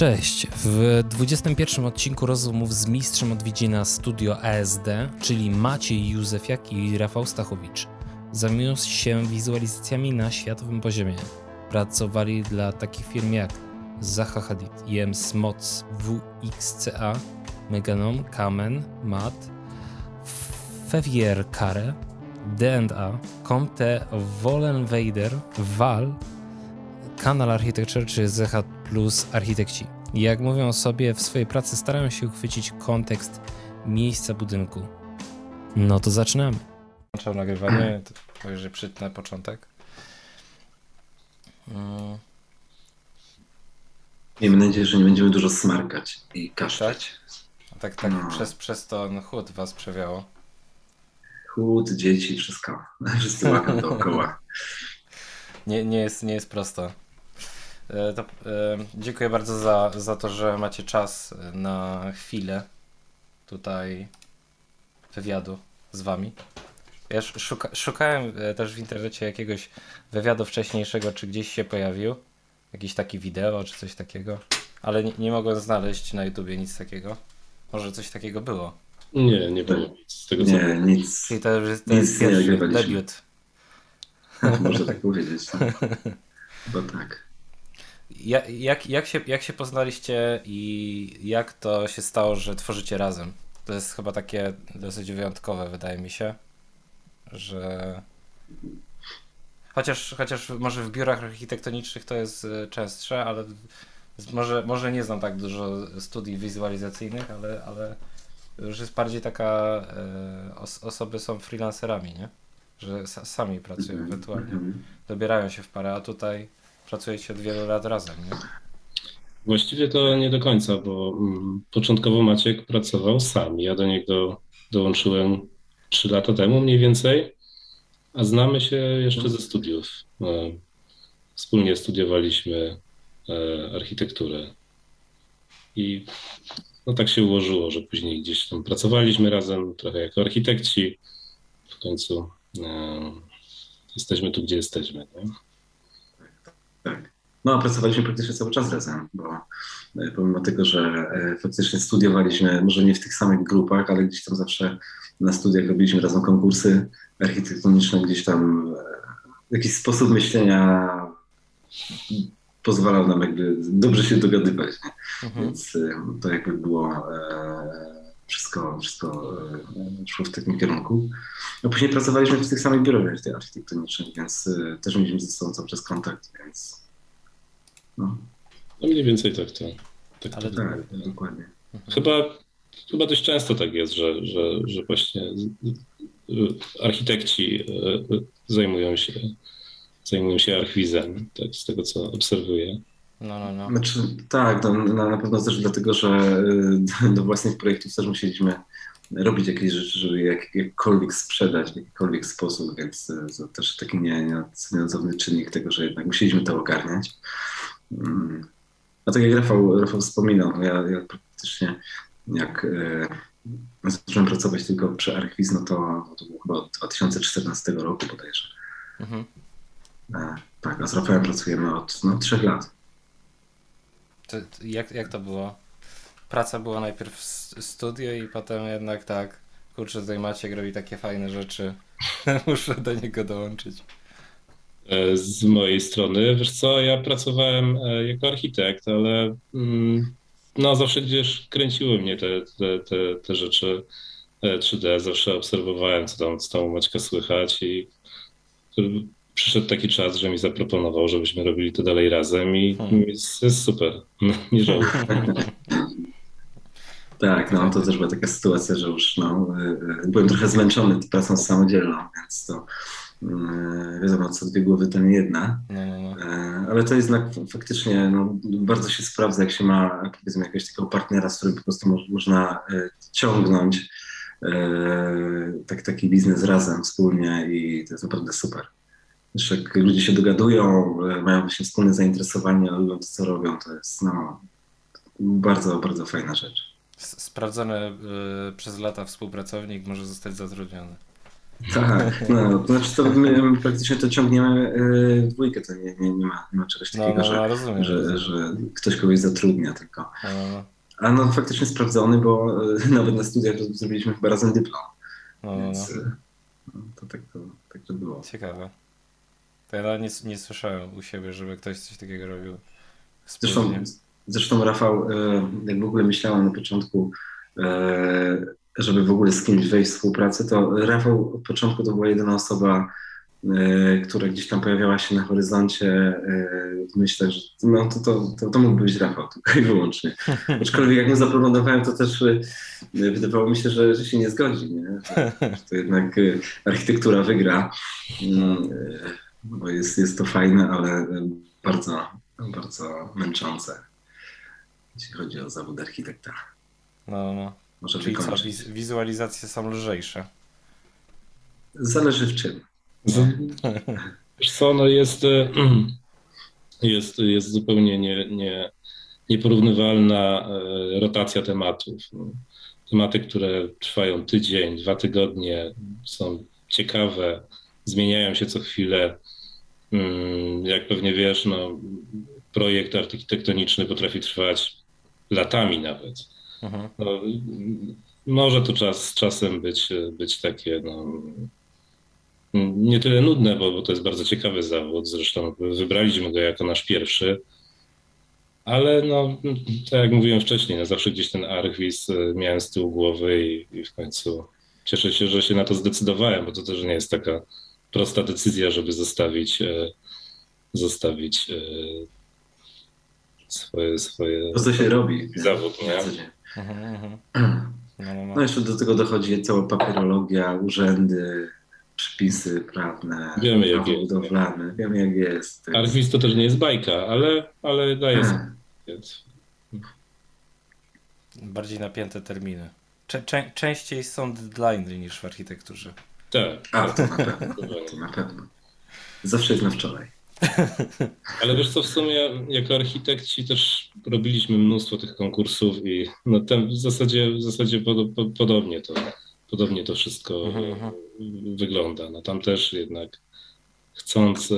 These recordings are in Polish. Cześć! W 21 odcinku Rozmów z Mistrzem odwiedzi nas studio ASD, czyli Maciej Józefiak i Rafał Stachowicz. Zajmują się wizualizacjami na światowym poziomie. Pracowali dla takich firm jak Zaha Hadid, IMS, Moc, WXCA, Meganom, Kamen, Mat, Fevier Kare, D&A, Comte, Wollen Vader, Val, Kanal Architecture czy ZHT plus architekci. Jak mówią o sobie, w swojej pracy starają się uchwycić kontekst miejsca budynku. No to zaczynamy. Włączam nagrywanie, to już przytnę początek. Miejmy nadzieję, że nie będziemy dużo smarkać i kaszleć. Tak, no. przez to chłód was przewiało. Chłód, dzieci, wszystko. Wszyscy łakam dookoła. Nie jest prosto. Dziękuję bardzo za to, że macie czas na chwilę tutaj wywiadu z wami. Ja szukałem też w internecie jakiegoś wywiadu wcześniejszego, czy gdzieś się pojawił. Jakiś taki wideo, czy coś takiego. Ale nie mogłem znaleźć na YouTubie nic takiego. Może coś takiego było. Nie było nic z tego, co było. Nic. Czyli to jest pierwszy debiut. Można tak powiedzieć. Bo tak. Jak się poznaliście i jak to się stało, że tworzycie razem? To jest chyba takie dosyć wyjątkowe, wydaje mi się, że chociaż może w biurach architektonicznych to jest częstsze, ale może nie znam tak dużo studii wizualizacyjnych, ale już jest bardziej taka, osoby są freelancerami, nie? Że sami pracują ewentualnie, dobierają się w parę, a tutaj pracujecie od wielu lat razem, nie? Właściwie to nie do końca, bo początkowo Maciek pracował sam. Ja do niego dołączyłem 3 lata temu mniej więcej, a znamy się jeszcze ze studiów. Wspólnie studiowaliśmy architekturę i no tak się ułożyło, że później gdzieś tam pracowaliśmy razem, trochę jako architekci. W końcu jesteśmy tu, gdzie jesteśmy, nie? Tak. No, pracowaliśmy praktycznie cały czas razem, bo pomimo tego, że faktycznie studiowaliśmy, może nie w tych samych grupach, ale gdzieś tam zawsze na studiach robiliśmy razem konkursy architektoniczne, gdzieś tam jakiś sposób myślenia pozwalał nam jakby dobrze się dogadywać, nie? Więc to jakby było wszystko szło w takim kierunku. A później pracowaliśmy w tych samych biurach architektonicznych, więc też mieliśmy ze sobą cały czas kontakt, więc no mniej więcej tak. Ale tak, dokładnie. Chyba dość często tak jest, że właśnie architekci zajmują się archiwizem, tak, z tego co obserwuję. No. Znaczy, tak, na pewno też dlatego, że do własnych projektów też musieliśmy robić jakieś rzeczy, żeby jakkolwiek sprzedać w jakikolwiek sposób, więc to też taki nieodzowny czynnik tego, że jednak musieliśmy to ogarniać. A tak jak Rafał wspominał, ja praktycznie jak zacząłem pracować tylko przy archiwizm, to było chyba od 2014 roku bodajże. Mhm. Tak, a z Rafałem pracujemy od 3 lat. Jak to było? Praca była najpierw w studio i potem jednak tak, kurczę, tutaj Maciek robi takie fajne rzeczy, muszę do niego dołączyć. Z mojej strony, wiesz co, ja pracowałem jako architekt, ale zawsze gdzieś kręciły mnie te rzeczy 3D, zawsze obserwowałem, co tam u Maćka słychać i przyszedł taki czas, że mi zaproponował, żebyśmy robili to dalej razem i jest super, nie żałuję. Tak, no to też była taka sytuacja, że już byłem trochę zmęczony pracą samodzielną, więc to wiadomo, co dwie głowy to nie jedna, ale to jest znak faktycznie, bardzo się sprawdza, jak się ma, powiedzmy, jakiegoś takiego partnera, z którym po prostu można ciągnąć taki biznes razem, wspólnie i to jest naprawdę super. Wiesz, jak ludzie się dogadują, mają właśnie wspólne zainteresowanie, lubią to, co robią, to jest bardzo, bardzo fajna rzecz. Sprawdzony przez lata współpracownik może zostać zatrudniony. Tak, no, to znaczy to my praktycznie to ciągniemy dwójkę, to nie ma czegoś takiego, rozumiem, że ktoś kogoś zatrudnia tylko. A no faktycznie sprawdzony, bo nawet na studiach zrobiliśmy chyba razem dyplom, więc to tak to było. Ciekawe. To ja nie słyszałem u siebie, żeby ktoś coś takiego robił. Zresztą Rafał, jak w ogóle myślałem na początku, żeby w ogóle z kimś wejść w współpracę, to Rafał od początku to była jedyna osoba, która gdzieś tam pojawiała się na horyzoncie w myślach, że no, to mógłby być Rafał tylko i wyłącznie. Aczkolwiek jak mu zaproponowałem, to też wydawało mi się, że się nie zgodzi, nie? Że to jednak architektura wygra, bo jest to fajne, ale bardzo, bardzo męczące, jeśli chodzi o zawód architekta. Może wizualizacje są lżejsze. Zależy w czym. Wiesz co, no jest zupełnie nieporównywalna rotacja tematów. Tematy, które trwają tydzień, 2 tygodnie, są ciekawe, zmieniają się co chwilę. Jak pewnie wiesz, no, projekt architektoniczny potrafi trwać latami nawet. No, może to czasem być takie, no, nie tyle nudne, bo to jest bardzo ciekawy zawód, zresztą wybraliśmy go jako nasz pierwszy, ale no, tak jak mówiłem wcześniej, no, zawsze gdzieś ten archiwiz miałem z tyłu głowy i w końcu cieszę się, że się na to zdecydowałem, bo to też nie jest taka prosta decyzja, żeby zostawić swoje... To co się robi. Zawód, nie? No jeszcze do tego dochodzi cała papierologia, urzędy, przepisy prawne, prawo budowlane. Wiemy jak jest. Archiwist to też nie jest bajka, ale daje sobie. Bardziej napięte terminy. Częściej są deadline'y niż w architekturze. Tak. To na pewno. Zawsze jest na wczoraj. Ale wiesz co, w sumie jako architekci też robiliśmy mnóstwo tych konkursów i no tam w zasadzie podobnie to wszystko wygląda. No tam też jednak chcąc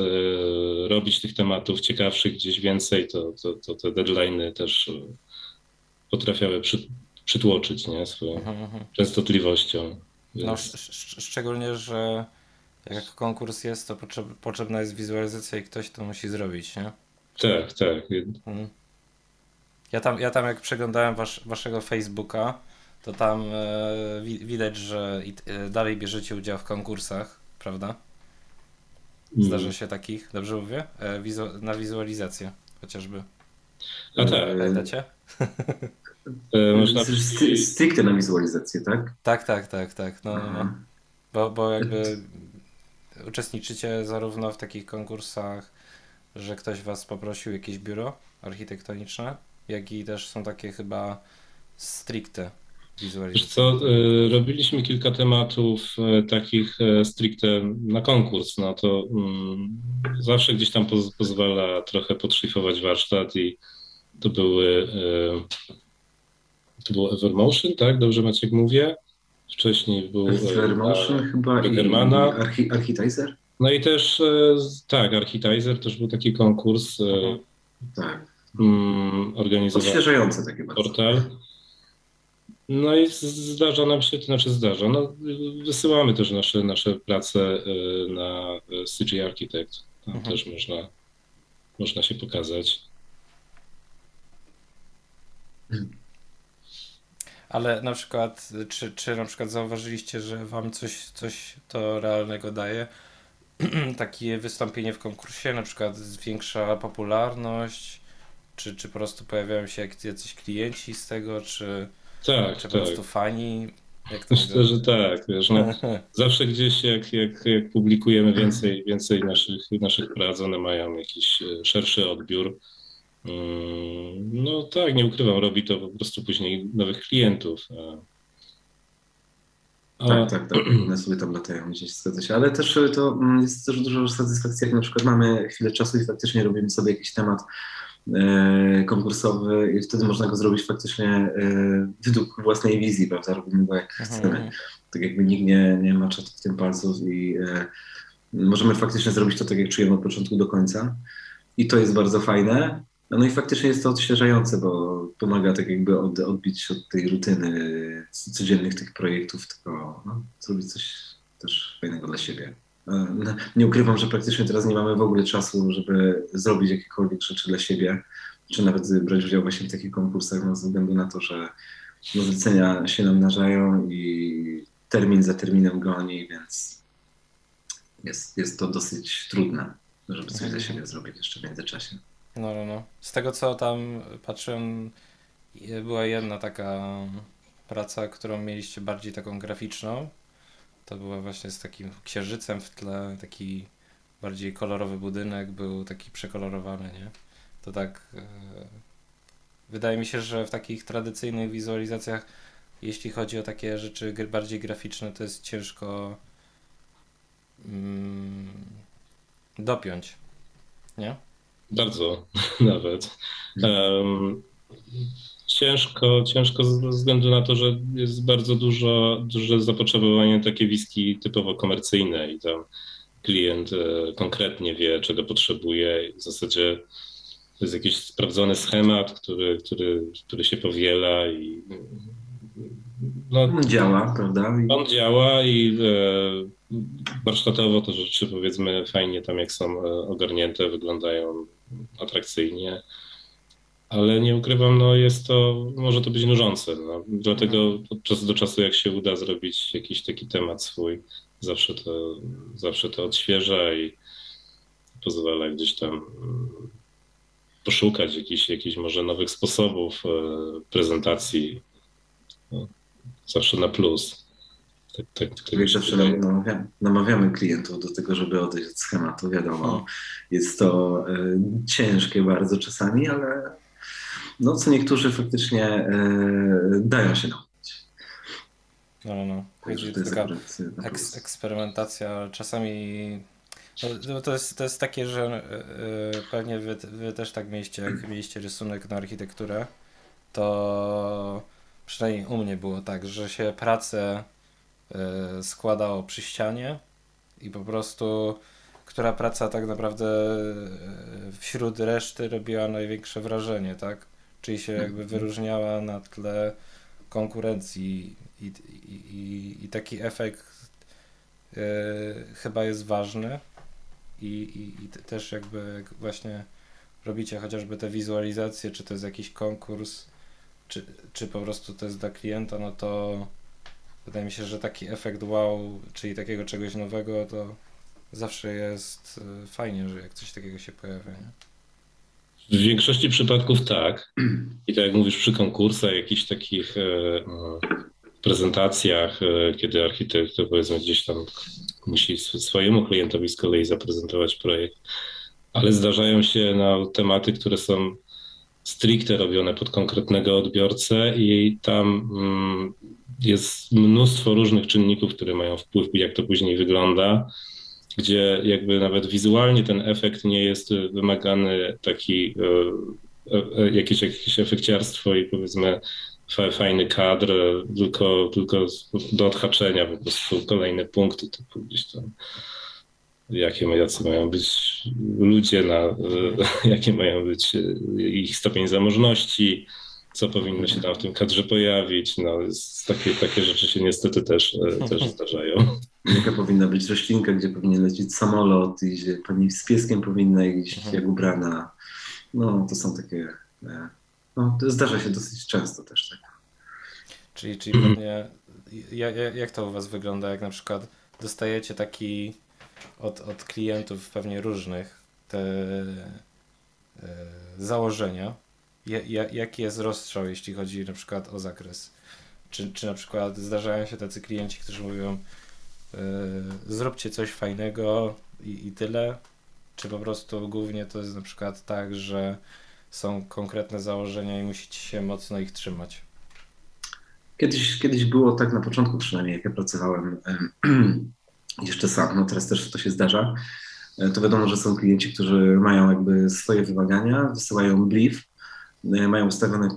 robić tych tematów ciekawszych gdzieś więcej, to te deadline'y też potrafiały przytłoczyć, nie? Swoją częstotliwością. Więc... No, szczególnie, że jak konkurs jest, to potrzebna jest wizualizacja i ktoś to musi zrobić, nie? Tak. Ja tam jak przeglądałem waszego Facebooka, to tam widać, że dalej bierzecie udział w konkursach, prawda? Zdarza się takich, dobrze mówię? Na wizualizację chociażby. A tak. Pamiętacie? Można... Stricte na wizualizację, tak? Tak. No. Bo jakby... Uczestniczycie zarówno w takich konkursach, że ktoś was poprosił, jakieś biuro architektoniczne, jak i też są takie chyba stricte wizualizacje. Wiesz co, robiliśmy kilka tematów takich stricte na konkurs, no to zawsze gdzieś tam pozwala trochę podszlifować warsztat i to było Evermotion, tak? Dobrze Maciek mówię? Wcześniej był Evermotion chyba Bergermana. I Architizer? No i też, tak, Architizer też był taki konkurs. Tak. Organizowany. Odświeżający taki portal. Bardzo. No i zdarza nam się, to znaczy zdarza. No, wysyłamy też nasze prace na CG Architect. Tam też można się pokazać. Ale na przykład, czy na przykład zauważyliście, że wam coś to realnego daje? Takie wystąpienie w konkursie na przykład zwiększa popularność? Czy po prostu pojawiają się jacyś klienci z tego? Czy po prostu fani? Jak to myślę, że tak. Wiesz, no, zawsze gdzieś jak publikujemy więcej naszych prac, one mają jakiś szerszy odbiór. No tak, nie ukrywam, robi to po prostu później nowych klientów. Tak, one sobie tam latają gdzieś, zgadza się, ale też to jest też dużo satysfakcji, jak na przykład mamy chwilę czasu i faktycznie robimy sobie jakiś temat konkursowy i wtedy można go zrobić faktycznie według własnej wizji, prawda, robimy go jak chcemy. tak jakby nikt nie macza w tym palców i możemy faktycznie zrobić to tak, jak czujemy od początku do końca. I to jest bardzo fajne. No i faktycznie jest to odświeżające, bo pomaga tak jakby odbić się od tej rutyny codziennych tych projektów, tylko no, zrobić coś też fajnego dla siebie. Nie ukrywam, że praktycznie teraz nie mamy w ogóle czasu, żeby zrobić jakiekolwiek rzeczy dla siebie, czy nawet brać udział właśnie w takich konkursach, no, ze względu na to, że zlecenia się namnażają i termin za terminem goni, więc jest to dosyć trudne, żeby coś dla siebie zrobić jeszcze w międzyczasie. No. Z tego, co tam patrzyłem, była jedna taka praca, którą mieliście bardziej taką graficzną. To była właśnie z takim księżycem w tle, taki bardziej kolorowy budynek, był taki przekolorowany, nie? To tak... Wydaje mi się, że w takich tradycyjnych wizualizacjach, jeśli chodzi o takie rzeczy bardziej graficzne, to jest ciężko dopiąć, nie? Bardzo nawet. Ciężko ze względu na to, że jest bardzo duże zapotrzebowanie takiej wizji typowo komercyjnej i tam klient konkretnie wie, czego potrzebuje. W zasadzie to jest jakiś sprawdzony schemat, który się powiela i no, on działa, prawda? On działa i warsztatowo te rzeczy, powiedzmy, fajnie tam jak są ogarnięte, wyglądają atrakcyjnie, ale nie ukrywam, no jest to, może to być nużące, no. Dlatego od czasu do czasu, jak się uda zrobić jakiś taki temat swój, zawsze to odświeża i pozwala gdzieś tam poszukać jakichś może nowych sposobów prezentacji, no, zawsze na plus. Tak, zawsze namawiamy klientów do tego, żeby odejść od schematu. Wiadomo, jest to ciężkie bardzo czasami, ale no, co niektórzy faktycznie dają się nauczyć. No. Także to jest taka eksperymentacja czasami. No, to jest takie, że pewnie wy też tak mieliście, jak mieliście rysunek na architekturę, to przynajmniej u mnie było tak, że się pracę składało przy ścianie i po prostu która praca tak naprawdę wśród reszty robiła największe wrażenie, tak? Czyli się jakby wyróżniała na tle konkurencji i taki efekt chyba jest ważny i też jakby jak właśnie robicie chociażby te wizualizacje, czy to jest jakiś konkurs, czy po prostu to jest dla klienta, no to wydaje mi się, że taki efekt wow, czyli takiego czegoś nowego, to zawsze jest fajnie, że jak coś takiego się pojawia, nie? W większości przypadków tak. I tak jak mówisz, przy konkursach, jakichś takich prezentacjach, kiedy architekt, powiedzmy, gdzieś tam musi swojemu klientowi z kolei zaprezentować projekt, ale zdarzają się tematy, które są stricte robione pod konkretnego odbiorcę i tam jest mnóstwo różnych czynników, które mają wpływ, jak to później wygląda, gdzie jakby nawet wizualnie ten efekt nie jest wymagany taki jakieś efekciarstwo i powiedzmy fajny kadr, tylko do odhaczenia po prostu kolejne punkty typu gdzieś tam. Jacy mają być ludzie, jakie mają być ich stopień zamożności, co powinno się tam w tym kadrze pojawić. No, takie rzeczy się niestety też zdarzają. Jaka powinna być roślinka, gdzie powinien lecieć samolot i gdzie pani z pieskiem powinna iść, jak ubrana. No to są takie... No, to zdarza się dosyć często też. Tak. Czyli pewnie... Jak to u was wygląda, jak na przykład dostajecie taki... Od klientów pewnie różnych te założenia. Jaki jest rozstrzał, jeśli chodzi na przykład o zakres? Czy na przykład zdarzają się tacy klienci, którzy mówią zróbcie coś fajnego i tyle? Czy po prostu głównie to jest na przykład tak, że są konkretne założenia i musicie się mocno ich trzymać? Kiedyś było tak na początku przynajmniej, jak ja pracowałem jeszcze sam, no teraz też to się zdarza, to wiadomo, że są klienci, którzy mają jakby swoje wymagania, wysyłają brief mają ustawione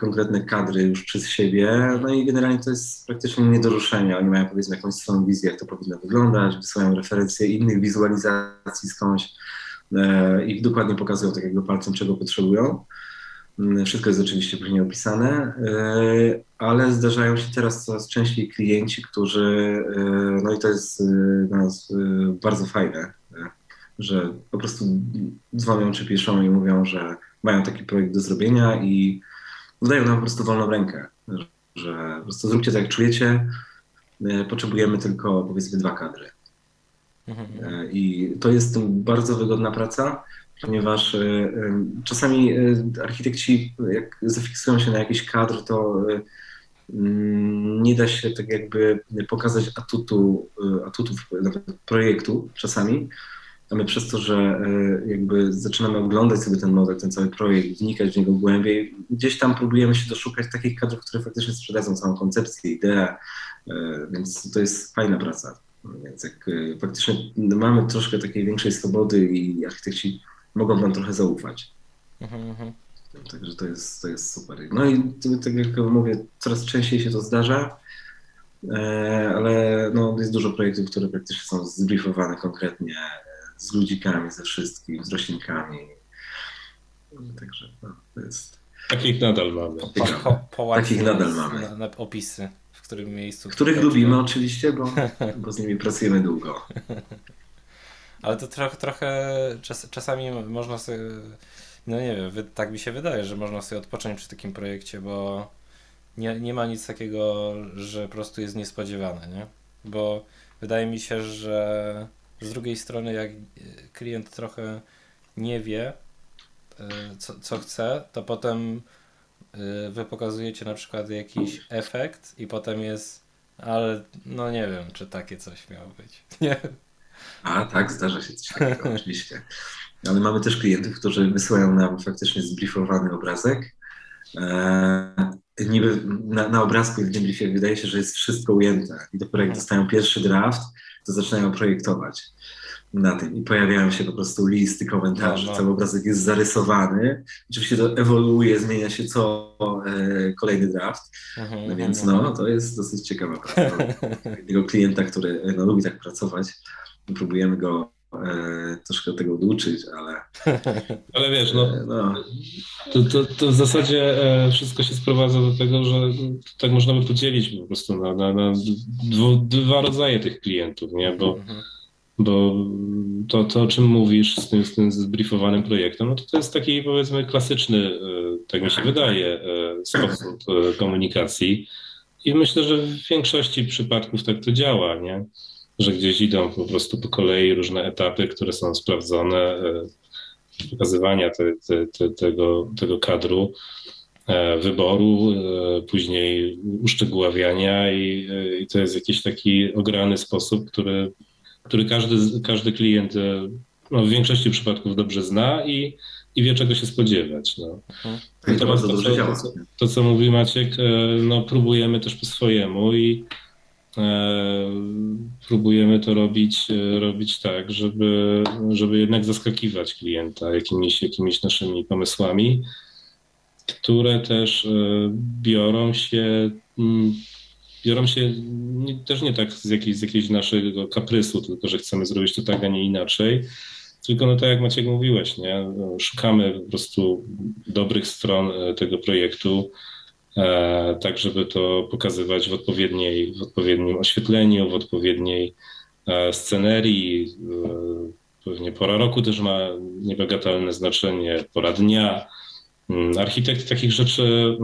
konkretne kadry już przez siebie, no i generalnie to jest praktycznie nie do ruszenia. Oni mają, powiedzmy, jakąś swoją wizję, jak to powinno wyglądać, wysyłają referencje innych wizualizacji skądś i dokładnie pokazują tak jakby palcem, czego potrzebują. Wszystko jest oczywiście później opisane, ale zdarzają się teraz coraz częściej klienci, którzy, no i to jest dla nas bardzo fajne, że po prostu dzwonią czy piszą i mówią, że mają taki projekt do zrobienia i dają nam po prostu wolną rękę, że po prostu zróbcie tak jak czujecie, potrzebujemy tylko, powiedzmy, 2 kadry. I to jest bardzo wygodna praca, ponieważ czasami architekci, jak zafiksują się na jakiś kadr, to nie da się tak jakby pokazać atutów projektu czasami, a my przez to, że jakby zaczynamy oglądać sobie ten model, ten cały projekt, wnikać w niego głębiej, gdzieś tam próbujemy się doszukać takich kadrów, które faktycznie sprzedadzą całą koncepcję, ideę, więc to jest fajna praca. Więc jak faktycznie mamy troszkę takiej większej swobody i architekci mogą nam trochę zaufać. Także to jest super. No i tak jak mówię, coraz częściej się to zdarza, ale no, jest dużo projektów, które praktycznie są zbriefowane konkretnie z ludzikami, ze wszystkim, z roślinkami. Także no, to jest... Takich nadal mamy. Takich nadal mamy. Na opisy. W którym miejscu. Których lubimy oczywiście, bo z nimi pracujemy długo. Ale to trochę czasami można sobie, no nie wiem, tak mi się wydaje, że można sobie odpocząć przy takim projekcie, bo nie ma nic takiego, że po prostu jest niespodziewane, nie? Bo wydaje mi się, że z drugiej strony jak klient trochę nie wie, co chce, to potem wy pokazujecie na przykład jakiś efekt i potem jest, ale no nie wiem, czy takie coś miało być. Nie. A tak, zdarza się coś takiego, oczywiście. Ale mamy też klientów, którzy wysyłają nam faktycznie zbriefowany obrazek. Niby na obrazku i w tym briefie wydaje się, że jest wszystko ujęte i dopiero jak dostają pierwszy draft, to zaczynają projektować na tym i pojawiają się po prostu listy, komentarze, cały obrazek jest zarysowany. Oczywiście to ewoluuje, zmienia się co kolejny draft, no więc no, to jest dosyć ciekawa praca. Tego klienta, który no, lubi tak pracować, próbujemy go troszkę tego oduczyć, ale... Ale wiesz, to w zasadzie wszystko się sprowadza do tego, że tak można by podzielić po prostu na dwa rodzaje tych klientów, nie? Bo to, o czym mówisz z tym zbriefowanym projektem, no to jest taki, powiedzmy, klasyczny, tak mi się wydaje, sposób komunikacji i myślę, że w większości przypadków tak to działa, nie? Że gdzieś idą po prostu po kolei różne etapy, które są sprawdzone, pokazywania tego kadru, wyboru, później uszczegóławiania i to jest jakiś taki ograny sposób, który każdy klient no, w większości przypadków dobrze zna i wie, czego się spodziewać. No. Natomiast to, co mówi Maciek, no, próbujemy też po swojemu i próbujemy to robić tak, żeby jednak zaskakiwać klienta jakimiś naszymi pomysłami, które też biorą się też nie tak z jakiegoś naszego kaprysu, tylko że chcemy zrobić to tak, a nie inaczej, tylko no tak jak Maciek mówiłeś, nie? Szukamy po prostu dobrych stron tego projektu, tak żeby to pokazywać w odpowiednim oświetleniu, w odpowiedniej scenerii. Pewnie pora roku też ma niebagatelne znaczenie, pora dnia. Architekci takich rzeczy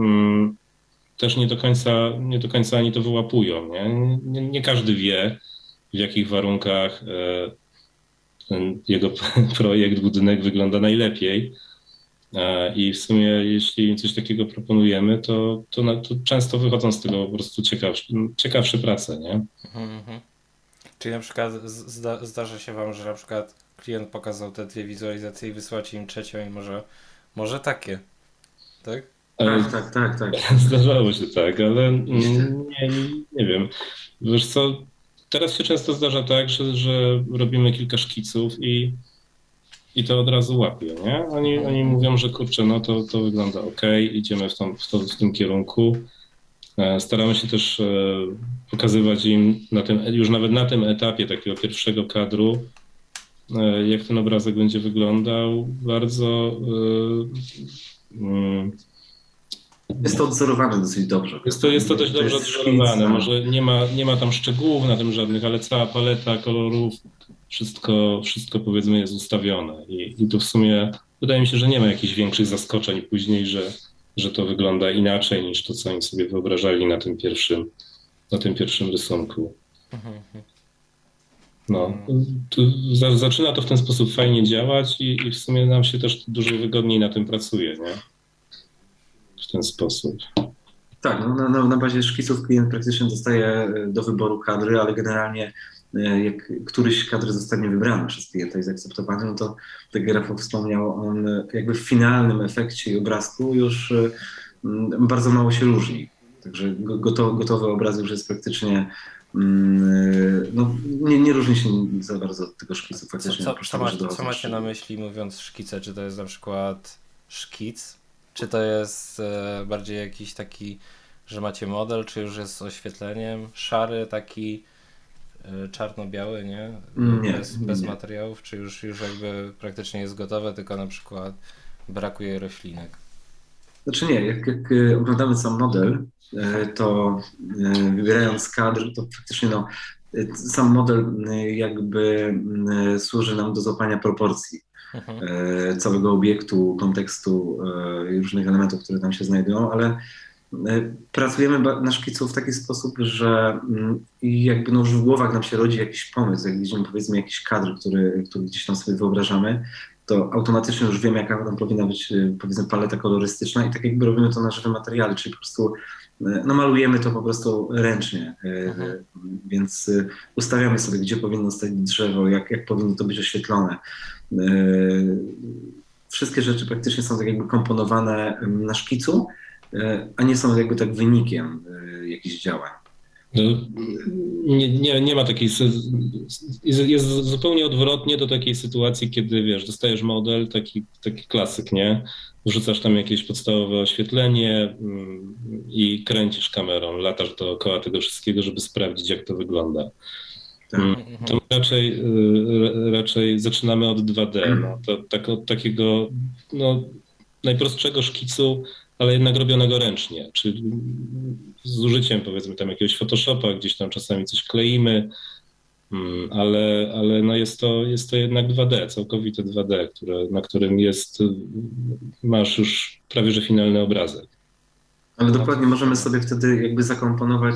też nie do końca ani to wyłapują. Nie każdy wie, w jakich warunkach jego projekt, budynek wygląda najlepiej. I w sumie jeśli coś takiego proponujemy, to często wychodzą z tego po prostu ciekawsze prace, nie? Czyli na przykład zdarza się wam, że na przykład klient pokazał te 2 wizualizacje i wysłacie im 3. i może takie, tak? Tak. Zdarzało się tak, ale nie wiem. Wiesz co, teraz się często zdarza tak, że robimy kilka szkiców i i to od razu łapie, nie? Oni mówią, że kurczę, no to wygląda ok, idziemy w tym kierunku. Staramy się też pokazywać im już nawet na tym etapie takiego pierwszego kadru, jak ten obrazek będzie wyglądał. Bardzo jest to odzorowane dosyć dobrze. Jest to dość dobrze odzorowane. Może nie ma tam szczegółów na tym żadnych, ale cała paleta kolorów, wszystko powiedzmy jest ustawione. I tu w sumie wydaje mi się, że nie ma jakichś większych zaskoczeń później, że to wygląda inaczej niż to, co oni sobie wyobrażali na tym pierwszym rysunku. No, zaczyna to w ten sposób fajnie działać i w sumie nam się też dużo wygodniej na tym pracuje, nie? W ten sposób. Tak, no, na bazie szkiców klient praktycznie dostaje do wyboru kadry, ale generalnie jak któryś kadr zostanie wybrany przez klienta i zaakceptowany, no to tak jak Rafał wspomniał, on jakby w finalnym efekcie i obrazku już bardzo mało się różni. Także gotowy obraz już jest praktycznie, no nie różni się za bardzo od tego szkicu faktycznie. Co macie na myśli, mówiąc szkice? Czy to jest na przykład szkic? Czy to jest bardziej jakiś taki, że macie model, czy już jest z oświetleniem, szary taki, czarno-biały, nie? Bez materiałów, czy już jakby praktycznie jest gotowe, tylko na przykład brakuje roślinek? Znaczy nie, jak oglądamy sam model, to wybierając kadr, to praktycznie no, sam model jakby służy nam do złapania proporcji całego obiektu, kontekstu i różnych elementów, które tam się znajdują, ale pracujemy na szkicu w taki sposób, że jakby no już w głowach nam się rodzi jakiś pomysł, jak widzimy powiedzmy jakiś kadr, który gdzieś tam sobie wyobrażamy, to automatycznie już wiemy, jaka tam powinna być powiedzmy paleta kolorystyczna i tak jakby robimy to na żywym materiale, czyli po prostu no malujemy to po prostu ręcznie, więc ustawiamy sobie, gdzie powinno stać drzewo, jak powinno to być oświetlone. Wszystkie rzeczy praktycznie są tak jakby komponowane na szkicu, a nie są jakby tak wynikiem jakichś działań. Nie ma takiej, jest zupełnie odwrotnie do takiej sytuacji, kiedy wiesz, dostajesz model, taki klasyk, nie? Wrzucasz tam jakieś podstawowe oświetlenie i kręcisz kamerą, latasz dookoła tego wszystkiego, żeby sprawdzić, jak to wygląda. To raczej zaczynamy od 2D, no, od takiego no, najprostszego szkicu, ale jednak robionego ręcznie, czyli z użyciem powiedzmy tam jakiegoś Photoshopa, gdzieś tam czasami coś kleimy, ale no jest to jednak 2D, całkowite 2D, na którym masz już prawie że finalny obrazek. Ale dokładnie możemy sobie wtedy jakby zakomponować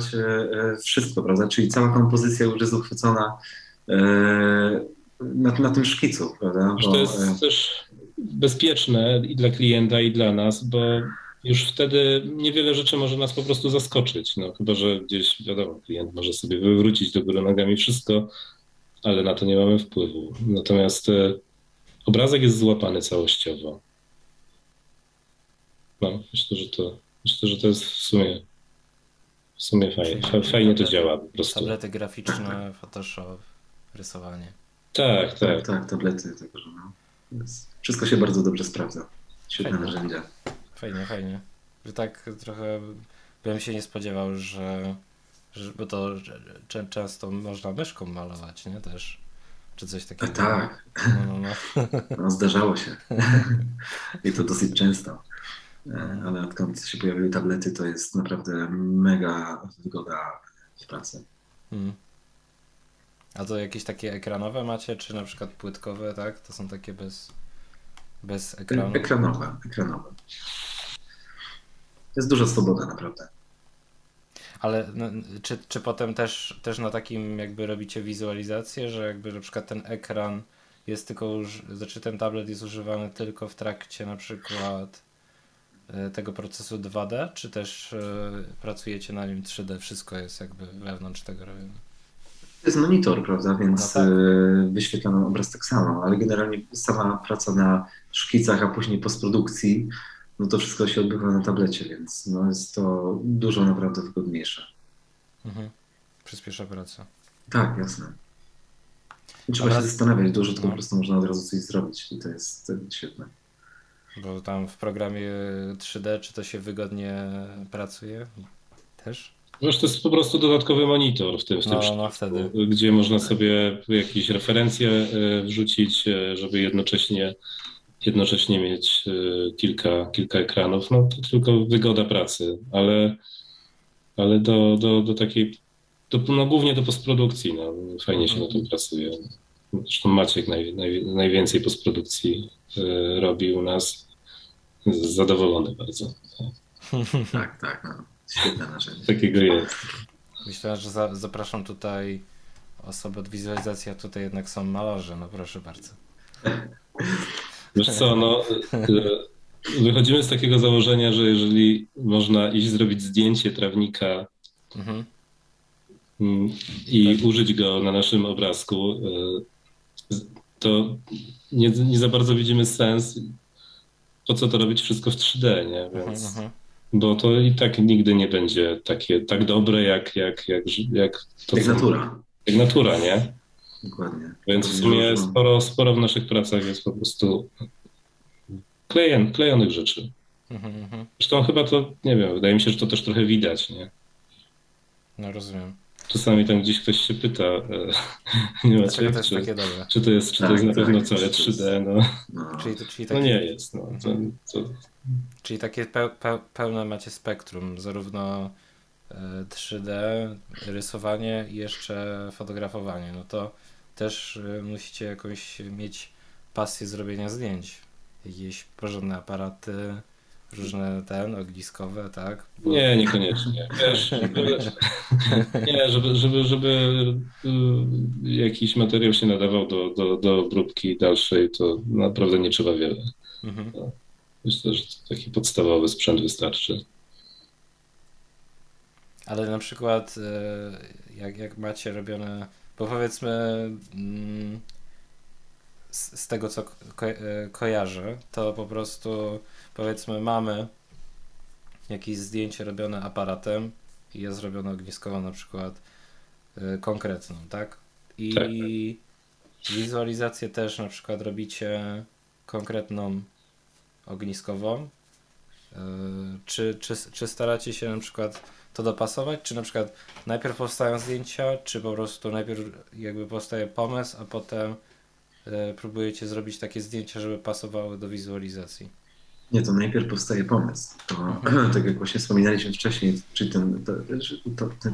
wszystko, prawda? Czyli cała kompozycja już jest uchwycona na tym szkicu, prawda? Bo to jest też bezpieczne i dla klienta, i dla nas, bo już wtedy niewiele rzeczy może nas po prostu zaskoczyć. No, chyba że gdzieś, wiadomo, klient może sobie wywrócić do góry nogami wszystko, ale na to nie mamy wpływu. Natomiast obrazek jest złapany całościowo. No, myślę, że to jest w sumie fajnie. Fajnie to działa po prostu. Tablety graficzne, Photoshop, rysowanie. Tak, tablety. Wszystko się bardzo dobrze sprawdza. Świetne narzędzia. Fajnie. Że tak trochę bym się nie spodziewał, że bo to że często można myszką malować, nie? Też. Czy coś takiego. A tak. No, zdarzało się. I to dosyć często. Ale odkąd się pojawiły tablety, to jest naprawdę mega wygoda w pracy. A to jakieś takie ekranowe macie, czy na przykład płytkowe, tak? To są takie bez ekranu? Ekranowe. Jest duża swoboda naprawdę. Ale no, czy potem też na takim jakby robicie wizualizację, że jakby na przykład ten ekran jest tylko, znaczy ten tablet jest używany tylko w trakcie na przykład tego procesu 2D, czy też pracujecie na nim 3D, wszystko jest jakby wewnątrz tego robione? To jest monitor, prawda, więc wyświetla nam obraz tak samo, ale generalnie sama praca na szkicach, a później postprodukcji, no to wszystko się odbywa na tablecie, więc no jest to dużo naprawdę wygodniejsze. Przyspiesza pracę. Tak, jasne. Nie trzeba się zastanawiać dużo, tylko po prostu można od razu coś zrobić i to jest świetne. Bo tam w programie 3D, czy to się wygodnie pracuje też? Wiesz, to jest po prostu dodatkowy monitor w tym wtedy, gdzie można sobie jakieś referencje wrzucić, żeby jednocześnie mieć kilka ekranów. No to tylko wygoda pracy, ale do takiej, głównie do postprodukcji. No, fajnie się na tym pracuje. Zresztą Maciek najwięcej postprodukcji robi u nas. Zadowolony bardzo. Tak. No. Świetne narzędzie. Takiego jest. Myślę, że zapraszam tutaj osoby od wizualizacji, a tutaj jednak są malarze. No proszę bardzo. Wiesz co, wychodzimy z takiego założenia, że jeżeli można iść zrobić zdjęcie trawnika i użyć go na naszym obrazku, to nie za bardzo widzimy sens, po co to robić wszystko w 3D, nie? Więc, bo to i tak nigdy nie będzie takie tak dobre jak natura. Jak natura, nie? Dokładnie. Więc w sumie sporo w naszych pracach jest po prostu klejonych rzeczy. Zresztą chyba to, nie wiem, wydaje mi się, że to też trochę widać, nie? No rozumiem. Czasami tam gdzieś ktoś się pyta, nie ma czego, czy to jest na pewno całe 3D, no. Czyli takie, nie jest. No. Czyli takie pełne macie spektrum, zarówno 3D, rysowanie i jeszcze fotografowanie, no to też musicie jakąś mieć pasję zrobienia zdjęć, jakieś porządne aparaty, różne ogniskowe, tak? Bo... Nie, niekoniecznie. Wiesz, żeby jakiś materiał się nadawał do obróbki dalszej, to naprawdę nie trzeba wiele. Myślę, że taki podstawowy sprzęt wystarczy. Ale na przykład jak macie robione, bo powiedzmy z tego co kojarzę, to po prostu powiedzmy mamy jakieś zdjęcie robione aparatem i jest robione ogniskowo na przykład konkretną, tak? I wizualizację też na przykład robicie konkretną ogniskową. Czy staracie się na przykład to dopasować? Czy na przykład najpierw powstają zdjęcia, czy po prostu najpierw jakby powstaje pomysł, a potem próbujecie zrobić takie zdjęcia, żeby pasowały do wizualizacji? Nie, to najpierw powstaje pomysł. Tak jak właśnie wspominaliśmy wcześniej, czyli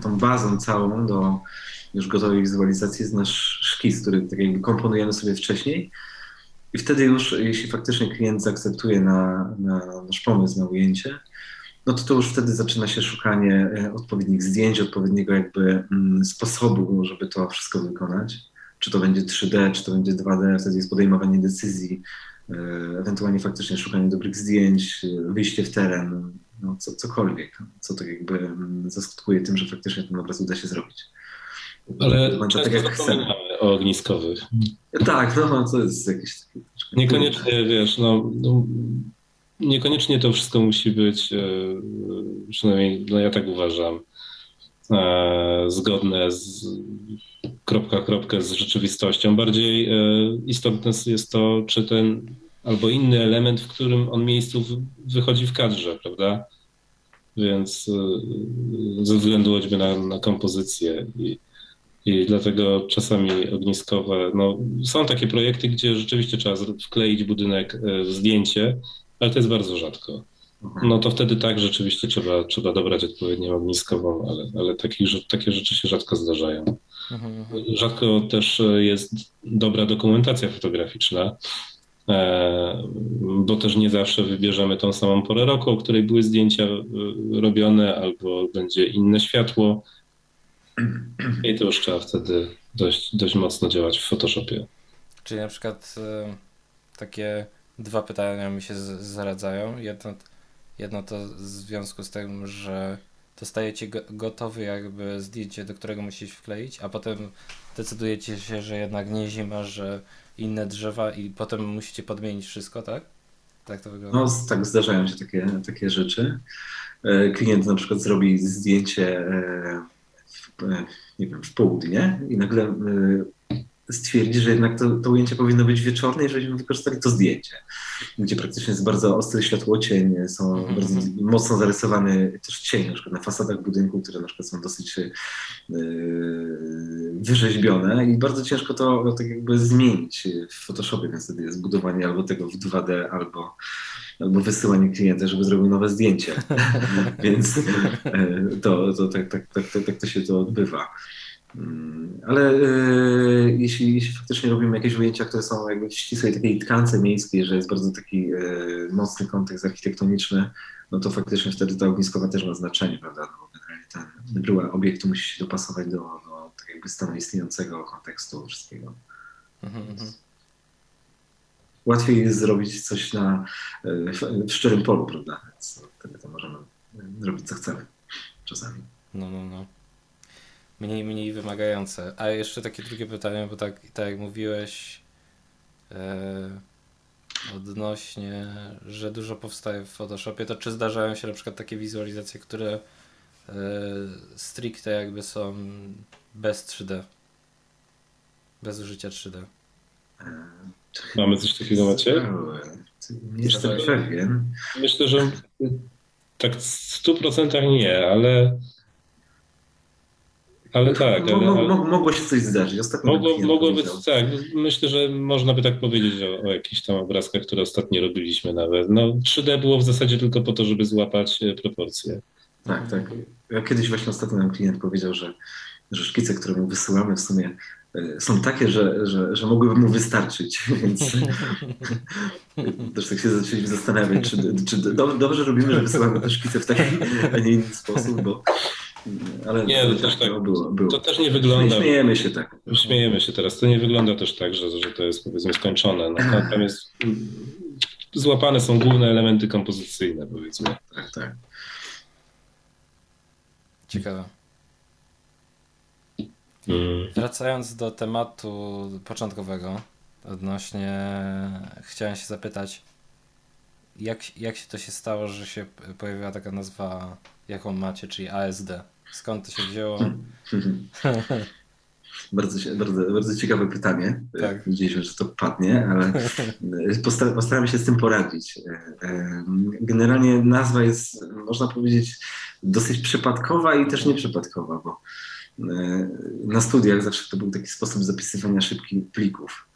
tą bazą całą do już gotowej wizualizacji jest nasz szkic, który tak jakby komponujemy sobie wcześniej. I wtedy już, jeśli faktycznie klient zaakceptuje na nasz pomysł, na ujęcie, no to już wtedy zaczyna się szukanie odpowiednich zdjęć, odpowiedniego jakby sposobu, żeby to wszystko wykonać. Czy to będzie 3D, czy to będzie 2D, wtedy jest podejmowanie decyzji, ewentualnie faktycznie szukanie dobrych zdjęć, wyjście w teren, no cokolwiek, co tak jakby zaskutkuje tym, że faktycznie ten obraz uda się zrobić. Ale tak jak zapominamy o ogniskowych. Tak, to jest jakieś... Niekoniecznie, wiesz, niekoniecznie to wszystko musi być, przynajmniej ja tak uważam, zgodne z kropka z rzeczywistością. Bardziej istotne jest to, czy ten albo inny element, w którym on miejscu wychodzi w kadrze, prawda? Więc ze względu choćby na kompozycję i dlatego czasami ogniskowe, są takie projekty, gdzie rzeczywiście trzeba wkleić budynek w zdjęcie, ale to jest bardzo rzadko. No to wtedy tak, rzeczywiście trzeba dobrać odpowiednią ogniskową, ale takie rzeczy się rzadko zdarzają. Rzadko też jest dobra dokumentacja fotograficzna, bo też nie zawsze wybierzemy tą samą porę roku, o której były zdjęcia robione, albo będzie inne światło. I to już trzeba wtedy dość mocno działać w Photoshopie. Czyli na przykład takie dwa pytania mi się zaradzają. Jedno to w związku z tym, że dostajecie gotowe jakby zdjęcie, do którego musicie wkleić, a potem decydujecie się, że jednak nie zima, że inne drzewa i potem musicie podmienić wszystko, tak? Tak to wygląda? Tak, zdarzają się takie rzeczy. Klient na przykład zrobi zdjęcie w południe i nagle stwierdzić, że jednak to ujęcie powinno być wieczorne, żebyśmy wykorzystali to zdjęcie, gdzie praktycznie jest bardzo ostry światłocień, są bardzo mocno zarysowane też cienie, na przykład na fasadach budynku, które na przykład są dosyć wyrzeźbione i bardzo ciężko to tak jakby zmienić w Photoshopie, więc wtedy jest budowanie albo tego w 2D, albo wysyłanie klienta, żeby zrobił nowe zdjęcie, więc tak to się to odbywa. Ale jeśli faktycznie robimy jakieś ujęcia, które są jakby w ścisłej takiej tkance miejskiej, że jest bardzo taki mocny kontekst architektoniczny, no to faktycznie wtedy ta ogniskowa też ma znaczenie, prawda? No, generalnie ta bryła obiektu musi się dopasować do tak jakby stanu istniejącego kontekstu wszystkiego. Łatwiej jest zrobić coś w szczerym polu, prawda? Więc wtedy to możemy robić co chcemy czasami. No. Mniej wymagające. A jeszcze takie drugie pytanie, bo tak jak mówiłeś odnośnie, że dużo powstaje w Photoshopie, to czy zdarzają się na przykład takie wizualizacje, które stricte jakby są bez 3D? Bez użycia 3D? Mamy coś takiego, Maciej? Nie jestem pewien. Myślę, że tak w 100% nie, ale tak. Mogło się coś zdarzyć. Mogłoby, tak. Myślę, że można by tak powiedzieć o jakichś tam obrazkach, które ostatnio robiliśmy nawet. No, 3D było w zasadzie tylko po to, żeby złapać proporcje. Tak. Kiedyś właśnie ostatnio nam klient powiedział, że szkice, które mu wysyłamy w sumie są takie, że mogłyby mu wystarczyć, więc też tak się zaczęliśmy zastanawiać, czy dobrze robimy, że wysyłamy te szkice w taki, a nie inny sposób, bo... Ale nie, to też tak było. To też nie wygląda. Śmiejemy się teraz. To nie wygląda też tak, że to jest powiedzmy skończone. No, tam jest złapane są główne elementy kompozycyjne, powiedzmy. Tak. Ciekawe. Wracając do tematu początkowego, chciałem się zapytać, jak się to się stało, że się pojawiła taka nazwa, jaką macie, czyli ASD? Skąd to się wzięło? Bardzo ciekawe pytanie. Tak. Widzieliśmy, że to padnie, ale postaramy się z tym poradzić. Generalnie nazwa jest, można powiedzieć, dosyć przypadkowa i też nieprzypadkowa, bo na studiach zawsze to był taki sposób zapisywania szybkich plików.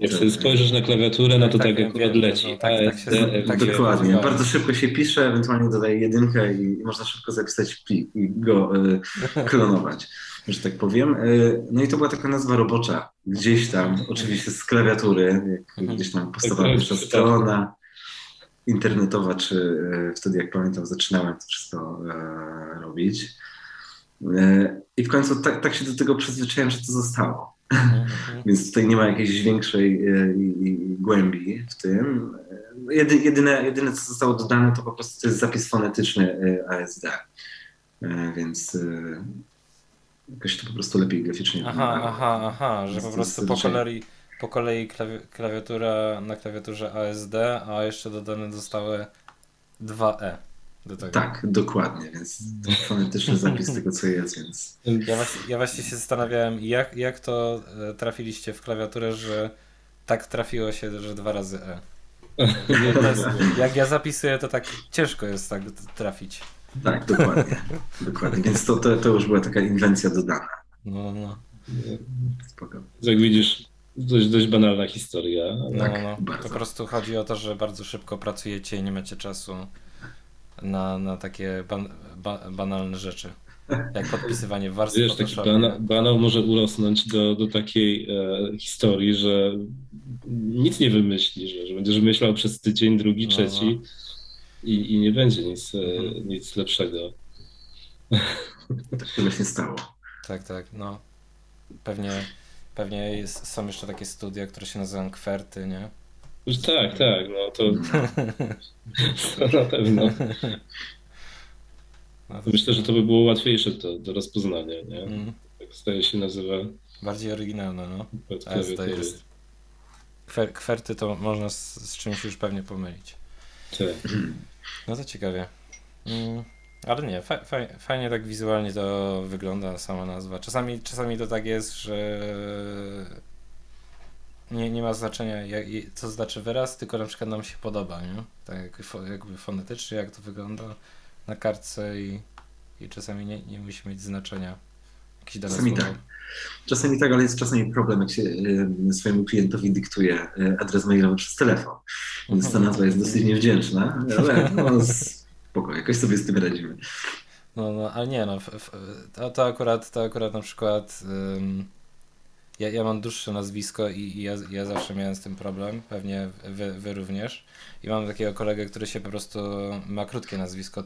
Jak sobie spojrzysz na klawiaturę, no to tak akurat leci. Dokładnie. Bardzo szybko się pisze, ewentualnie dodaje jedynkę i można szybko zapisać plik i go klonować, że tak powiem. No i to była taka nazwa robocza. Gdzieś tam, oczywiście z klawiatury, gdzieś tam powstawała nasza strona internetowa, czy wtedy, jak pamiętam, zaczynałem to wszystko robić. I w końcu tak się do tego przyzwyczaiłem, że to zostało. Więc tutaj nie ma jakiejś większej głębi w tym. Jedyne, co zostało dodane, to po prostu to jest zapis fonetyczny ASD. Więc jakoś to po prostu lepiej graficznie wygląda. Aha, że po prostu po kolei klawiatura na klawiaturze ASD, a jeszcze dodane zostały 2E. Tak, dokładnie, więc to fonetyczny zapis tego, co jest, więc... Ja właśnie się zastanawiałem, jak to trafiliście w klawiaturę, że tak trafiło się, że 2 razy E. Jak ja zapisuję, to tak ciężko jest tak trafić. Tak, dokładnie. Więc to już była taka inwencja dodana. No. Spoko. Jak widzisz, dość banalna historia. Tak, to po prostu chodzi o to, że bardzo szybko pracujecie i nie macie czasu na takie banalne rzeczy, jak podpisywanie warstw. Wiesz, taki banał może urosnąć do takiej historii, że nic nie wymyślisz, że będziesz myślał przez tydzień, drugi, trzeci i nie będzie nic lepszego. Tak tyle się stało. Tak. Pewnie są jeszcze takie studia, które się nazywają kwerty, nie? Tak, no to na pewno. Myślę, że to by było łatwiejsze do rozpoznania, nie? Tak się nazywa. Bardziej oryginalne, no. ASD jest. Kwerty to można z czymś już pewnie pomylić. Tak. No to ciekawie. Ale nie, fajnie tak wizualnie to wygląda sama nazwa. Czasami to tak jest, że nie ma znaczenia, co znaczy wyraz, tylko na przykład nam się podoba, nie? Tak jakby fonetycznie, jak to wygląda na kartce i czasami nie musi mieć znaczenia. Czasami tak, ale jest czasami problem, jak się swojemu klientowi dyktuje adres mailowy przez telefon, więc ta nazwa jest dosyć niewdzięczna, ale no, spoko, jakoś sobie z tym radzimy. No, ale nie, no, to akurat na przykład ja mam dłuższe nazwisko i ja zawsze miałem z tym problem, pewnie wy również. I mam takiego kolegę, który się po prostu ma krótkie nazwisko,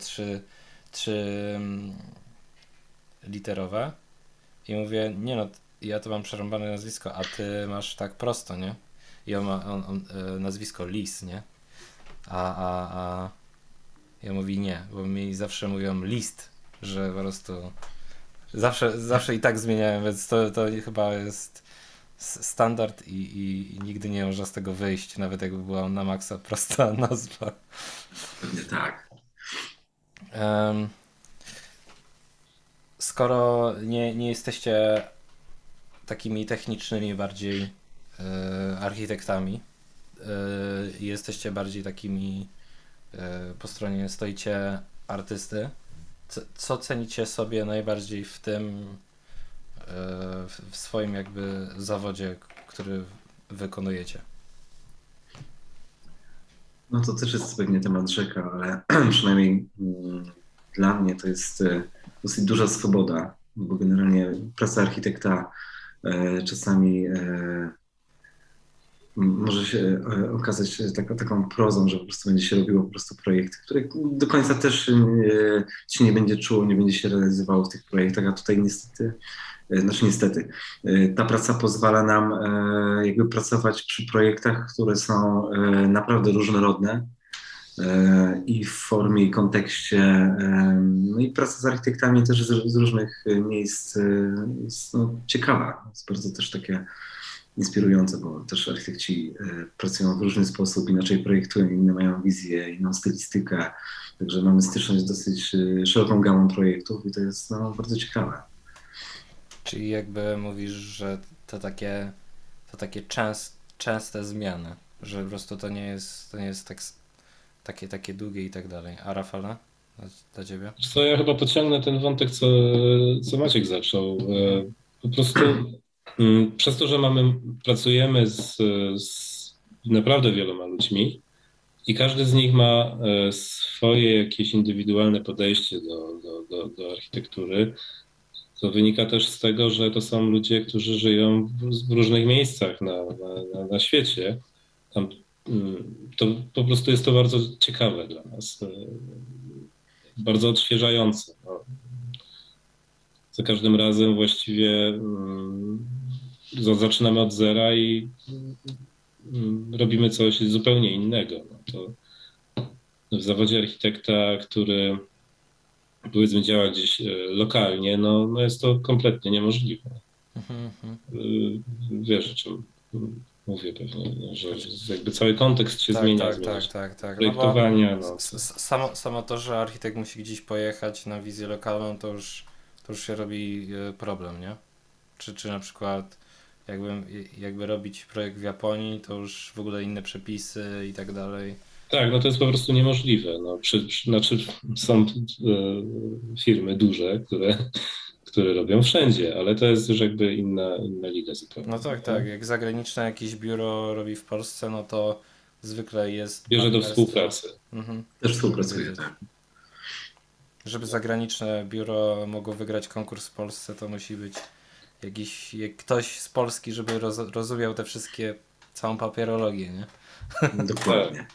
trzyliterowe. I mówię, nie no, ja to mam przerąbane nazwisko, a ty masz tak prosto, nie? I on ma nazwisko Lis, nie? A ja mówi nie, bo mi zawsze mówią list, że po prostu zawsze i tak zmieniałem, więc to chyba jest standard i nigdy nie można z tego wyjść, nawet jakby była na maksa prosta nazwa. Pewnie tak. Skoro nie jesteście takimi technicznymi bardziej architektami, jesteście bardziej takimi po stronie stoicie artysty, co cenicie sobie najbardziej w tym, w swoim jakby zawodzie, który wykonujecie? No to też jest pewnie temat rzeka, ale przynajmniej dla mnie to jest dosyć duża swoboda, bo generalnie praca architekta czasami może się okazać taką prozą, że po prostu będzie się robiło po prostu projekty, które do końca też się nie będzie czuło, nie będzie się realizowało w tych projektach, a tutaj niestety, ta praca pozwala nam jakby pracować przy projektach, które są naprawdę różnorodne, i w formie, i kontekście. No i praca z architektami też z różnych miejsc jest no, ciekawa. Jest bardzo też takie inspirujące, bo też architekci pracują w różny sposób, inaczej projektują, inne mają wizję, inną stylistykę. Także mamy styczność z dosyć szeroką gamą projektów i to jest no, bardzo ciekawe. Czyli jakby mówisz, że to takie częste zmiany, że po prostu to nie jest tak takie długie i tak dalej. A Rafale, dla ciebie? Co, ja chyba pociągnę ten wątek, co Maciek zaczął. Po prostu przez to, że pracujemy z naprawdę wieloma ludźmi i każdy z nich ma swoje jakieś indywidualne podejście do architektury, to wynika też z tego, że to są ludzie, którzy żyją w różnych miejscach na świecie. To po prostu jest to bardzo ciekawe dla nas, bardzo odświeżające. Za każdym razem właściwie zaczynamy od zera i robimy coś zupełnie innego. To w zawodzie architekta, który powiedzmy działa gdzieś lokalnie, no jest to kompletnie niemożliwe. Wiesz, o czym mówię pewnie, że jakby cały kontekst się zmienia. Tak. Projektowania. No samo to, że architekt musi gdzieś pojechać na wizję lokalną, to już się robi problem, nie? Czy na przykład jakby robić projekt w Japonii, to już w ogóle inne przepisy i tak dalej. Tak, no to jest po prostu niemożliwe. No, znaczy są firmy duże, które robią wszędzie, ale to jest już jakby inna liga zupełnie. No tak. Jak zagraniczne jakieś biuro robi w Polsce, no to zwykle jest... Bierze do współpracy. Też współpracuje, tak. Żeby zagraniczne biuro mogło wygrać konkurs w Polsce, to musi być jakiś ktoś z Polski, żeby rozumiał te wszystkie, całą papierologię, nie? Dokładnie.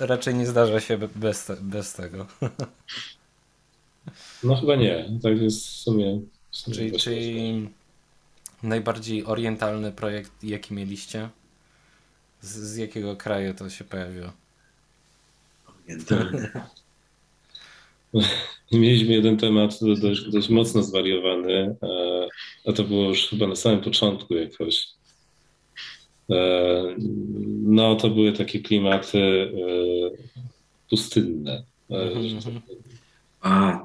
Raczej nie zdarza się bez tego. No chyba nie, tak jest w sumie. Czyli najbardziej orientalny projekt, jaki mieliście? Z jakiego kraju to się pojawiło? Orientalny. Mieliśmy jeden temat dość mocno zwariowany, a to było już chyba na samym początku jakoś. No to były takie klimaty pustynne.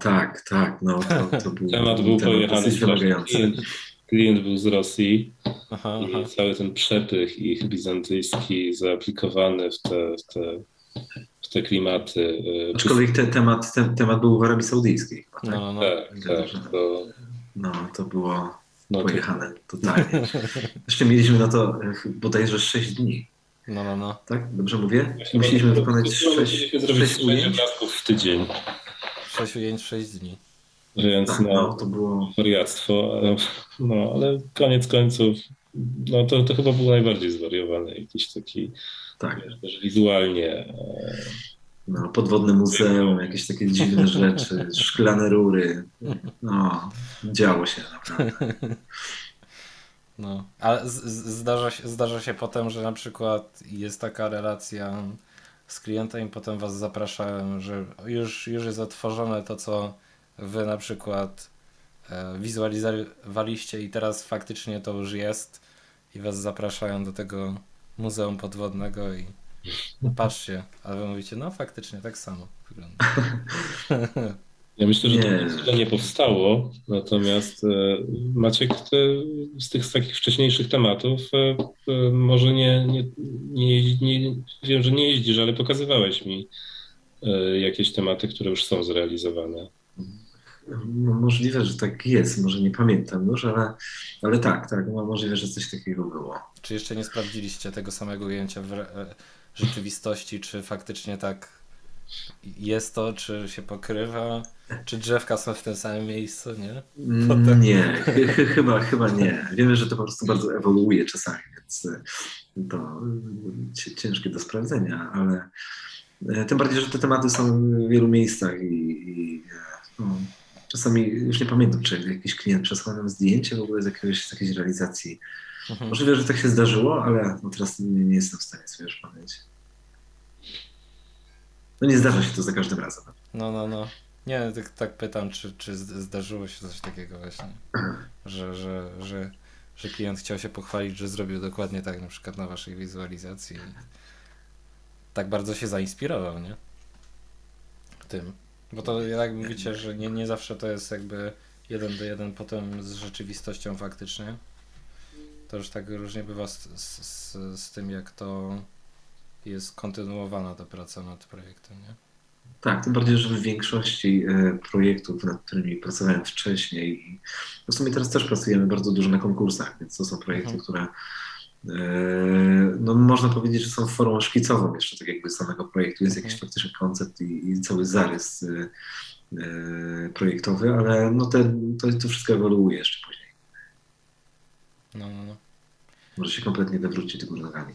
Tak, no to był temat, był pojechany. klient był z Rosji. Aha, i aha. Cały ten przepych ich bizantyjski zaaplikowany w te klimaty. Aczkolwiek ten temat był w Arabii Saudyjskiej. Tak, no, no. Tak, to... No, to było pojechane totalnie. Zresztą mieliśmy na to bodajże 6 dni. No, no, no. Tak? Dobrze mówię? Musieliśmy wykonać 6 ujęć w tydzień. 6 ujęć, 6 dni. Więc tak, no, to było wariactwo, no, ale koniec końców no, to chyba był najbardziej zwariowany jakiś taki, tak. Też wizualnie. No, podwodne muzeum, jakieś takie dziwne rzeczy, szklane rury, no, działo się naprawdę. No, ale zdarza się potem, że na przykład jest taka relacja z klientem i potem was zapraszałem, że już jest otworzone to, co wy na przykład wizualizowaliście i teraz faktycznie to już jest i was zapraszają do tego muzeum podwodnego i patrzcie, ale wy mówicie, no faktycznie tak samo wygląda. Ja myślę, że to nie powstało, natomiast Maciek z takich wcześniejszych tematów może nie wiem, że nie jeździsz, ale pokazywałeś mi jakieś tematy, które już są zrealizowane. No, możliwe, że tak jest, może nie pamiętam już, ale tak, no, możliwe, że coś takiego było. Czy jeszcze nie sprawdziliście tego samego ujęcia w rzeczywistości, czy faktycznie tak jest to, czy się pokrywa, czy drzewka są w tym samym miejscu, nie? Potem... Nie, chyba nie. Wiemy, że to po prostu bardzo ewoluuje czasami, więc to ciężkie do sprawdzenia, ale tym bardziej, że te tematy są w wielu miejscach i no, czasami już nie pamiętam, czy jakiś klient przesłał nam zdjęcie w ogóle z jakiejś realizacji. Mhm. Możliwe, że tak się zdarzyło, ale no teraz nie jestem w stanie sobie już pamięć. No nie zdarza się to za każdym razem. No. Nie, tak pytam, czy zdarzyło się coś takiego właśnie, że klient chciał się pochwalić, że zrobił dokładnie tak na przykład na waszej wizualizacji. Tak bardzo się zainspirował, nie? W tym. Bo to jednak mówicie, że nie zawsze to jest jakby 1:1 potem z rzeczywistością faktycznie. To już tak różnie bywa z tym, jak to jest kontynuowana ta praca nad projektem, nie? Tak, tym bardziej, że w większości projektów, nad którymi pracowałem wcześniej, w sumie teraz też pracujemy bardzo dużo na konkursach, więc to są projekty, które no można powiedzieć, że są formą szkicową jeszcze tak jakby samego projektu. Jest jakiś faktyczny koncept i cały zarys projektowy, ale no to wszystko ewoluuje jeszcze później. No. Może się kompletnie wywrócić do góry nogami.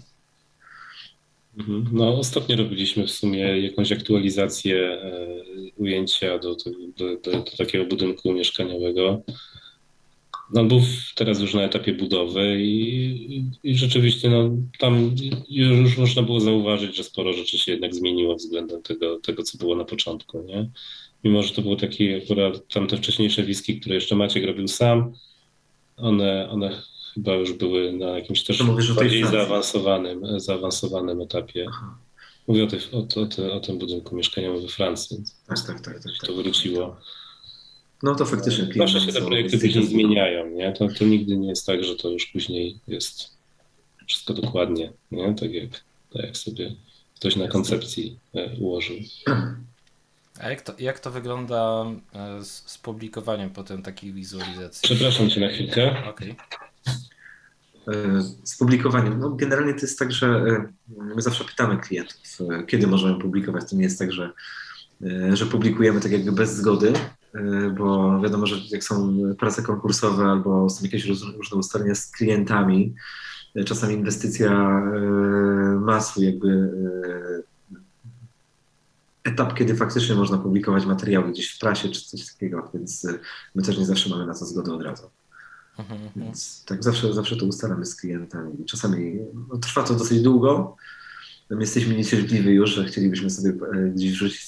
No ostatnio robiliśmy w sumie jakąś aktualizację ujęcia do takiego budynku mieszkaniowego. No, był teraz już na etapie budowy i rzeczywiście no, tam już można było zauważyć, że sporo rzeczy się jednak zmieniło względem tego co było na początku, nie? Mimo, że to było takie akurat tamte wcześniejsze wiski, które jeszcze Maciek robił sam, one chyba już były na jakimś też bardziej zaawansowanym etapie. Aha. Mówię o tym budynku mieszkaniowym we Francji, więc tak, to wróciło. No to faktycznie. Zawsze się te projekty później zmieniają, nie? To nigdy nie jest tak, że to już później jest wszystko dokładnie, nie? Tak jak sobie ktoś na koncepcji ułożył. A jak to wygląda z publikowaniem potem takiej wizualizacji? Przepraszam cię na chwilkę. Okay. Z publikowaniem. No generalnie to jest tak, że my zawsze pytamy klientów, kiedy możemy publikować. To nie jest tak, że publikujemy tak jakby bez zgody, bo wiadomo, że jak są prace konkursowe albo są jakieś różne ustalenia z klientami, czasami inwestycja ma swój jakby etap, kiedy faktycznie można publikować materiały gdzieś w prasie czy coś takiego, więc my też nie zawsze mamy na to zgodę od razu. Więc tak zawsze to ustalamy z klientami. Czasami no, trwa to dosyć długo. My jesteśmy niecierpliwi już, że chcielibyśmy sobie gdzieś wrzucić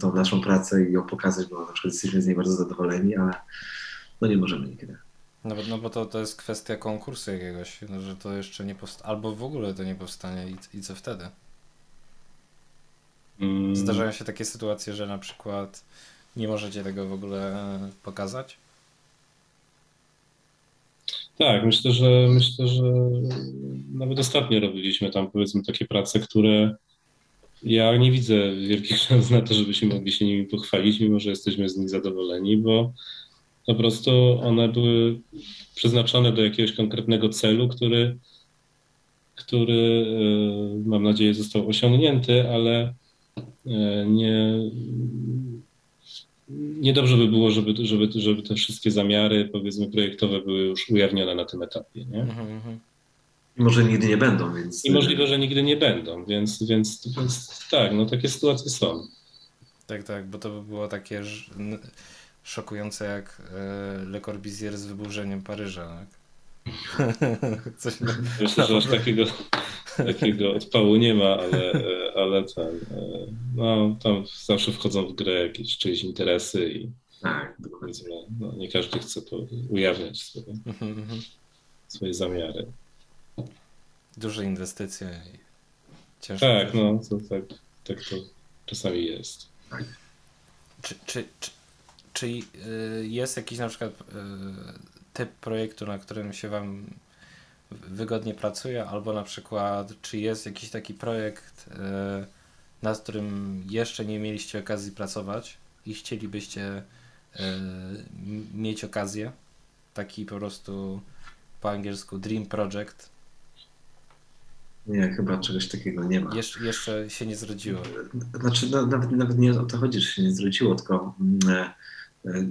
tą naszą pracę i ją pokazać, bo na przykład jesteśmy z niej bardzo zadowoleni, ale no nie możemy nigdy. No bo to jest kwestia konkursu jakiegoś, no, że to jeszcze nie powstanie, albo w ogóle to nie powstanie i co wtedy? Zdarzają się takie sytuacje, że na przykład nie możecie tego w ogóle pokazać? Tak, myślę, że nawet ostatnio robiliśmy tam, powiedzmy, takie prace, które ja nie widzę wielkich szans na to, żebyśmy mogli się nimi pochwalić, mimo że jesteśmy z nich zadowoleni, bo po prostu one były przeznaczone do jakiegoś konkretnego celu, który mam nadzieję został osiągnięty, ale niedobrze by było, żeby te wszystkie zamiary, powiedzmy, projektowe były już ujawnione na tym etapie. Nie? Mhm. I może nigdy nie będą, więc... I możliwe, że nigdy nie będą, więc tak, no takie sytuacje są. Tak, tak, bo to by było takie szokujące jak Le Corbusier z wyburzeniem Paryża, tak? Coś na... Myślę, że aż takiego odpału nie ma, ale ten, no, tam zawsze wchodzą w grę jakieś czyjeś interesy i no, nie każdy chce ujawniać swoje zamiary. Duże inwestycje i ciężko. Tak, no to tak to czasami jest. Tak. Czy jest jakiś na przykład typ projektu, na którym się wam wygodnie pracuje, albo na przykład czy jest jakiś taki projekt, nad którym jeszcze nie mieliście okazji pracować i chcielibyście mieć okazję? Taki po prostu po angielsku dream project. Nie, chyba czegoś takiego nie ma. Jeszcze się nie zrodziło. Znaczy, nawet nie o to chodzi, że się nie zrodziło, tylko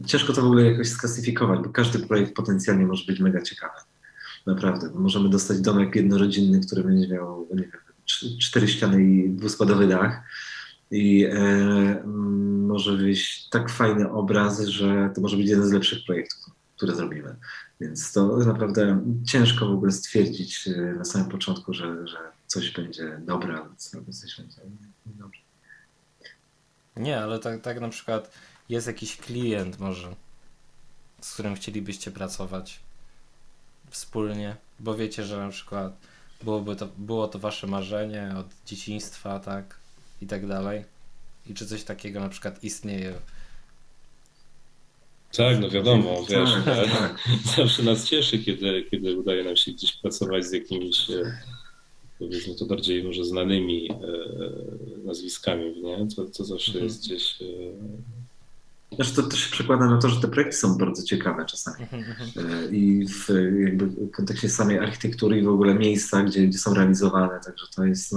ciężko to w ogóle jakoś sklasyfikować, bo każdy projekt potencjalnie może być mega ciekawy. Naprawdę. Możemy dostać domek jednorodzinny, który będzie miał, nie wiem, 4 ściany i 2-składowy dach. I może wyjść tak fajny obraz, że to może być jeden z lepszych projektów, które zrobimy. Więc to naprawdę ciężko w ogóle stwierdzić na samym początku, że coś będzie dobre, ale coś będzie niedobre. Nie, ale tak na przykład jest jakiś klient może, z którym chcielibyście pracować wspólnie, bo wiecie, że na przykład było to wasze marzenie od dzieciństwa, tak, i tak dalej. I czy coś takiego na przykład istnieje? Tak, no wiadomo, wiesz, zawsze nas cieszy, kiedy udaje nam się gdzieś pracować z jakimiś, powiedzmy to bardziej może znanymi nazwiskami, nie? To zawsze jest gdzieś... Zresztą to się przekłada na to, że te projekty są bardzo ciekawe czasami i jakby w kontekście samej architektury i w ogóle miejsca, gdzie są realizowane, także to jest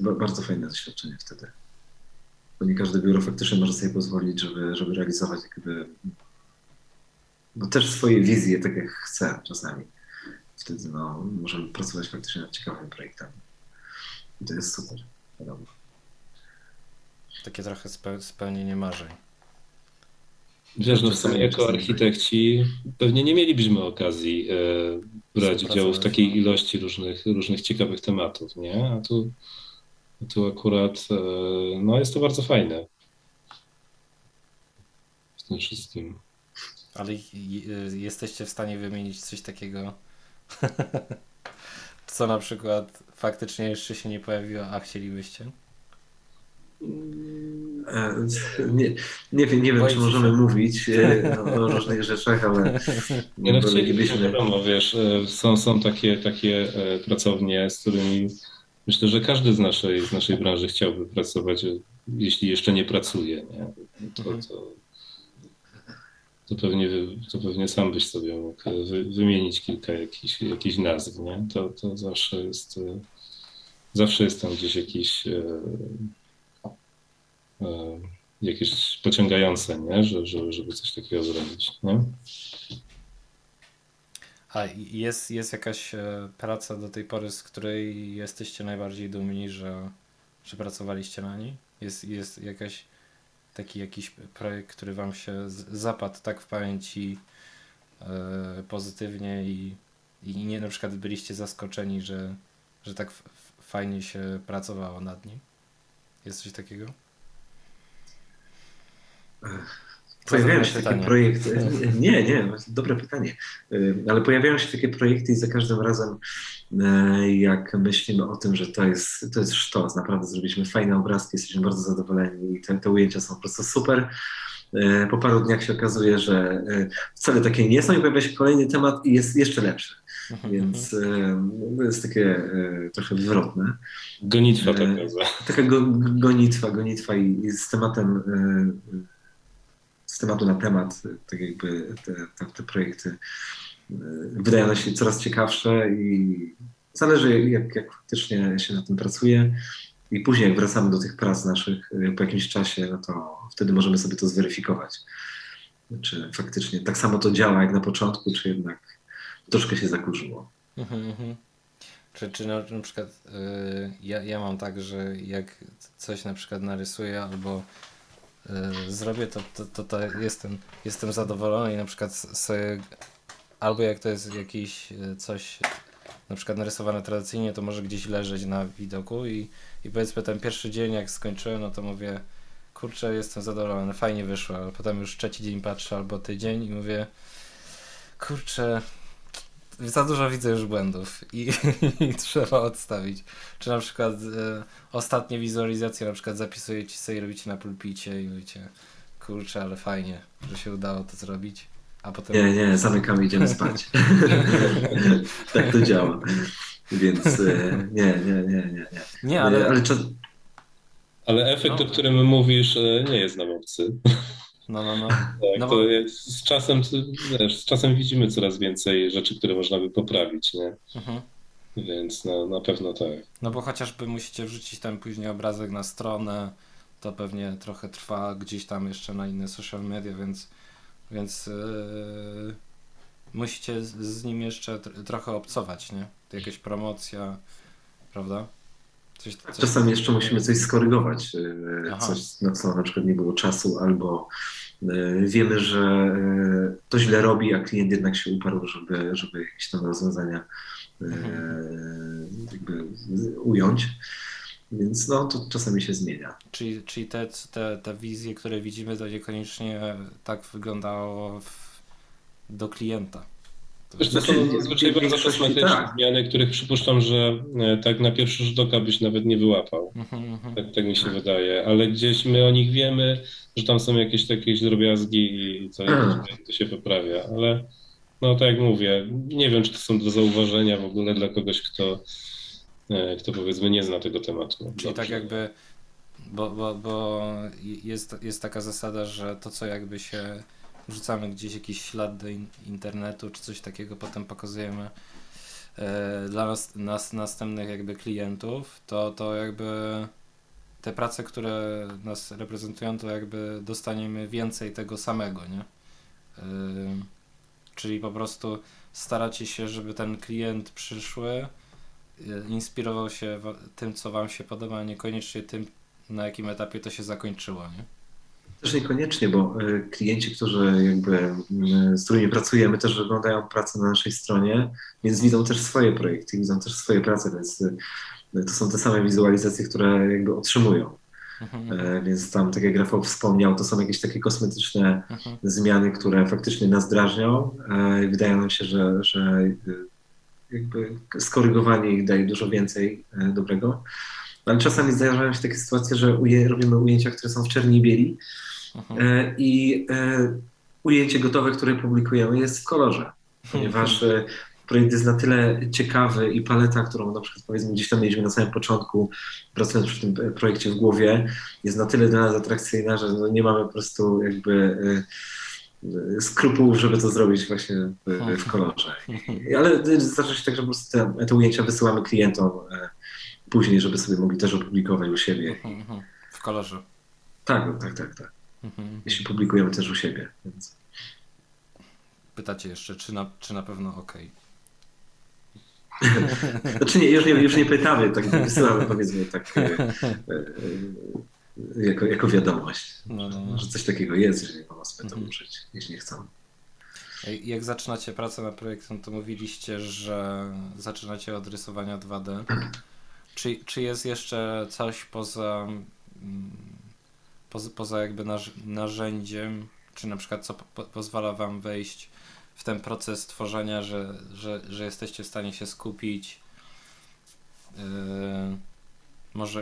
bardzo fajne doświadczenie wtedy. Bo nie każde biuro faktycznie może sobie pozwolić, żeby realizować jakby, no, też swoje wizje, tak jak chce czasami. Wtedy możemy pracować faktycznie nad ciekawymi projektami. I to jest super, wiadomo. Takie trochę spełnienie marzeń. Wiesz, no w sumie jako architekci pewnie nie mielibyśmy okazji brać udziału w takiej ilości różnych ciekawych tematów, nie? A tu akurat, no jest to bardzo fajne w tym wszystkim. Ale jesteście w stanie wymienić coś takiego, co na przykład faktycznie jeszcze się nie pojawiło, a chcielibyście? Nie wiem, czy możemy mówić o różnych rzeczach, ale... Nie, no chcielibyśmy, wiesz, są takie pracownie, z którymi... Myślę, że każdy z naszej branży chciałby pracować, jeśli jeszcze nie pracuje, nie? To pewnie sam byś sobie mógł wymienić kilka jakichś nazw, nie? To zawsze jest tam gdzieś jakieś pociągające, nie? Żeby coś takiego zrobić, nie? A jest jakaś praca do tej pory, z której jesteście najbardziej dumni, że pracowaliście na niej? Jest jakiś projekt, który wam się zapadł tak w pamięci pozytywnie i nie, na przykład byliście zaskoczeni, że tak fajnie się pracowało nad nim? Jest coś takiego? Pojawiają się takie projekty. Nie, dobre pytanie. Ale pojawiają się takie projekty i za każdym razem, jak myślimy o tym, że to jest sztos, naprawdę zrobiliśmy fajne obrazki, jesteśmy bardzo zadowoleni i te ujęcia są po prostu super, Po paru dniach się okazuje, że wcale takie nie są i pojawia się kolejny temat i jest jeszcze lepszy. Więc to jest takie trochę wywrotne. Gonitwa tak nazywa. Taka gonitwa i z tematem, z tematu na temat, tak jakby te projekty wydają się coraz ciekawsze i zależy jak faktycznie się nad tym pracuje. I później jak wracamy do tych prac naszych po jakimś czasie, no to wtedy możemy sobie to zweryfikować. Czy faktycznie tak samo to działa jak na początku, czy jednak troszkę się zakurzyło. Czy na przykład ja mam tak, że jak coś na przykład narysuję albo zrobię, to jestem zadowolony i na przykład sobie, albo jak to jest jakiś coś na przykład narysowane tradycyjnie, to może gdzieś leżeć na widoku i powiedzmy ten pierwszy dzień jak skończyłem, no to mówię, kurczę, jestem zadowolony, fajnie wyszło, ale potem już trzeci dzień patrzę albo tydzień i mówię, kurczę, za dużo widzę już błędów i trzeba odstawić. Czy na przykład ostatnie wizualizacje na przykład zapisujecie sobie, robicie na pulpicie i mówicie, kurczę, ale fajnie, że się udało to zrobić. A potem... Nie, zamykamy, idziemy spać. Tak to działa. Więc nie. Nie, ale... Ale efekt, no, o którym mówisz, nie jest nam obcy. No. Tak, no bo... to jest, z czasem widzimy coraz więcej rzeczy, które można by poprawić, nie? Mhm. Więc no, na pewno tak. No bo chociażby musicie wrzucić tam później obrazek na stronę, to pewnie trochę trwa gdzieś tam jeszcze na inne social media, więc musicie z nim jeszcze trochę obcować, nie? Jakaś promocja, prawda? Coś... Czasami jeszcze musimy coś skorygować, coś, na co na przykład nie było czasu, albo wiemy, że to źle robi, a klient jednak się uparł, żeby jakieś tam rozwiązania jakby ująć. Więc no, to czasami się zmienia. Czyli te wizje, które widzimy, to niekoniecznie tak wyglądało do klienta. To są zazwyczaj bardzo kosmetyczne zmiany, których przypuszczam, że tak na pierwszy rzut oka byś nawet nie wyłapał. Tak mi się wydaje, ale gdzieś my o nich wiemy, że tam są jakieś takie drobiazgi i co to się poprawia, ale no tak jak mówię, nie wiem, czy to są do zauważenia w ogóle dla kogoś, kto powiedzmy nie zna tego tematu. Czyli tak jakby, bo jest taka zasada, że to co jakby się wrzucamy gdzieś jakiś ślad do internetu czy coś takiego, potem pokazujemy dla nas następnych jakby klientów, to jakby te prace, które nas reprezentują, to jakby dostaniemy więcej tego samego, nie? Czyli po prostu staracie się, żeby ten klient przyszły inspirował się tym, co wam się podoba, a niekoniecznie tym, na jakim etapie to się zakończyło, nie? Też niekoniecznie, bo klienci, którzy jakby, z którymi pracujemy, też oglądają pracę na naszej stronie, więc widzą też swoje projekty, widzą też swoje prace, więc to są te same wizualizacje, które jakby otrzymują. Więc tam, tak jak Rafał wspomniał, to są jakieś takie kosmetyczne zmiany, które faktycznie nas drażnią i wydaje nam się, że jakby skorygowanie ich daje dużo więcej dobrego. Ale czasami zdarzają się takie sytuacje, że robimy ujęcia, które są w czerni i bieli i ujęcie gotowe, które publikujemy, jest w kolorze, ponieważ projekt jest na tyle ciekawy i paleta, którą na przykład powiedzmy gdzieś tam mieliśmy na samym początku, pracując przy tym projekcie w głowie, jest na tyle dla nas atrakcyjna, że no nie mamy po prostu jakby... skrupułów, żeby to zrobić właśnie w kolorze. Ale zdarza się tak, że po prostu te ujęcia wysyłamy klientom później, żeby sobie mogli też opublikować u siebie. W kolorze. Tak. Jeśli publikujemy też u siebie. Więc... Pytacie jeszcze, czy na pewno OK? Znaczy nie, już nie pytamy, tak wysyłamy powiedzmy tak jako wiadomość, no. Że coś takiego jest, jeżeli można sobie to użyć, jeśli chcą. Jak zaczynacie pracę nad projektem, to mówiliście, że zaczynacie od rysowania 2D. Czy jest jeszcze coś poza jakby narzędziem, czy na przykład co pozwala wam wejść w ten proces tworzenia, że jesteście w stanie się skupić?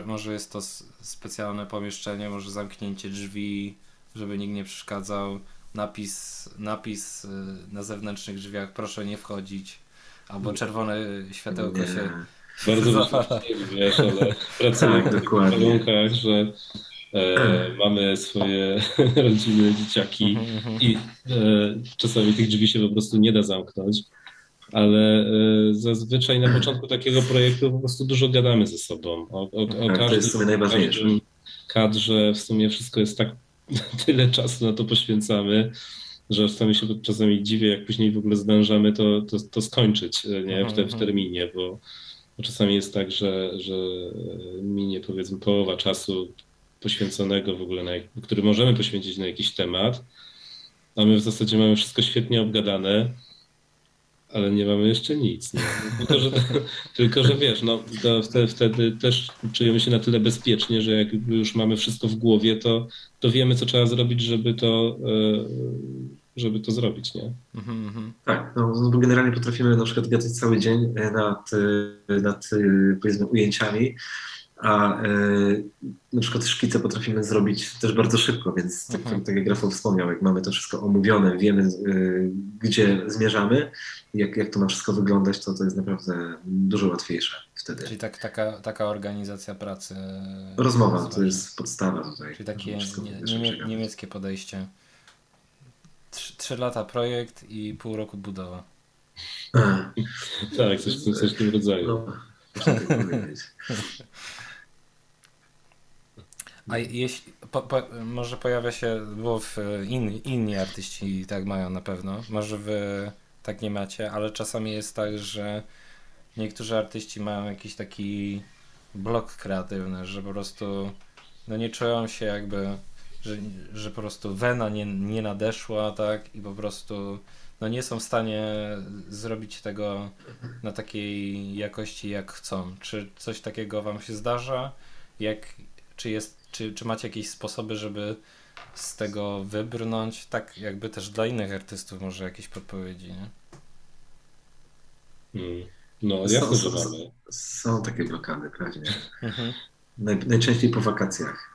Może jest to specjalne pomieszczenie, może zamknięcie drzwi, żeby nikt nie przeszkadzał, napis na zewnętrznych drzwiach, proszę nie wchodzić, albo czerwone światełko się... Bardzo dużo wiesz, ale pracuję tak, w warunkach, że mamy swoje rodziny, dzieciaki i czasami tych drzwi się po prostu nie da zamknąć, ale zazwyczaj na początku takiego projektu po prostu dużo gadamy ze sobą. To jest sobie najważniejsze. Kadrze w sumie wszystko jest tak, tyle czasu na to poświęcamy, że sami się czasami dziwię, jak później w ogóle zdążamy to skończyć, nie? W terminie, bo czasami jest tak, że minie powiedzmy połowa czasu poświęconego w ogóle, który możemy poświęcić na jakiś temat, a my w zasadzie mamy wszystko świetnie obgadane, ale nie mamy jeszcze nic. Nie? Tylko, że wiesz, no, wtedy też czujemy się na tyle bezpiecznie, że jak już mamy wszystko w głowie, to wiemy, co trzeba zrobić, żeby to zrobić, nie? Tak, no generalnie potrafimy na przykład gadać cały dzień nad powiedzmy ujęciami, a na przykład szkice potrafimy zrobić też bardzo szybko, więc tak jak Rafał wspomniał, jak mamy to wszystko omówione, wiemy gdzie zmierzamy, jak to ma wszystko wyglądać, to jest naprawdę dużo łatwiejsze wtedy. Czyli taka organizacja pracy. Rozmowa, to jest podstawa tutaj. Czyli takie niemieckie podejście. 3 lata projekt i pół roku budowa. Tak, coś w tym rodzaju. No, a jeśli, może pojawia się, bo inni artyści tak mają na pewno, może wy tak nie macie, ale czasami jest tak, że niektórzy artyści mają jakiś taki blok kreatywny, że po prostu no nie czują się jakby, że po prostu wena nie nadeszła, tak, i po prostu no nie są w stanie zrobić tego na takiej jakości jak chcą. Czy coś takiego wam się zdarza? Czy macie jakieś sposoby, żeby z tego wybrnąć? Tak jakby też dla innych artystów może jakieś podpowiedzi, nie? No jasne, że mamy. Są takie blokady pewnie. Najczęściej po wakacjach.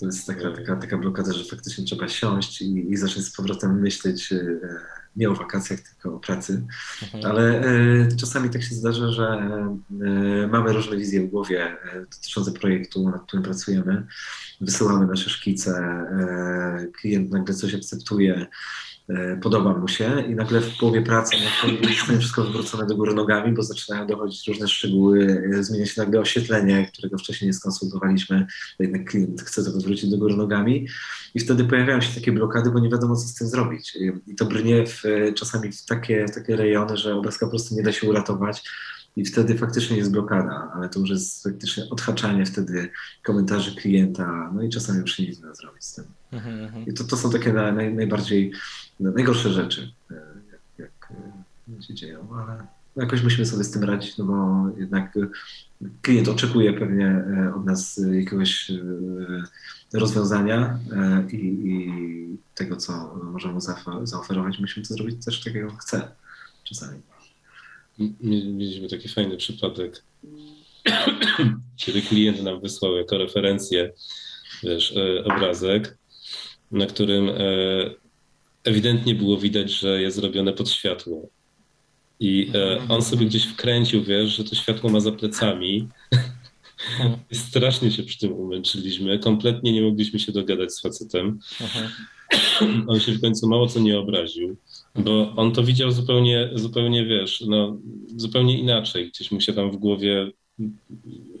To jest taka blokada, że faktycznie trzeba siąść i zacząć z powrotem myśleć nie o wakacjach, tylko o pracy. Ale czasami tak się zdarza, że mamy różne wizje w głowie dotyczące projektu, nad którym pracujemy. Wysyłamy nasze szkice, klient nagle coś akceptuje, podoba mu się i nagle w połowie pracy jest wszystko wywrócone do góry nogami, bo zaczynają dochodzić różne szczegóły, zmienia się nagle oświetlenie, którego wcześniej nie skonsultowaliśmy, jednak klient chce to wywrócić do góry nogami i wtedy pojawiają się takie blokady, bo nie wiadomo, co z tym zrobić. I to brnie czasami w takie rejony, że obrazka po prostu nie da się uratować i wtedy faktycznie jest blokada, ale to już jest faktycznie odhaczanie wtedy komentarzy klienta, no i czasami już nie można zrobić z tym. I to są takie najgorsze rzeczy, jak się dzieją, ale jakoś musimy sobie z tym radzić, no bo jednak klient oczekuje pewnie od nas jakiegoś rozwiązania i tego, co możemy zaoferować, musimy to zrobić też takiego, jak chce czasami. Mieliśmy taki fajny przypadek, kiedy klient nam wysłał jako referencję, wiesz, obrazek, na którym ewidentnie było widać, że jest zrobione pod światło. I on sobie gdzieś wkręcił, wiesz, że to światło ma za plecami. I strasznie się przy tym umęczyliśmy. Kompletnie nie mogliśmy się dogadać z facetem. On się w końcu mało co nie obraził, bo on to widział zupełnie wiesz, no, zupełnie inaczej. Gdzieś mu się tam w głowie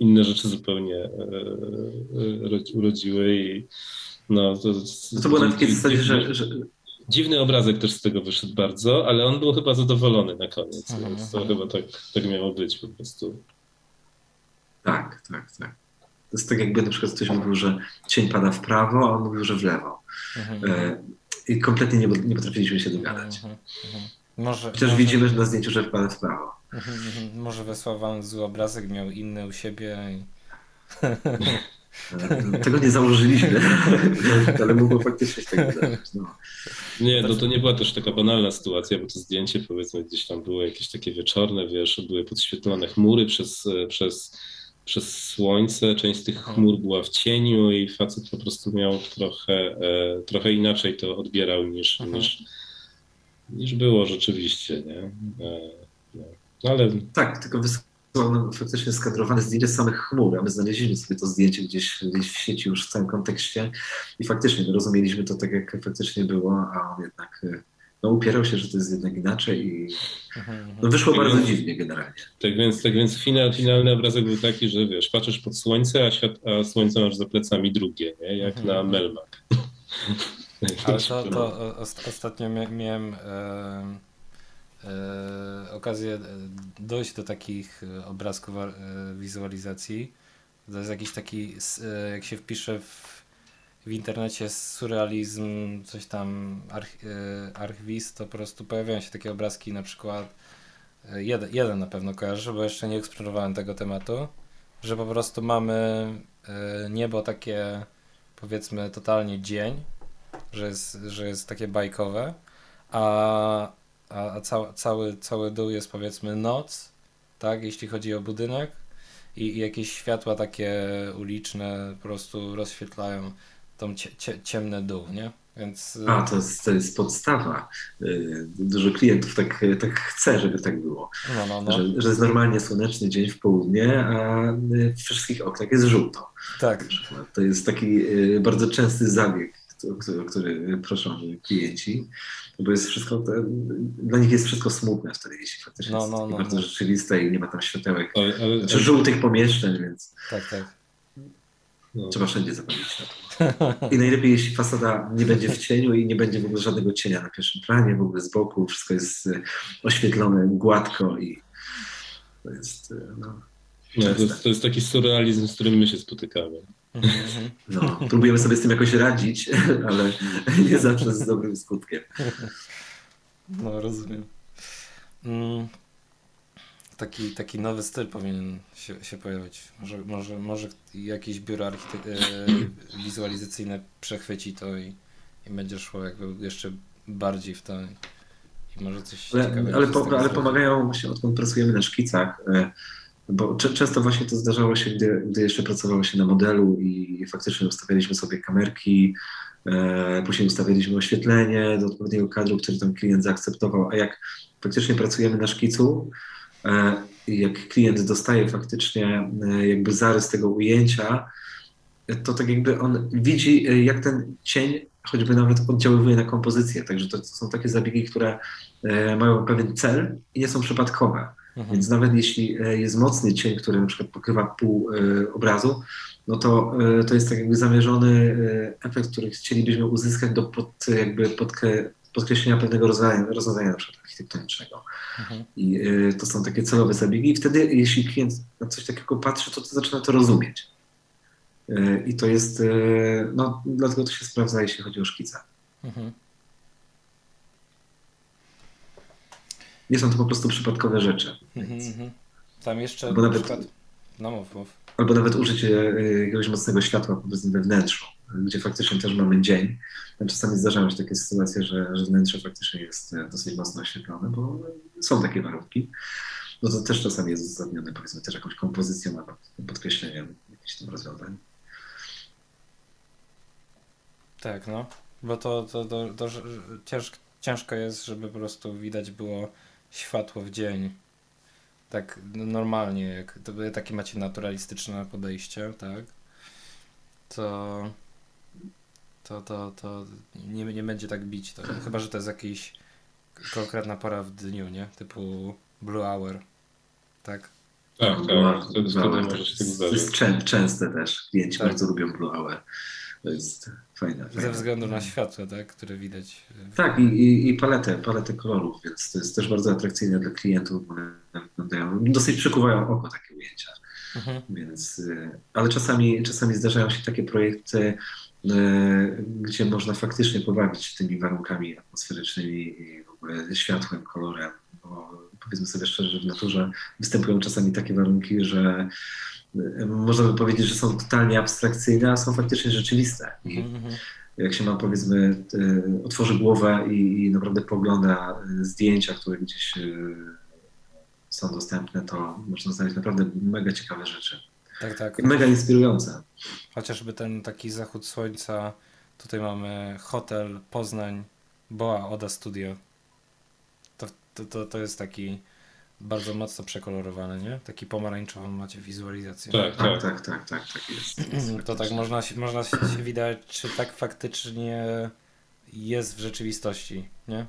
inne rzeczy zupełnie urodziły i no to było na takiej zasadzie, że dziwny obrazek też z tego wyszedł bardzo, ale on był chyba zadowolony na koniec, więc to chyba tak miało być po prostu. Tak. To jest tak, jakby na przykład ktoś mówił, że cień pada w prawo, a on mówił, że w lewo. I kompletnie nie potrafiliśmy się dogadać. Chociaż widzimy na zdjęciu, że pada w prawo. Może wysłał wam zły obrazek, miał inny u siebie. I... Tego nie założyliśmy, ale mogło faktycznie tak wydarzyć. No. Nie, no to nie była też taka banalna sytuacja, bo to zdjęcie powiedzmy gdzieś tam było jakieś takie wieczorne, wiesz, były podświetlone chmury przez przez słońce, część z tych chmur była w cieniu i facet po prostu miał trochę inaczej to odbierał niż było rzeczywiście, nie? No, ale... Tak, tylko wysłano faktycznie skadrowane zdjęcie samych chmur, a my znaleźliśmy sobie to zdjęcie gdzieś w sieci już w całym kontekście i faktycznie rozumieliśmy to tak, jak faktycznie było, a on jednak... No, upierał się, że to jest jednak inaczej i no, wyszło tak bardzo dziwnie generalnie. Tak więc finalny obrazek był taki, że wiesz, patrzysz pod słońce, a słońce masz za plecami drugie, nie? Jak na Melmak. Ale to ostatnio miałem okazję dojść do takich obrazków wizualizacji. To jest jakiś taki, jak się wpisze w internecie surrealizm, coś tam, archwiz, to po prostu pojawiają się takie obrazki, na przykład jeden na pewno kojarzę, bo jeszcze nie eksplorowałem tego tematu, że po prostu mamy niebo takie, powiedzmy, totalnie dzień, że jest takie bajkowe, a cały dół jest, powiedzmy, noc, tak, jeśli chodzi o budynek i jakieś światła takie uliczne po prostu rozświetlają tą ciemny dół, nie? Więc... A, to jest podstawa. Dużo klientów tak chce, żeby tak było. No. Że jest normalnie słoneczny dzień w południe, a w wszystkich oknach jest żółto. Tak. To jest taki bardzo częsty zabieg, o który proszą klienci, bo jest wszystko, dla nich jest wszystko smutne wtedy, jeśli faktycznie jest bardzo rzeczywiste i nie ma tam światełek, czy żółtych pomieszczeń, więc... Tak. No. Trzeba wszędzie zapalić światło. I najlepiej, jeśli fasada nie będzie w cieniu i nie będzie w ogóle żadnego cienia na pierwszym planie, w ogóle z boku, wszystko jest oświetlone gładko i to jest... To jest taki surrealizm, z którym my się spotykamy. No, próbujemy sobie z tym jakoś radzić, ale nie zawsze z dobrym skutkiem. No, rozumiem. Taki nowy styl powinien się pojawić. Może jakieś biuro wizualizacyjne przechwyci to i będzie szło jakby jeszcze bardziej w to. I może coś ale pomagają się, odkąd pracujemy na szkicach. Bo często właśnie to zdarzało się, gdy jeszcze pracowało się na modelu i faktycznie ustawialiśmy sobie kamerki, później ustawiliśmy oświetlenie do odpowiedniego kadru, który tam klient zaakceptował, a jak faktycznie pracujemy na szkicu, jak klient dostaje faktycznie jakby zarys tego ujęcia, to tak jakby on widzi, jak ten cień choćby nawet oddziaływuje na kompozycję, także to są takie zabiegi, które mają pewien cel i nie są przypadkowe. Więc nawet jeśli jest mocny cień, który na przykład pokrywa pół obrazu, no to jest tak jakby zamierzony efekt, który chcielibyśmy uzyskać do podkreślenia pewnego rozwiązania na przykład architektonicznego. I to są takie celowe zabiegi i wtedy jeśli klient na coś takiego patrzy, to zaczyna to rozumieć. I to jest, no dlatego to się sprawdza, jeśli chodzi o szkice. Nie są to po prostu przypadkowe rzeczy. Tam jeszcze albo nawet, przykład... no, mów. Albo nawet użycie jakiegoś mocnego światła powiedzmy we wnętrzu, gdzie faktycznie też mamy dzień. Czasami zdarzają się takie sytuacje, że wnętrze faktycznie jest dosyć mocno oświetlone, bo są takie warunki. No to też czasami jest uzasadnione powiedzmy też jakąś kompozycją albo podkreśleniem jakichś tam rozwiązań. Tak, no. Bo to ciężko jest, żeby po prostu widać było światło w dzień, tak normalnie, jak to takie macie naturalistyczne podejście, tak, to nie będzie tak bić to, chyba że to jest jakaś konkretna pora w dniu, nie, typu blue hour, tak? Tak, to jest częste też, klienci bardzo lubią blue hour. To jest fajne. Ze względu na światło, tak, które widać. Tak, i paletę kolorów, więc to jest też bardzo atrakcyjne dla klientów, bo dosyć przykuwają oko takie ujęcia. Więc, ale czasami zdarzają się takie projekty, gdzie można faktycznie pobawić się tymi warunkami atmosferycznymi i w ogóle światłem, kolorem, bo powiedzmy sobie szczerze, że w naturze występują czasami takie warunki, że można by powiedzieć, że są totalnie abstrakcyjne, a są faktycznie rzeczywiste. I jak się ma, powiedzmy, otworzy głowę i naprawdę pogląda zdjęcia, które gdzieś są dostępne, to można znaleźć naprawdę mega ciekawe rzeczy. Tak, tak. Mega inspirująca. Chociażby ten taki zachód słońca. Tutaj mamy hotel Poznań, Boa Oda Studio. To jest taki bardzo mocno przekolorowany, nie? Taki pomarańczową macie wizualizację. Tak, tak, tak, tak, tak, tak jest. To tak można się widać, czy tak faktycznie jest w rzeczywistości, nie?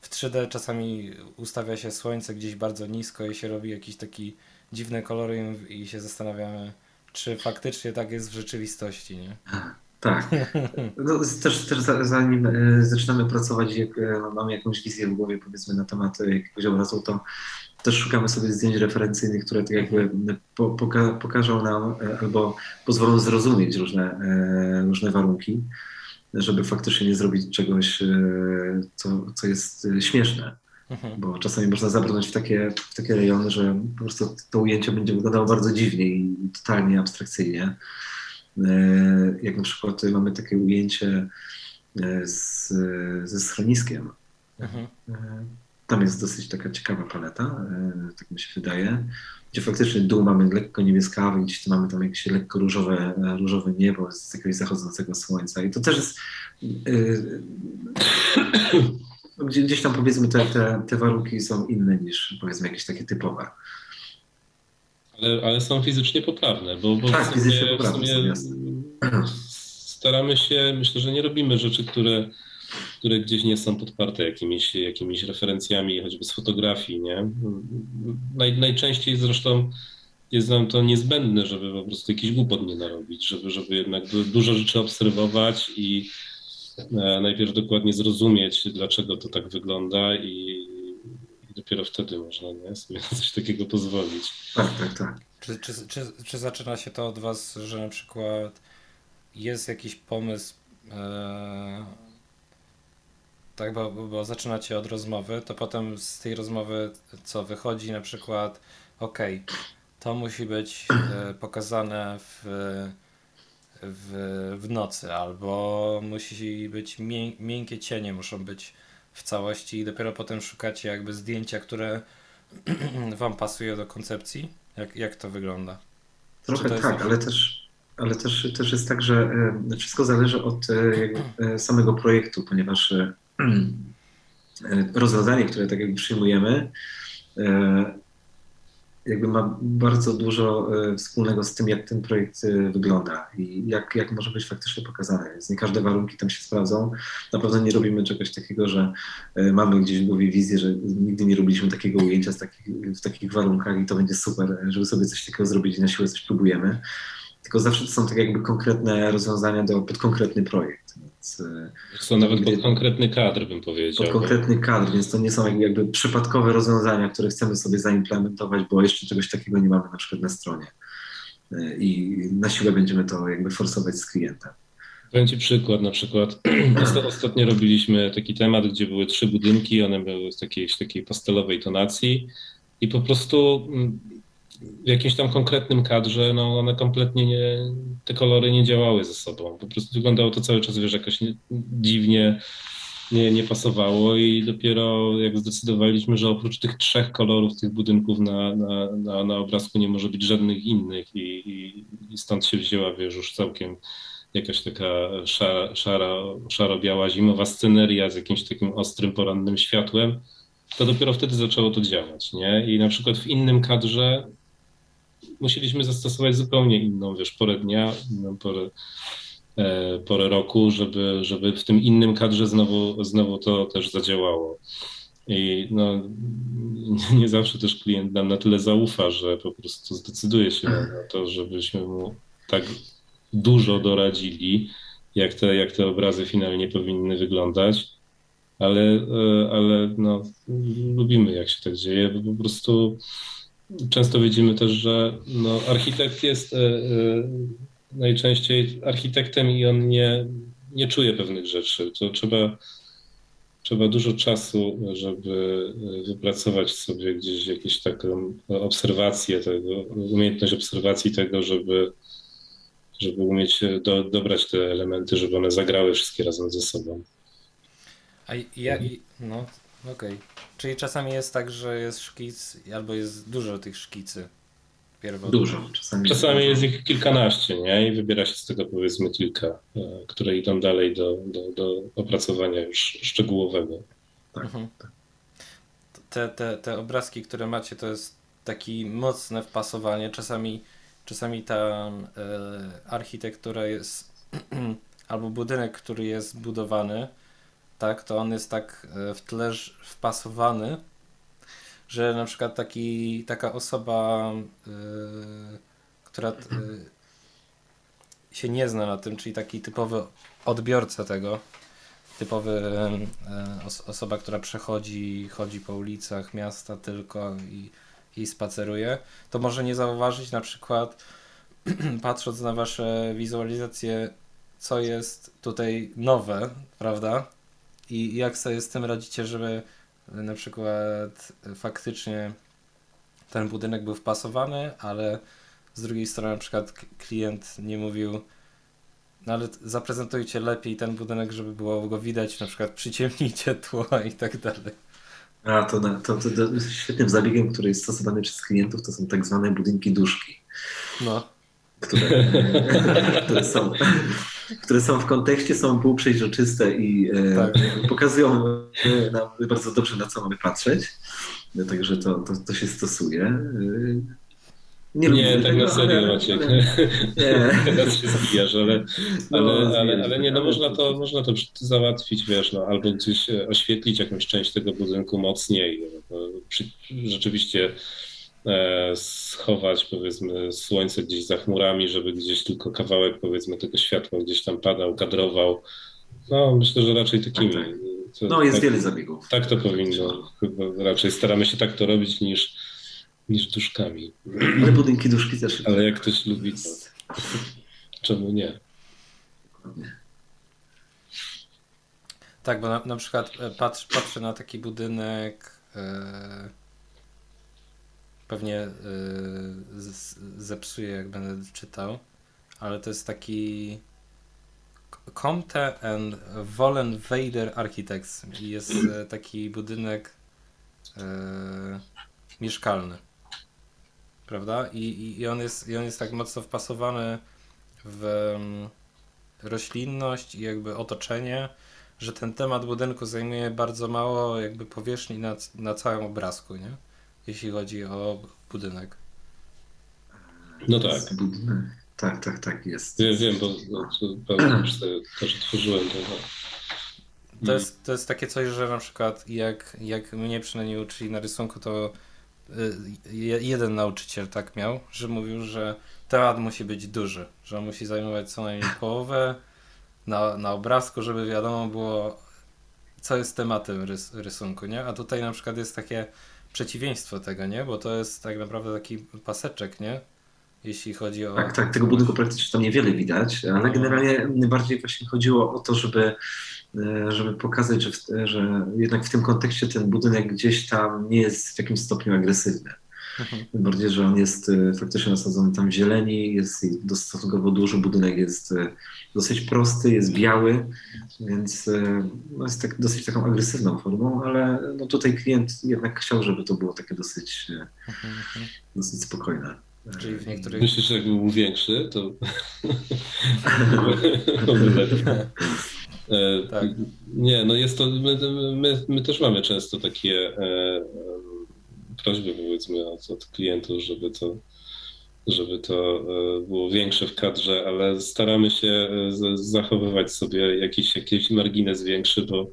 W 3D czasami ustawia się słońce gdzieś bardzo nisko i się robi jakieś takie dziwne kolory i się zastanawiamy, czy faktycznie tak jest w rzeczywistości, nie? Tak. No, też zanim zaczynamy pracować, jak mamy jakąś wizję w głowie, powiedzmy, na temat jakiegoś obrazu, to też szukamy sobie zdjęć referencyjnych, które tak jakby pokażą nam albo pozwolą zrozumieć różne warunki, żeby faktycznie nie zrobić czegoś, co jest śmieszne. Bo czasami można zabrnąć w takie rejony, że po prostu to ujęcie będzie wyglądało bardzo dziwnie i totalnie abstrakcyjnie. Jak na przykład mamy takie ujęcie ze schroniskiem. Mhm. Tam jest dosyć taka ciekawa paleta, tak mi się wydaje, gdzie faktycznie dół mamy lekko niebieskawy, gdzieś tu mamy tam jakieś lekko różowe niebo z jakiegoś zachodzącego słońca. I to też jest... Gdzieś tam, powiedzmy, te warunki są inne niż, powiedzmy, jakieś takie typowe. Ale są fizycznie poprawne, bo tak, w sumie staramy się, myślę, że nie robimy rzeczy, które gdzieś nie są podparte jakimiś referencjami, choćby z fotografii, nie? Najczęściej zresztą jest nam to niezbędne, żeby po prostu jakiś głupot nie narobić, żeby jednak dużo rzeczy obserwować i najpierw dokładnie zrozumieć, dlaczego to tak wygląda i dopiero wtedy można, nie, sobie coś takiego pozwolić. Tak, tak, tak. Czy zaczyna się to od was, że na przykład jest jakiś pomysł, tak, bo zaczynacie od rozmowy, to potem z tej rozmowy co wychodzi, na przykład okej, to musi być pokazane w nocy, albo musi być miękkie cienie, muszą być w całości i dopiero potem szukacie jakby zdjęcia, które wam pasuje do koncepcji? Jak to wygląda? Trochę to tak, ale też jest tak, że wszystko zależy od samego projektu, ponieważ rozwiązanie, które tak jakby przyjmujemy, jakby ma bardzo dużo wspólnego z tym, jak ten projekt wygląda i jak może być faktycznie pokazany. Więc nie każde warunki tam się sprawdzą. Na pewno nie robimy czegoś takiego, że mamy gdzieś w głowie wizję, że nigdy nie robiliśmy takiego ujęcia w takich warunkach i to będzie super, żeby sobie coś takiego zrobić i na siłę coś próbujemy. Tylko zawsze to są tak jakby konkretne rozwiązania pod konkretny projekt. Więc są nawet pod konkretny kadr, bym powiedział. Pod konkretny kadr, więc to nie są jakby przypadkowe rozwiązania, które chcemy sobie zaimplementować, bo jeszcze czegoś takiego nie mamy na przykład na stronie. I na siłę będziemy to jakby forsować z klientem. Powiem ci przykład, na przykład ostatnio robiliśmy taki temat, gdzie były 3 budynki, one były w takiej pastelowej tonacji i po prostu... w jakimś tam konkretnym kadrze, no one kompletnie te kolory nie działały ze sobą. Po prostu wyglądało to cały czas, wiesz, jakoś dziwnie nie pasowało i dopiero jak zdecydowaliśmy, że oprócz tych 3 kolorów tych budynków na obrazku nie może być żadnych innych i stąd się wzięła, wiesz, już całkiem jakaś taka szaro-biała zimowa sceneria z jakimś takim ostrym, porannym światłem, to dopiero wtedy zaczęło to działać, nie? I na przykład w innym kadrze musieliśmy zastosować zupełnie inną, wiesz, porę dnia, inną porę roku, żeby w tym innym kadrze znowu to też zadziałało. I no, nie zawsze też klient nam na tyle zaufa, że po prostu zdecyduje się na to, żebyśmy mu tak dużo doradzili, jak te obrazy finalnie powinny wyglądać. Ale no, lubimy, jak się tak dzieje, bo po prostu często widzimy też, że no, architekt jest najczęściej architektem i on nie czuje pewnych rzeczy. To trzeba dużo czasu, żeby wypracować sobie gdzieś jakieś taką obserwację tego, umiejętność obserwacji tego, żeby umieć dobrać te elementy, żeby one zagrały wszystkie razem ze sobą. No, okej. Czyli czasami jest tak, że jest szkic albo jest dużo tych szkicy. pierwotnych. Dużo. Czasami jest ich kilkanaście, nie? I wybiera się z tego powiedzmy kilka, które idą dalej do opracowania już szczegółowego. Tak. Mhm. Te obrazki, które macie, to jest takie mocne wpasowanie. Czasami ta architektura jest, albo budynek, który jest budowany, tak, to on jest tak w tle wpasowany, że na przykład taka osoba, która się nie zna na tym, czyli taki typowy odbiorca tego, osoba, która przechodzi, chodzi po ulicach miasta tylko i spaceruje, to może nie zauważyć na przykład, patrząc na wasze wizualizacje, co jest tutaj nowe, prawda? I jak sobie z tym radzicie, żeby na przykład faktycznie ten budynek był wpasowany, ale z drugiej strony na przykład klient nie mówił, no ale zaprezentujcie lepiej ten budynek, żeby było go widać, na przykład przyciemnijcie tło i tak dalej. A to świetnym zabiegiem, który jest stosowany przez klientów, to są tak zwane budynki duszki. No. Które są w kontekście, są półprzeźroczyste i tak. Pokazują nam bardzo dobrze, na co mamy patrzeć. Także to się stosuje. Nie, tak na serio, Maciek. Teraz się zbijasz, ale nie, no można to załatwić, wiesz, no, albo gdzieś oświetlić jakąś część tego budynku mocniej. Rzeczywiście schować, powiedzmy, słońce gdzieś za chmurami, żeby gdzieś tylko kawałek, powiedzmy, tego światła gdzieś tam padał, kadrował. No, myślę, że raczej takimi. Tak. No, jest tak, wiele zabiegów. Tak to powinno. Chyba raczej staramy się tak to robić niż duszkami. Ale budynki duszki też. Ale jak ktoś lubi, to czemu nie? Tak, bo na przykład patrzę na taki budynek pewnie zepsuję, jak będę czytał, ale to jest taki Comte and Wollen Vader Architects i jest taki budynek mieszkalny, prawda? I on jest tak mocno wpasowany w roślinność i jakby otoczenie, że ten temat budynku zajmuje bardzo mało jakby powierzchni na całym obrazku, nie? Jeśli chodzi o budynek. No tak. Tak, jest. Ja wiem, bo już też tworzyłem to. To jest takie coś, że na przykład jak mnie przynajmniej uczyli na rysunku, to jeden nauczyciel tak miał, że mówił, że temat musi być duży, że on musi zajmować co najmniej połowę na obrazku, żeby wiadomo było, co jest tematem rysunku, nie? A tutaj na przykład jest takie przeciwieństwo tego, nie? Bo to jest tak naprawdę taki paseczek, nie? Jeśli chodzi o... Tak, tego budynku praktycznie tam niewiele widać, ale generalnie bardziej właśnie chodziło o to, żeby pokazać, że jednak w tym kontekście ten budynek gdzieś tam nie jest w jakimś stopniu agresywny. Tym bardziej, że on jest faktycznie nasadzony tam w zieleni, jest stosunkowo duży, budynek jest dosyć prosty, jest biały, więc jest tak, dosyć taką agresywną formą, ale no tutaj klient jednak chciał, żeby to było takie dosyć spokojne. Czyli w niektórych... Myślisz, że jak był większy, to... Tak. Nie, no jest to... My też mamy często takie... prośby, powiedzmy, od klientów, żeby to było większe w kadrze, ale staramy się zachowywać sobie jakiś margines większy, bo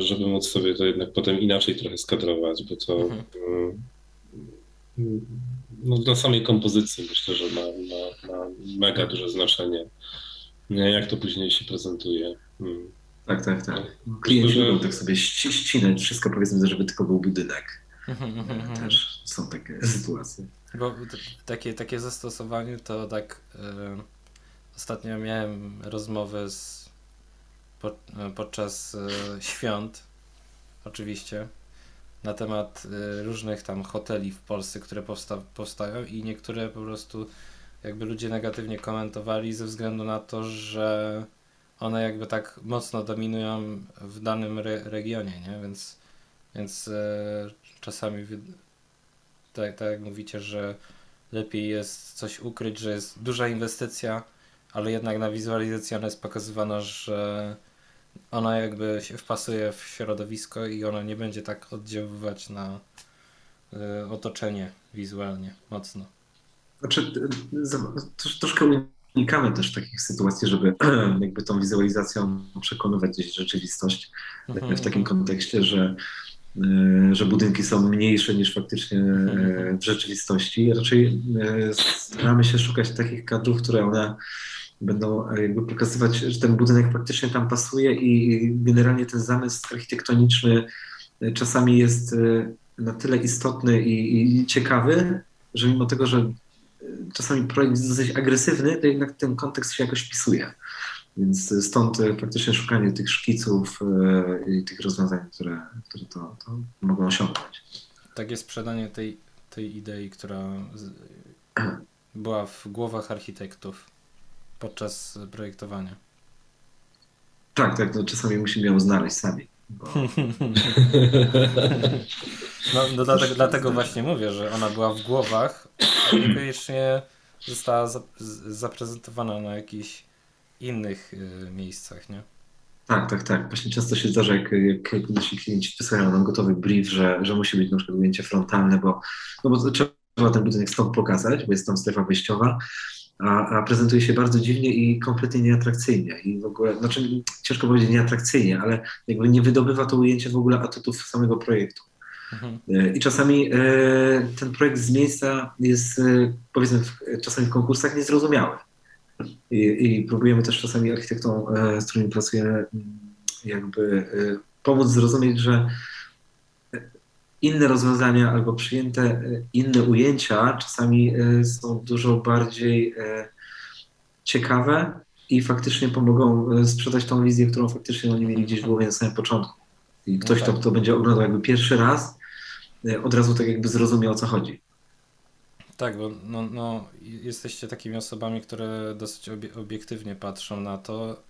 żeby móc sobie to jednak potem inaczej trochę skadrować, bo to no, dla samej kompozycji myślę, że ma mega duże znaczenie, jak to później się prezentuje. Tak. Klienci lubią tak sobie ścinać wszystko, powiedzmy, żeby tylko był budynek. Też są takie sytuacje. Bo takie zastosowanie to tak... ostatnio miałem rozmowę podczas świąt, oczywiście, na temat różnych tam hoteli w Polsce, które powstają i niektóre po prostu jakby ludzie negatywnie komentowali ze względu na to, że one jakby tak mocno dominują w danym regionie, nie? Więc czasami tak jak mówicie, że lepiej jest coś ukryć, że jest duża inwestycja, ale jednak na wizualizacji ona jest pokazywana, że ona jakby się wpasuje w środowisko i ona nie będzie tak oddziaływać na otoczenie wizualnie mocno. Znaczy, troszkę unikamy też takich sytuacji, żeby jakby tą wizualizacją przekonywać gdzieś rzeczywistość w takim kontekście, że budynki są mniejsze niż faktycznie w rzeczywistości. Raczej staramy się szukać takich kadrów, które one będą jakby pokazywać, że ten budynek faktycznie tam pasuje i generalnie ten zamysł architektoniczny czasami jest na tyle istotny i ciekawy, że mimo tego, że czasami projekt jest dosyć agresywny, to jednak ten kontekst się jakoś wpisuje. Więc stąd faktycznie szukanie tych szkiców i tych rozwiązań, które to mogą osiągnąć. Takie sprzedanie tej idei, która była w głowach architektów podczas projektowania. Tak, no czasami musimy ją znaleźć sami. Bo... no dlatego właśnie mówię, że ona była w głowach, a niekoniecznie została zaprezentowana na jakichś innych miejscach, nie? Tak. Właśnie często się zdarza, jak nasi klienci wysyłają nam gotowy brief, że musi być na przykład ujęcie frontalne, bo trzeba ten budynek stąd pokazać, bo jest tam strefa wyjściowa, a prezentuje się bardzo dziwnie i kompletnie nieatrakcyjnie. I w ogóle, znaczy ciężko powiedzieć nieatrakcyjnie, ale jakby nie wydobywa to ujęcie w ogóle atutów samego projektu. I czasami ten projekt z miejsca jest, powiedzmy, czasami w konkursach niezrozumiały. I próbujemy też czasami architektom, z którymi pracuję, jakby pomóc zrozumieć, że inne rozwiązania albo przyjęte inne ujęcia czasami są dużo bardziej ciekawe i faktycznie pomogą sprzedać tą wizję, którą faktycznie oni mieli gdzieś w głowie na samym początku. I ktoś, kto będzie oglądał jakby pierwszy raz, od razu tak jakby zrozumiał, o co chodzi. Tak, bo jesteście takimi osobami, które dosyć obiektywnie patrzą na to,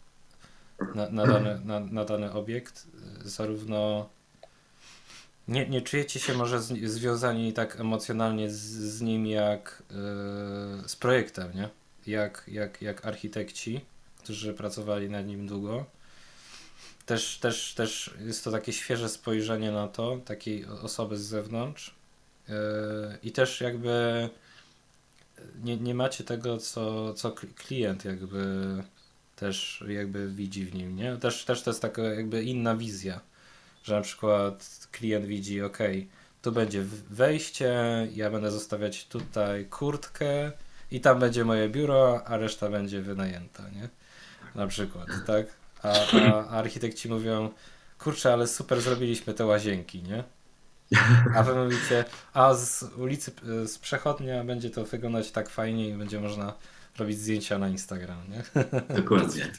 na dany obiekt, zarówno nie czujecie się może związani tak emocjonalnie z nim jak z projektem, nie? Jak architekci, którzy pracowali nad nim długo. Też jest to takie świeże spojrzenie na to, takiej osoby z zewnątrz. I też jakby nie macie tego, co klient jakby też jakby widzi w nim, nie? Też to jest taka jakby inna wizja, że na przykład klient widzi, ok, tu będzie wejście, ja będę zostawiać tutaj kurtkę i tam będzie moje biuro, a reszta będzie wynajęta, nie? Na przykład, tak? A architekci mówią, kurczę, ale super zrobiliśmy te łazienki, nie? A wy mówicie, a z ulicy, z przechodnia będzie to wyglądać tak fajnie i będzie można robić zdjęcia na Instagram, nie? Dokładnie.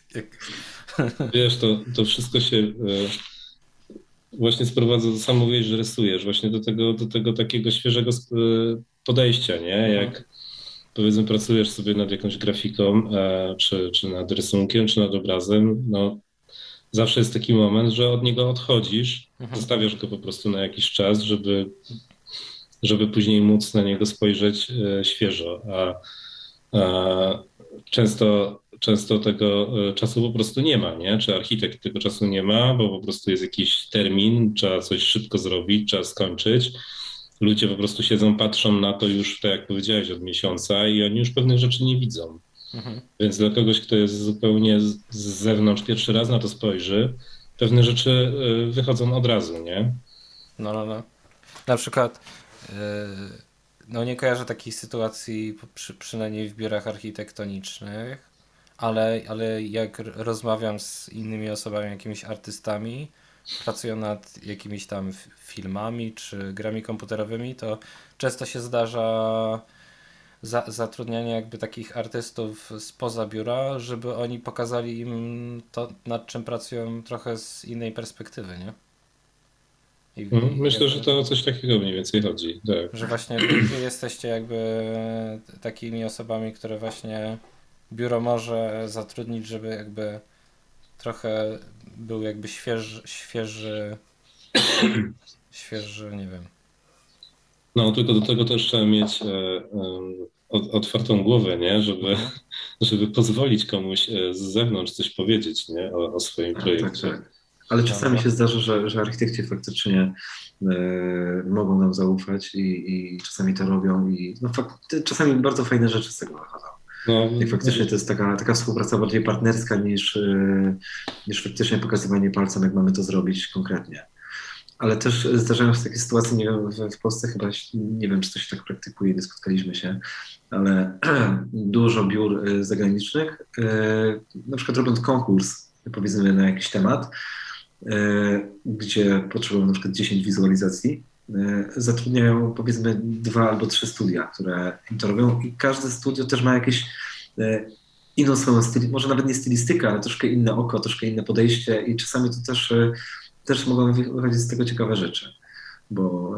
Wiesz, to wszystko się właśnie sprowadza, sam mówiłeś, że rysujesz, właśnie do tego takiego świeżego podejścia, nie? Jak powiedzmy pracujesz sobie nad jakąś grafiką, czy nad rysunkiem, czy nad obrazem, no zawsze jest taki moment, że od niego odchodzisz, zostawiasz go po prostu na jakiś czas, żeby później móc na niego spojrzeć świeżo, a często tego czasu po prostu nie ma, nie? Czy architekt tego czasu nie ma, bo po prostu jest jakiś termin, trzeba coś szybko zrobić, trzeba skończyć. Ludzie po prostu siedzą, patrzą na to już, tak jak powiedziałeś, od miesiąca i oni już pewnych rzeczy nie widzą. Więc dla kogoś, kto jest zupełnie z zewnątrz, pierwszy raz na to spojrzy, pewne rzeczy wychodzą od razu, nie? No. Na przykład, nie kojarzę takich sytuacji, przynajmniej w biurach architektonicznych, ale jak rozmawiam z innymi osobami, jakimiś artystami, pracują nad jakimiś tam filmami czy grami komputerowymi, to często się zdarza zatrudnianie jakby takich artystów spoza biura, żeby oni pokazali im to, nad czym pracują trochę z innej perspektywy, nie? Myślę, że to o coś takiego mniej więcej chodzi, tak. Że właśnie jesteście jakby takimi osobami, które właśnie biuro może zatrudnić, żeby jakby trochę był jakby świeży, nie wiem, No, tylko do tego też trzeba mieć otwartą głowę, nie? Żeby pozwolić komuś z zewnątrz coś powiedzieć, nie? O swoim projekcie. Tak, tak. Ale czasami się zdarza, że architekci faktycznie mogą nam zaufać i czasami to robią i no, czasami bardzo fajne rzeczy z tego wychodzą. No, i faktycznie to jest taka współpraca bardziej partnerska niż faktycznie pokazywanie palcem, jak mamy to zrobić konkretnie. Ale też zdarzają się takie sytuacje, nie wiem, w Polsce chyba, nie wiem, czy to się tak praktykuje, nie spotkaliśmy się, ale dużo biur zagranicznych, na przykład robiąc konkurs, powiedzmy na jakiś temat, gdzie potrzebują na przykład 10 wizualizacji, zatrudniają powiedzmy 2 albo 3 studia, które im to robią i każde studio też ma jakieś inną swoją stylistykę, może nawet nie stylistykę, ale troszkę inne oko, troszkę inne podejście i czasami to też mogą wychodzić z tego ciekawe rzeczy, bo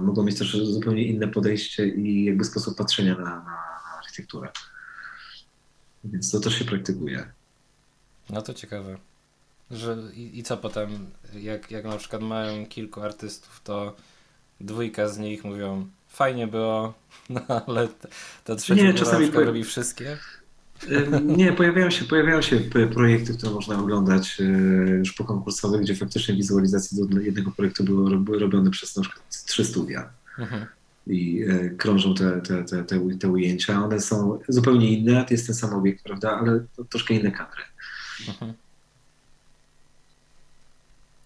mogą mieć też zupełnie inne podejście i jakby sposób patrzenia na architekturę. Więc to też się praktykuje. No to ciekawe. I co potem, jak na przykład mają kilku artystów, to 2 z nich mówią, fajnie było, no ale ta trzecia czasami robi wszystkie? Nie, pojawiają się projekty, które można oglądać już pokonkursowe, gdzie faktycznie wizualizacje do jednego projektu były robione przez na przykład 3 studia. Mhm. I krążą te ujęcia, one są zupełnie inne, to jest ten sam obiekt, prawda, ale to troszkę inne kadry. Mhm.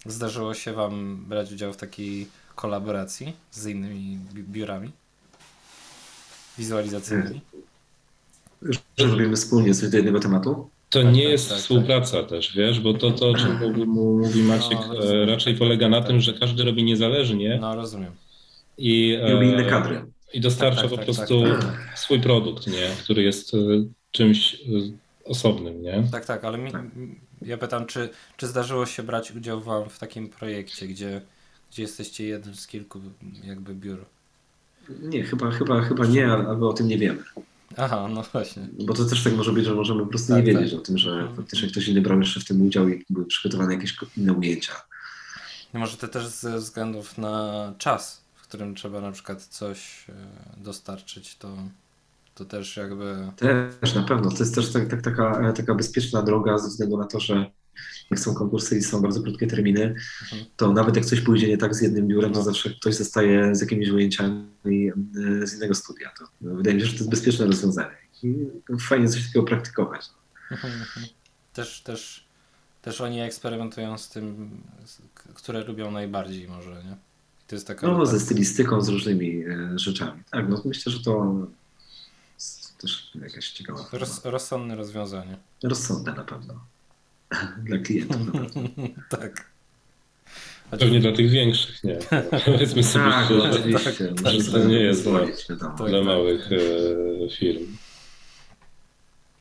Zdarzyło się Wam brać udział w takiej kolaboracji z innymi biurami wizualizacyjnymi? Że robimy wspólnie coś do jednego tematu? To tak, nie tak, jest tak, współpraca tak. Też, wiesz, bo to, o czym mówi Maciek, no, raczej polega na tym, że każdy robi niezależnie. No, rozumiem. I robi inne kadry. I dostarcza po prostu swój produkt, nie? Który jest czymś osobnym, nie? Tak, ale ja pytam, czy zdarzyło się brać udział Wam w takim projekcie, gdzie jesteście jednym z kilku jakby biur? Nie, chyba nie, albo o tym nie wiemy. Aha, no właśnie. Bo to też tak może być, że możemy po prostu nie wiedzieć o tym, że faktycznie ktoś inny brał jeszcze w tym udział i były przygotowane jakieś inne ujęcia. No może to też ze względów na czas, w którym trzeba na przykład coś dostarczyć, to też jakby... Też, na pewno. To jest też taka bezpieczna droga ze względu na to, że jak są konkursy i są bardzo krótkie terminy, to nawet jak coś pójdzie nie tak z jednym biurem, to zawsze ktoś zostaje z jakimiś ujęciami z innego studia. To wydaje mi się, że to jest bezpieczne rozwiązanie. I fajnie coś takiego praktykować. Też oni eksperymentują z tym, które lubią najbardziej może, nie? To jest taka... No, ze stylistyką, z różnymi rzeczami. Tak, no myślę, że to też jakaś ciekawa. Rozsądne rozwiązanie. Rozsądne na pewno. Dla klientów na pewno. Tak. Pewnie dla tych większych, nie. Powiedzmy sobie, że to nie jest dla małych firm.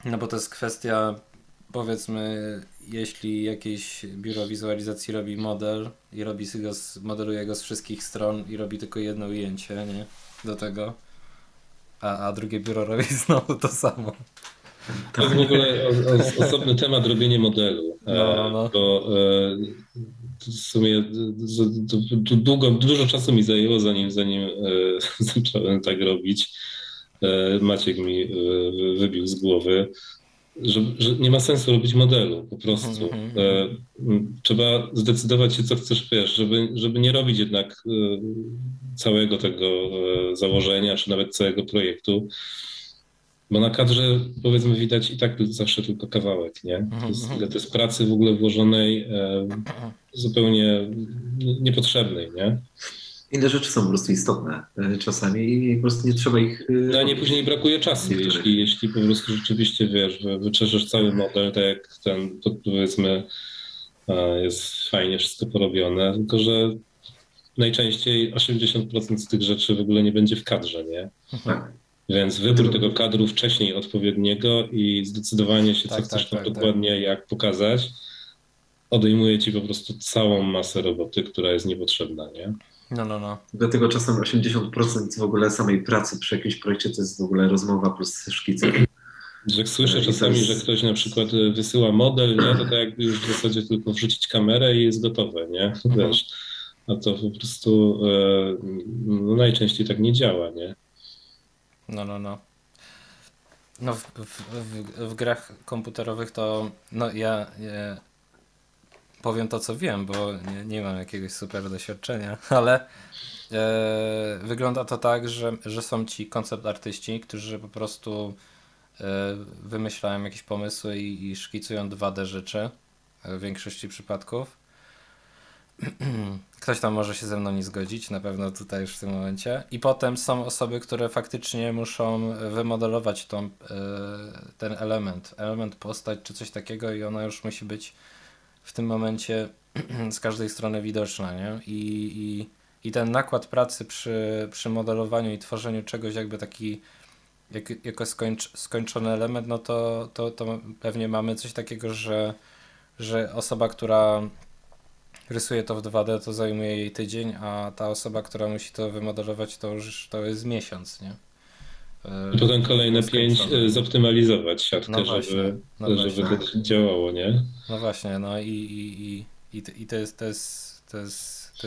No bo to jest kwestia, powiedzmy, jeśli jakieś biuro wizualizacji robi model i modeluje go z wszystkich stron i robi tylko jedno ujęcie, nie? Do tego. A drugie biuro robi znowu to samo. To jest w ogóle osobny temat, robienie modelu. No. Bo w sumie dużo czasu mi zajęło, zanim zacząłem tak robić. Maciek mi wybił z głowy, że nie ma sensu robić modelu, po prostu. Trzeba zdecydować się, co chcesz, wiesz, żeby nie robić jednak całego tego założenia, czy nawet całego projektu, bo na kadrze, powiedzmy, widać i tak zawsze tylko kawałek, nie? To jest pracy w ogóle włożonej, zupełnie niepotrzebnej, nie? Inne rzeczy są po prostu istotne czasami i po prostu nie trzeba ich... No, a nie później brakuje czasu, jeśli po prostu rzeczywiście, wiesz, wyczerzesz cały model, tak jak ten, powiedzmy, jest fajnie wszystko porobione, tylko że najczęściej 80% z tych rzeczy w ogóle nie będzie w kadrze, nie? Tak. Więc wybór tego kadru wcześniej odpowiedniego i zdecydowanie się, co chcesz tam dokładnie, jak pokazać, odejmuje ci po prostu całą masę roboty, która jest niepotrzebna, nie? No. Dlatego czasem 80% w ogóle samej pracy przy jakimś projekcie to jest w ogóle rozmowa plus szkice. Jak słyszę czasami, że ktoś na przykład wysyła model, nie? To tak jakby już w zasadzie tylko wrzucić kamerę i jest gotowe, nie? Wiesz, a to po prostu no, najczęściej tak nie działa, nie? No w grach komputerowych to no ja powiem to, co wiem, bo nie mam jakiegoś super doświadczenia, ale wygląda to tak, że są ci koncept artyści, którzy po prostu wymyślają jakieś pomysły i szkicują 2D rzeczy w większości przypadków. Ktoś tam może się ze mną nie zgodzić, na pewno tutaj już w tym momencie. I potem są osoby, które faktycznie muszą wymodelować ten element postać czy coś takiego i ona już musi być w tym momencie z każdej strony widoczna, nie? I ten nakład pracy przy modelowaniu i tworzeniu czegoś jakby taki jako skończony element, no to pewnie mamy coś takiego, że osoba, która rysuje to w 2D, to zajmuje jej tydzień, a ta osoba, która musi to wymodelować, to już to jest miesiąc, nie? Potem kolejne 5 zoptymalizować siatkę, no właśnie, żeby to działało, nie? No właśnie, no i to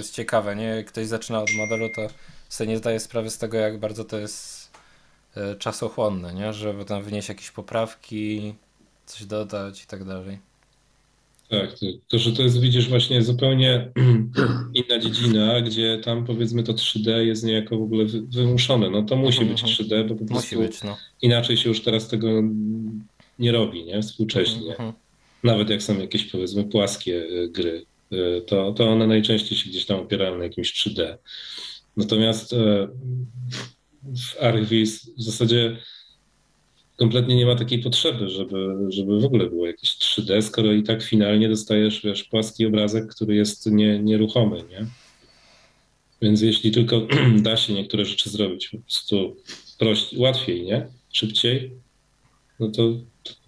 jest ciekawe, nie? Jak ktoś zaczyna od modelu, to sobie nie zdaje sprawy z tego, jak bardzo to jest czasochłonne, nie? Żeby tam wnieść jakieś poprawki, coś dodać i tak dalej. Tak, to że to jest, widzisz, właśnie zupełnie inna dziedzina, gdzie tam powiedzmy to 3D jest niejako w ogóle wymuszone. No to musi być 3D, bo po prostu być, no. Inaczej się już teraz tego nie robi, nie? Współcześnie. Nawet jak są jakieś powiedzmy płaskie gry, to one najczęściej się gdzieś tam opierają na jakimś 3D. Natomiast w ArcVis w zasadzie kompletnie nie ma takiej potrzeby, żeby w ogóle było jakieś 3D, skoro i tak finalnie dostajesz, wiesz, płaski obrazek, który jest nieruchomy, nie? Więc jeśli tylko da się niektóre rzeczy zrobić po prostu łatwiej, nie? Szybciej, no to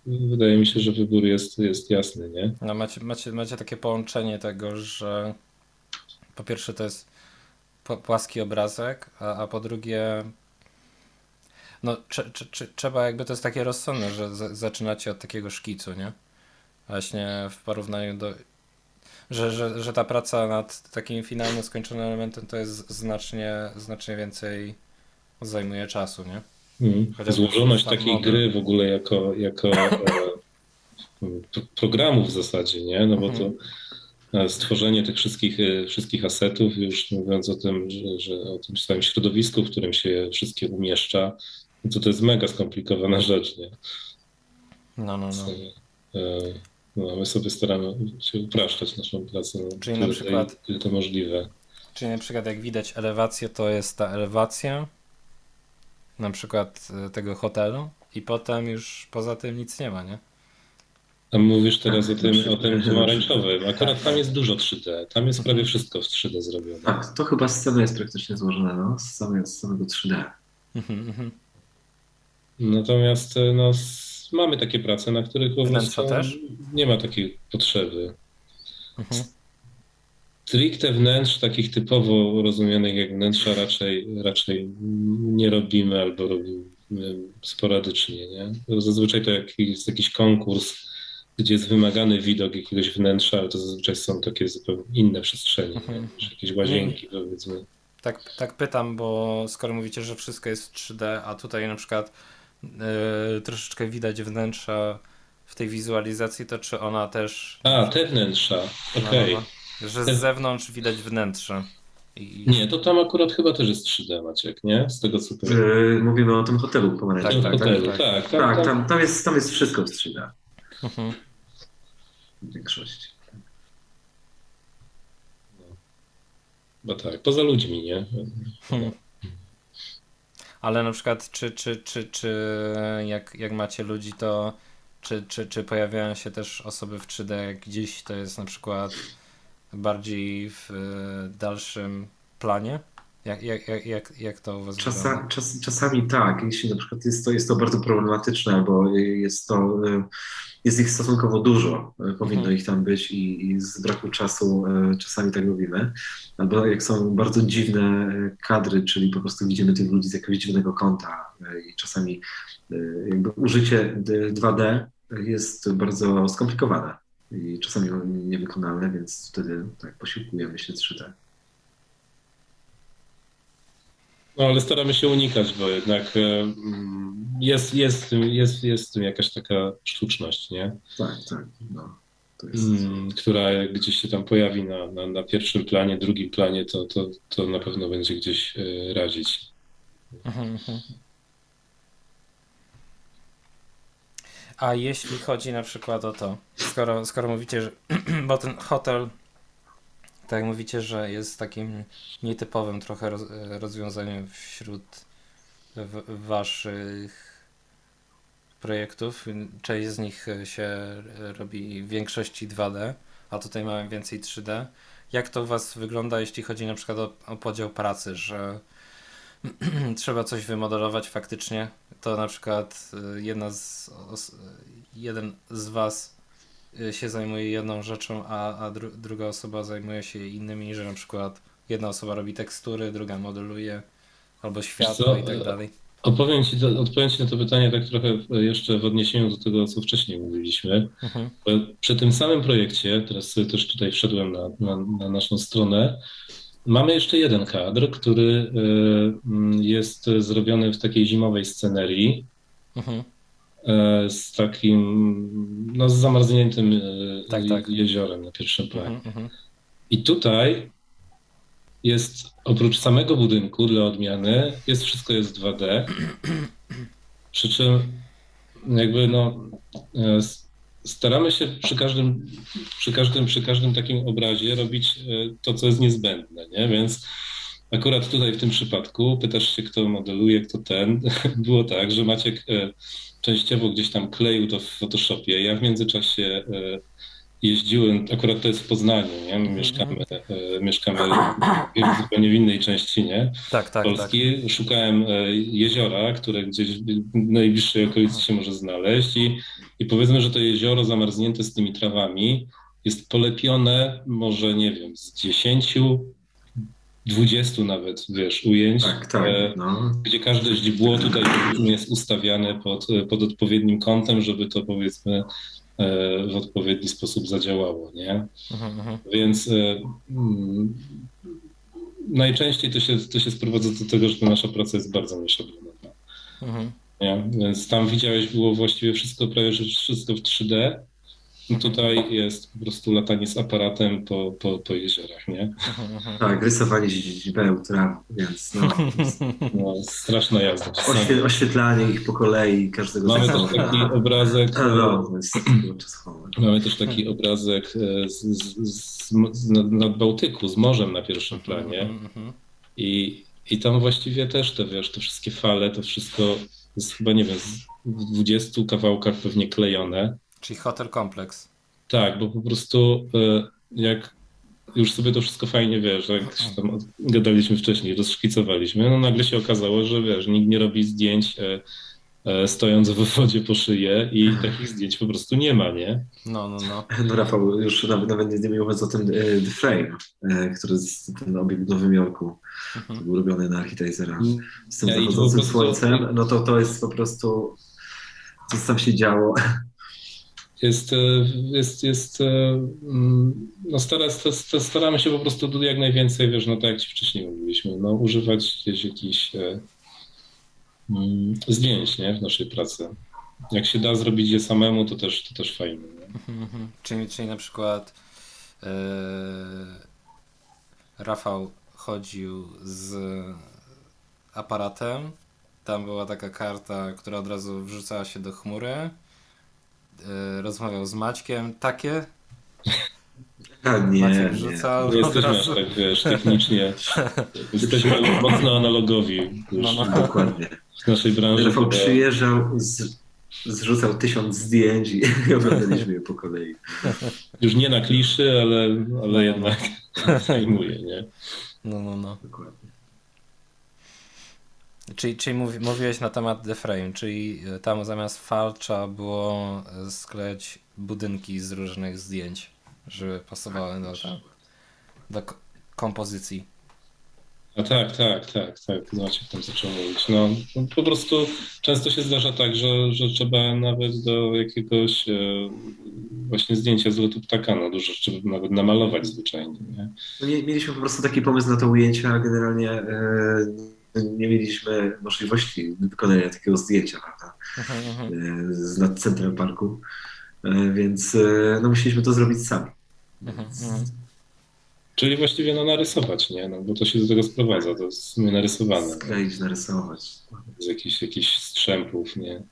wydaje mi się, że wybór jest jasny, nie? No macie takie połączenie tego, że po pierwsze to jest płaski obrazek, a po drugie no trzeba jakby, to jest takie rozsądne, że zaczynacie od takiego szkicu, nie? Właśnie w porównaniu do... Że ta praca nad takim finalnym, skończonym elementem to jest znacznie więcej zajmuje czasu, nie? Złożoność takiej gry w ogóle jako programu w zasadzie, nie? No bo to stworzenie tych wszystkich asetów, już mówiąc o tym, że o tym samym środowisku, w którym się wszystkie umieszcza, to jest mega skomplikowana rzecz, nie? No, my sobie staramy się upraszczać naszą pracę, czyli na przykład, ile to możliwe. Czyli na przykład jak widać elewację, to jest ta elewacja na przykład tego hotelu i potem już poza tym nic nie ma, nie? Tam mówisz teraz o tym pomarańczowym. Akurat tam jest dużo 3D, tam jest prawie wszystko w 3D zrobione. Tak, to chyba scena jest praktycznie złożona, no, z samego 3D. Natomiast no, mamy takie prace, na których po prostu nie ma takiej potrzeby. Stricte wnętrz, takich typowo rozumianych jak wnętrza, raczej nie robimy albo robimy sporadycznie, nie? Zazwyczaj to jest jakiś konkurs, gdzie jest wymagany widok jakiegoś wnętrza, ale to zazwyczaj są takie zupełnie inne przestrzenie, czy jakieś łazienki, powiedzmy. Tak pytam, bo skoro mówicie, że wszystko jest 3D, a tutaj na przykład troszeczkę widać wnętrza w tej wizualizacji, to czy ona też... A, te wnętrza, okej. Okay. Że z zewnątrz widać wnętrze. Nie, to tam akurat chyba też jest 3D, Maciek, nie? Z tego co powiem. Mówimy o tym hotelu pomarańczowym. Tak. Tam jest wszystko w 3D. W większości. No tak, poza ludźmi, nie? Ale na przykład czy jak macie ludzi, to czy pojawiają się też osoby w 3D, jak gdzieś to jest na przykład bardziej w dalszym planie? Jak to u was wygląda? Czasami tak, jeśli na przykład jest to bardzo problematyczne, bo jest ich stosunkowo dużo, powinno ich tam być i z braku czasu czasami tak robimy. Albo jak są bardzo dziwne kadry, czyli po prostu widzimy tych ludzi z jakiegoś dziwnego kąta i czasami jakby użycie 2D jest bardzo skomplikowane i czasami niewykonalne, więc wtedy tak posiłkujemy się 3D. No ale staramy się unikać, bo jednak jest w tym jakaś taka sztuczność, nie? Tak, tak. No, to jest... Która gdzieś się tam pojawi na pierwszym planie, drugim planie, to na pewno będzie gdzieś radzić. Mhm, mhm. A jeśli chodzi na przykład o to, skoro mówicie, że bo ten hotel, tak jak mówicie, że jest takim nietypowym trochę rozwiązaniem wśród waszych projektów, część z nich się robi w większości 2D, a tutaj mamy więcej 3D. Jak to u was wygląda, jeśli chodzi na przykład o podział pracy, że trzeba coś wymodelować faktycznie, to na przykład jeden z was się zajmuje jedną rzeczą, a druga osoba zajmuje się innymi, że na przykład jedna osoba robi tekstury, druga modeluje albo światło i tak dalej. Odpowiem ci na to pytanie tak trochę jeszcze w odniesieniu do tego, co wcześniej mówiliśmy. Mhm. Przy tym samym projekcie, teraz też tutaj wszedłem na naszą stronę, mamy jeszcze jeden kadr, który jest zrobiony w takiej zimowej scenerii, mhm. Z takim, no, z zamarzniętym jeziorem na pierwszym planie. Mhm, i tutaj jest, oprócz samego budynku dla odmiany, wszystko jest 2D, przy czym jakby no... Staramy się przy każdym takim obrazie robić to, co jest niezbędne, nie? Więc akurat tutaj w tym przypadku pytasz się, kto modeluje, kto ten. Było tak, że Maciek częściowo gdzieś tam kleił to w Photoshopie. Ja w międzyczasie jeździłem, akurat to jest w Poznaniu, nie? My mieszkamy w zupełnie innej części, nie? Tak, tak, Polski. Tak. Szukałem jeziora, które gdzieś w najbliższej okolicy się może znaleźć i powiedzmy, że to jezioro zamarznięte z tymi trawami jest polepione może, nie wiem, z 10, 20 nawet, wiesz, ujęć, tak, tak, no. Gdzie każde źdźbło tutaj jest ustawiane pod odpowiednim kątem, żeby to powiedzmy w odpowiedni sposób zadziałało, nie? Aha. Więc najczęściej to się sprowadza do tego, że nasza praca jest bardzo nieszablonowa. Więc tam widziałeś, było właściwie wszystko, prawie że wszystko w 3D. Tutaj jest po prostu latanie z aparatem po jeziorach, nie? Tak, rysowanie źdźbeł traw, więc no... No straszna jazda. Oświetlanie ich po kolei, każdego z Mamy też taki obrazek nad Bałtyku, z morzem na pierwszym planie. I tam właściwie też te, wiesz, te wszystkie fale, to wszystko jest chyba, nie wiem, w 20 kawałkach pewnie klejone. Czyli hotel kompleks. Tak, bo po prostu jak już sobie to wszystko fajnie, wiesz, jak się tam gadaliśmy wcześniej, rozszkicowaliśmy, no nagle się okazało, że wiesz, nikt nie robi zdjęć stojąc w wodzie po szyję i takich zdjęć po prostu nie ma, nie? No Rafał, już nawet nie mówiąc o tym The Frame, który jest ten obiekt w Nowym Jorku, to był robiony na Architizera z tym zachodzącym słońcem, no to jest po prostu, co tam się działo. Staramy się po prostu jak najwięcej, wiesz, no tak jak ci wcześniej mówiliśmy, no używać gdzieś jakichś zdjęć, nie, w naszej pracy. Jak się da zrobić je samemu, to też fajnie. Czyli na przykład Rafał chodził z aparatem, tam była taka karta, która od razu wrzucała się do chmury, rozmawiał z Maćkiem, takie? Maciek rzucał. Nie jesteśmy aż tak, wiesz, technicznie. Jesteśmy mocno analogowi. Dokładnie. W naszej branży. Rafał przyjeżdżał, zrzucał 1000 zdjęć i oglądaliśmy je po kolei. Już nie na kliszy, ale jednak zajmuje, nie? Dokładnie. Czyli mówiłeś na temat The Frame, czyli tam zamiast fal trzeba było sklejać budynki z różnych zdjęć, żeby pasowały do kompozycji. A tak, Maciek tam zaczął mówić. No, po prostu często się zdarza tak, że trzeba nawet do jakiegoś właśnie zdjęcia z lotu ptaka dużo rzeczy nawet namalować zwyczajnie. Nie? Mieliśmy po prostu taki pomysł na to ujęcia, generalnie nie mieliśmy możliwości wykonania takiego zdjęcia, prawda, nad centrem parku, więc no, musieliśmy to zrobić sami. Czyli właściwie no, narysować, nie? No, bo to się do tego sprowadza, to jest narysowane. Skleić, narysować. Z jakichś strzępów, nie?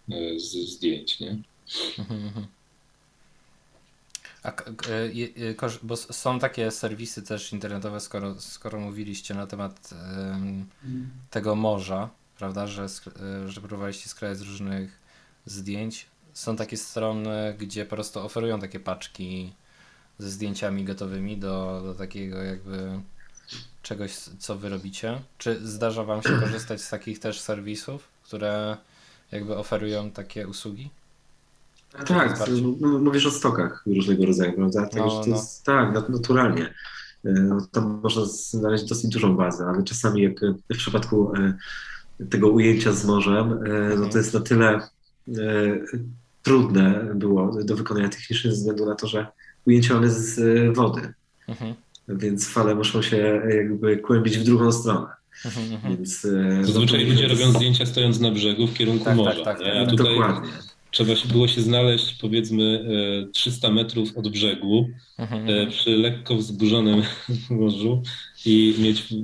Z zdjęć, nie? A, bo są takie serwisy też internetowe, skoro mówiliście na temat tego morza, prawda, że próbowaliście sklejać z różnych zdjęć. Są takie strony, gdzie po prostu oferują takie paczki ze zdjęciami gotowymi do takiego jakby czegoś, co wy robicie. Czy zdarza wam się korzystać z takich też serwisów, które jakby oferują takie usługi? Tak, mówisz o stokach różnego rodzaju, prawda? Tak, no, to jest, tak, naturalnie. Tam można znaleźć dosyć dużą bazę, ale czasami jak w przypadku tego ujęcia z morzem, no to jest na tyle trudne było do wykonania technicznie ze względu na to, że ujęcia one z wody, więc fale muszą się jakby kłębić w drugą stronę. Więc, zazwyczaj ludzie robią zdjęcia stojąc na brzegu w kierunku morza. Tak, tutaj dokładnie. Trzeba było się znaleźć, powiedzmy, 300 metrów od brzegu, przy lekko wzburzonym morzu i mieć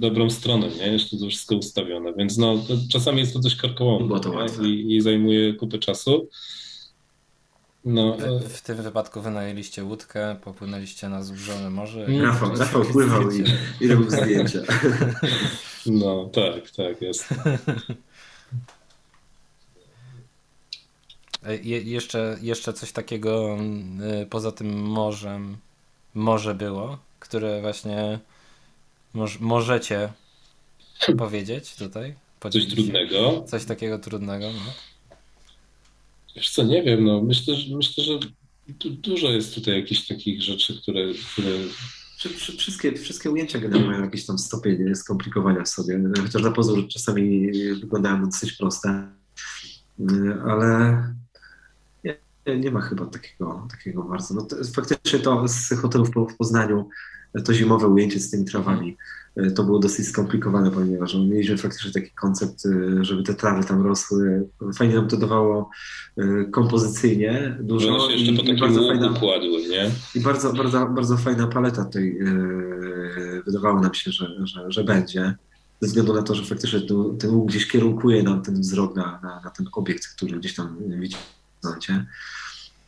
dobrą stronę, nie? Jeszcze to wszystko ustawione, więc no, czasami jest to dość karkołomne i zajmuje kupę czasu. No, w tym wypadku wynajęliście łódkę, popłynęliście na zburzone morze. Rafał pływał i robił zdjęcia. No tak, jest. Jeszcze coś takiego poza tym morzem może było, które właśnie możecie powiedzieć tutaj? Podzielić. Coś trudnego. Coś takiego trudnego. No. Wiesz co, nie wiem, no myślę, że dużo jest tutaj jakichś takich rzeczy, które... Wszystkie ujęcia generują jakiś tam stopień skomplikowania w sobie, chociaż na pozór czasami wyglądają dosyć proste, ale... Nie ma chyba takiego bardzo. No to, faktycznie to z hotelów w Poznaniu, to zimowe ujęcie z tymi trawami, to było dosyć skomplikowane, ponieważ mieliśmy faktycznie taki koncept, żeby te trawy tam rosły. Fajnie nam to dawało kompozycyjnie dużo. One się jeszcze po takim układły, nie? I bardzo fajna paleta tutaj wydawało nam się, że będzie. Ze względu na to, że faktycznie ten łuk gdzieś kierunkuje nam ten wzrok na ten obiekt, który gdzieś tam widzimy.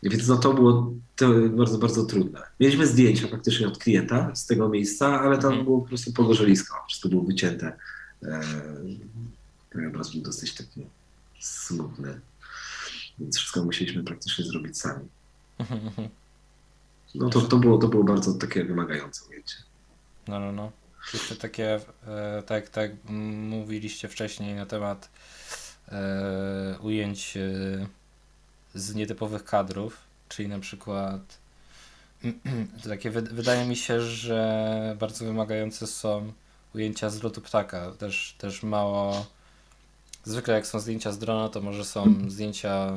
Więc no to było bardzo trudne. Mieliśmy zdjęcia faktycznie od klienta z tego miejsca, ale tam było po prostu pogorzelisko, czy to było wycięte. Ten obraz był dosyć taki smutny, więc wszystko musieliśmy praktycznie zrobić sami. No to było bardzo takie wymagające ujęcie. No. Jeszcze takie, tak mówiliście wcześniej na temat ujęć z nietypowych kadrów, czyli na przykład takie wydaje mi się, że bardzo wymagające są ujęcia z lotu ptaka, też mało, zwykle jak są zdjęcia z drona, to może są zdjęcia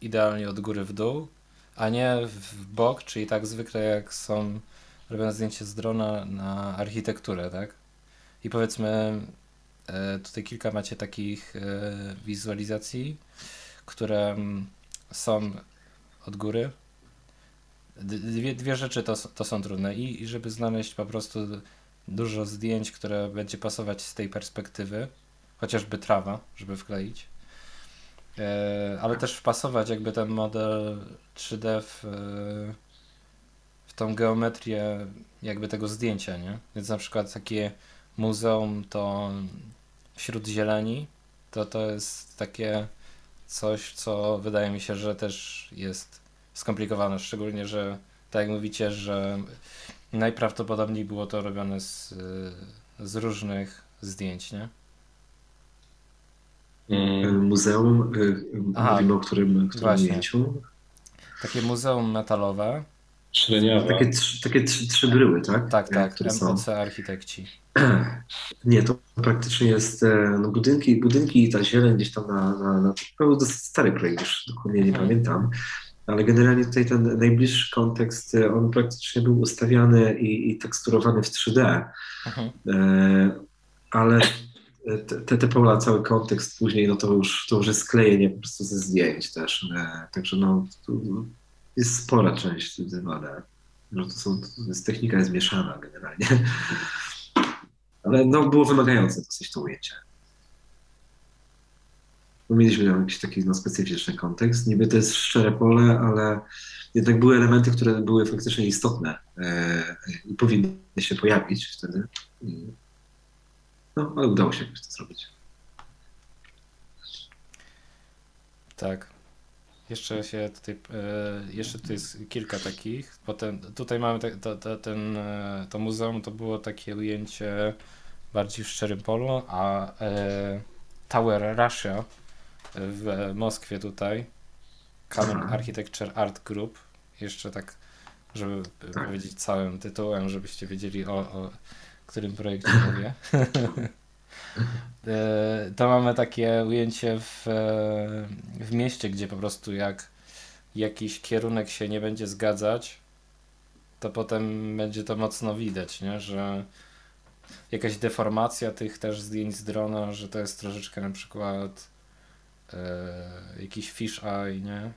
idealnie od góry w dół, a nie w bok, czyli tak zwykle jak są robione zdjęcie z drona na architekturę, tak? I powiedzmy tutaj kilka macie takich wizualizacji, które są od góry. Dwie rzeczy to są trudne i żeby znaleźć po prostu dużo zdjęć, które będzie pasować z tej perspektywy, chociażby trawa, żeby wkleić, ale też wpasować jakby ten model 3D w tą geometrię jakby tego zdjęcia, nie? Więc na przykład takie muzeum to wśród zieleni, to jest takie coś, co wydaje mi się, że też jest skomplikowane, szczególnie, że tak jak mówicie, że najprawdopodobniej było to robione z różnych zdjęć, nie? Muzeum, mówimy o którym zdjęciu? Takie muzeum metalowe. Takie trzy bryły, tak? Tak, MCC Architekci. Nie, to praktycznie jest no, budynki i ta zieleń gdzieś tam to był dosyć stary projekt, już dokładnie nie pamiętam, ale generalnie tutaj ten najbliższy kontekst, on praktycznie był ustawiany i teksturowany w 3D. ale te pola, cały kontekst później, no to już jest sklejenie po prostu ze zdjęć też. Także no, tu jest spora część dymada. Technika jest mieszana generalnie. Ale no, było wymagające dosyć to ujęcie. Mieliśmy tam jakiś taki no, specyficzny kontekst. Niby to jest szczere pole, ale jednak były elementy, które były faktycznie istotne i powinny się pojawić wtedy. No, ale udało się jakoś to zrobić. Tak. Jeszcze tutaj jest kilka takich. Potem tutaj mamy to muzeum, to było takie ujęcie bardziej w szczerym polu, a Tower Russia w Moskwie tutaj, Kanal Architecture Art Group, jeszcze tak, żeby powiedzieć całym tytułem, żebyście wiedzieli o którym projekcie mówię. To mamy takie ujęcie w mieście, gdzie po prostu jak jakiś kierunek się nie będzie zgadzać, to potem będzie to mocno widać, nie? Że jakaś deformacja tych też zdjęć z drona, że to jest troszeczkę na przykład jakiś fish eye, nie?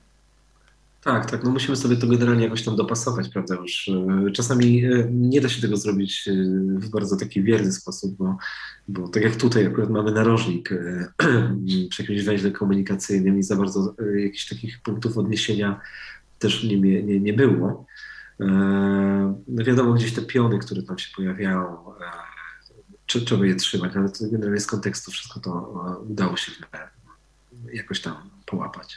Tak, no musimy sobie to generalnie jakoś tam dopasować, prawda, już czasami nie da się tego zrobić w bardzo taki wierny sposób, bo tak jak tutaj akurat mamy narożnik przy jakimś węźle komunikacyjnym i za bardzo jakichś takich punktów odniesienia też nie było. No wiadomo, gdzieś te piony, które tam się pojawiają, trzeba je trzymać, ale to generalnie z kontekstu wszystko to udało się jakoś tam połapać.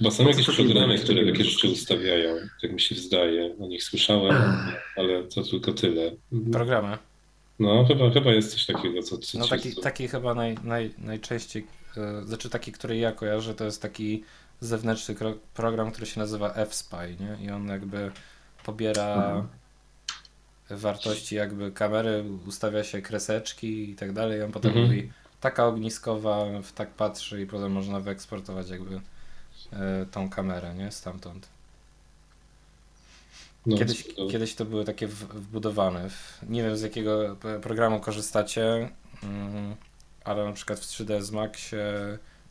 Bo są jakieś programy, które takie rzeczy ustawiają, jak mi się zdaje, o nich słyszałem, ale to tylko tyle. Programy? No chyba jest coś takiego, co no taki chyba najczęściej, znaczy taki, który ja kojarzę, to jest taki zewnętrzny program, który się nazywa F-Spy, nie? I on jakby pobiera wartości jakby kamery, ustawia się kreseczki i tak dalej, i on potem mówi taka ogniskowa, tak patrzy i potem można wyeksportować jakby tą kamerę, nie? Stamtąd. No, kiedyś to były takie wbudowane. Nie wiem, z jakiego programu korzystacie, ale na przykład w 3ds Maxie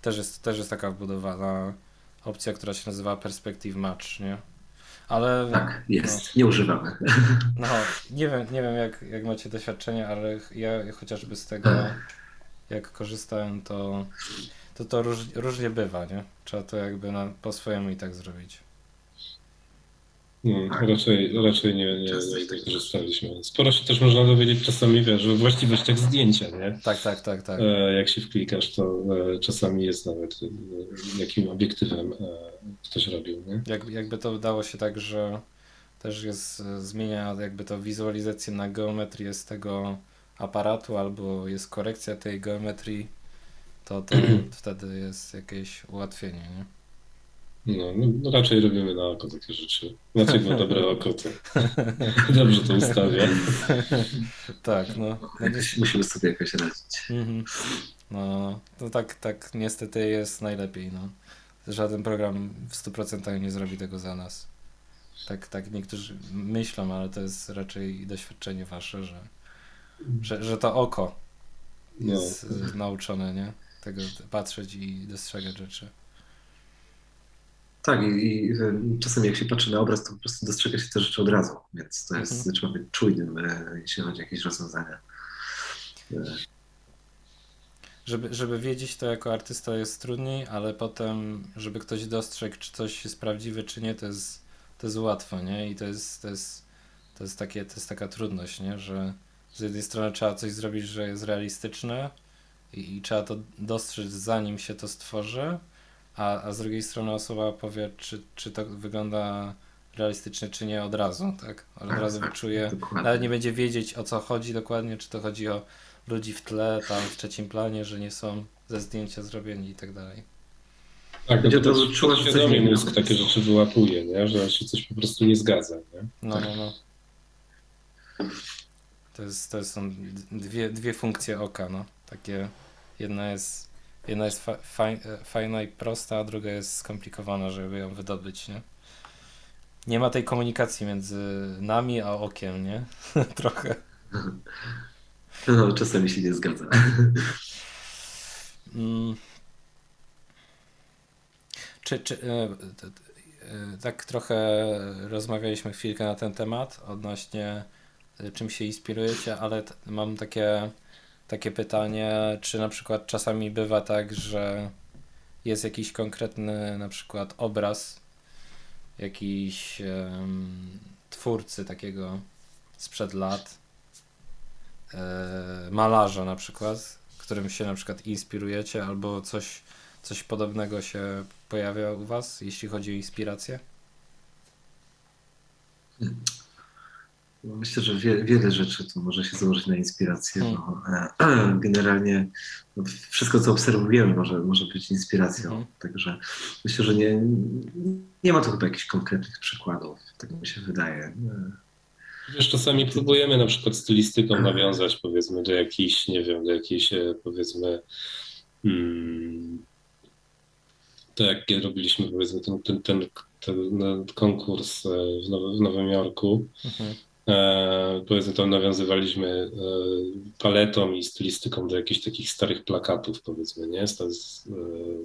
też jest taka wbudowana opcja, która się nazywa Perspective Match, nie? Ale... Tak, jest. No, nie używamy. No, nie wiem jak macie doświadczenie, ale ja chociażby z tego, jak korzystałem, to różnie bywa, nie? Trzeba to jakby po swojemu i tak zrobić. No, raczej nie korzystaliśmy. Sporo się też można dowiedzieć czasami, wiesz, o właściwościach zdjęcia, nie? Tak. Jak się wklikasz, to czasami jest nawet jakim obiektywem ktoś robił, nie? Jakby to dało się tak, że też zmienia jakby to wizualizację na geometrię z tego aparatu, albo jest korekcja tej geometrii, to wtedy jest jakieś ułatwienie, nie? No raczej robimy na oko takie rzeczy. Raczej ma dobre oko, to dobrze to ustawia. Tak, no. Musimy sobie jakoś radzić. No, to tak niestety jest najlepiej, no. Żaden program w 100% nie zrobi tego za nas. Tak niektórzy myślą, ale to jest raczej doświadczenie wasze, że to oko jest nauczone, nie? Tego patrzeć i dostrzegać rzeczy. Tak, i czasami jak się patrzy na obraz, to po prostu dostrzega się te rzeczy od razu, więc to jest, trzeba być czujnym, jeśli chodzi o jakieś rozwiązania. Żeby wiedzieć to jako artysta jest trudniej, ale potem, żeby ktoś dostrzegł, czy coś jest prawdziwe, czy nie, to jest łatwo, nie? I to jest taka trudność, nie? Że z jednej strony trzeba coś zrobić, że jest realistyczne i trzeba to dostrzec, zanim się to stworzy, a z drugiej strony osoba powie, czy to wygląda realistycznie, czy nie od razu, tak? Od razu wyczuje, ale nie będzie wiedzieć, o co chodzi dokładnie, czy to chodzi o ludzi w tle, tam w trzecim planie, że nie są ze zdjęcia zrobieni i tak dalej. Tak, no to świadomie mózg takie rzeczy wyłapuje, nie? Że się coś po prostu nie zgadza, nie? No. To są dwie funkcje oka, no. Takie, jedna jest fajna i prosta, a druga jest skomplikowana, żeby ją wydobyć, nie? Nie ma tej komunikacji między nami a okiem, nie? Trochę. No, czasami się nie zgadza. Tak trochę rozmawialiśmy chwilkę na ten temat odnośnie czym się inspirujecie, ale mam takie pytanie, czy na przykład czasami bywa tak, że jest jakiś konkretny na przykład obraz jakiś twórcy takiego sprzed lat, malarza na przykład, którym się na przykład inspirujecie, albo coś podobnego się pojawia u was, jeśli chodzi o inspirację? Myślę, że wiele rzeczy tu może się założyć na inspirację, bo generalnie wszystko, co obserwujemy, może być inspiracją. Także myślę, że nie ma tu chyba jakichś konkretnych przykładów, tak mi się wydaje. Wiesz, czasami próbujemy na przykład stylistyką nawiązać, powiedzmy, do jakichś, nie wiem, do jakiejś, powiedzmy, tak jak robiliśmy, powiedzmy, ten konkurs w Nowym Jorku. Powiedzmy, tam nawiązywaliśmy paletą i stylistyką do jakichś takich starych plakatów, powiedzmy, nie?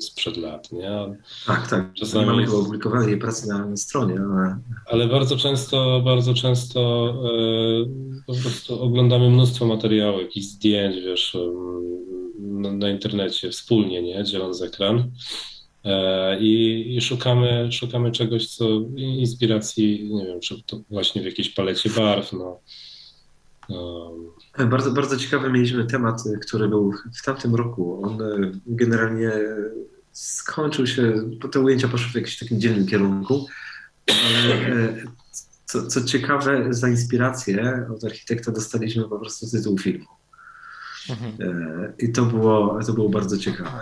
Sprzed lat, nie? Tak. Czasami mamy chyba opublikowane prace na stronie. Ale bardzo często po prostu oglądamy mnóstwo materiałów, jakichś zdjęć, wiesz, na internecie wspólnie, nie? Dzieląc ekran. I szukamy czegoś, co inspiracji, nie wiem, czy to właśnie w jakiejś palecie barw. Bardzo, bardzo ciekawy mieliśmy temat, który był w tamtym roku. On generalnie skończył się, bo te ujęcia poszły w jakimś takim dziwnym kierunku. Ale co ciekawe, za inspirację od architekta dostaliśmy po prostu tytuł filmu. I to było bardzo ciekawe.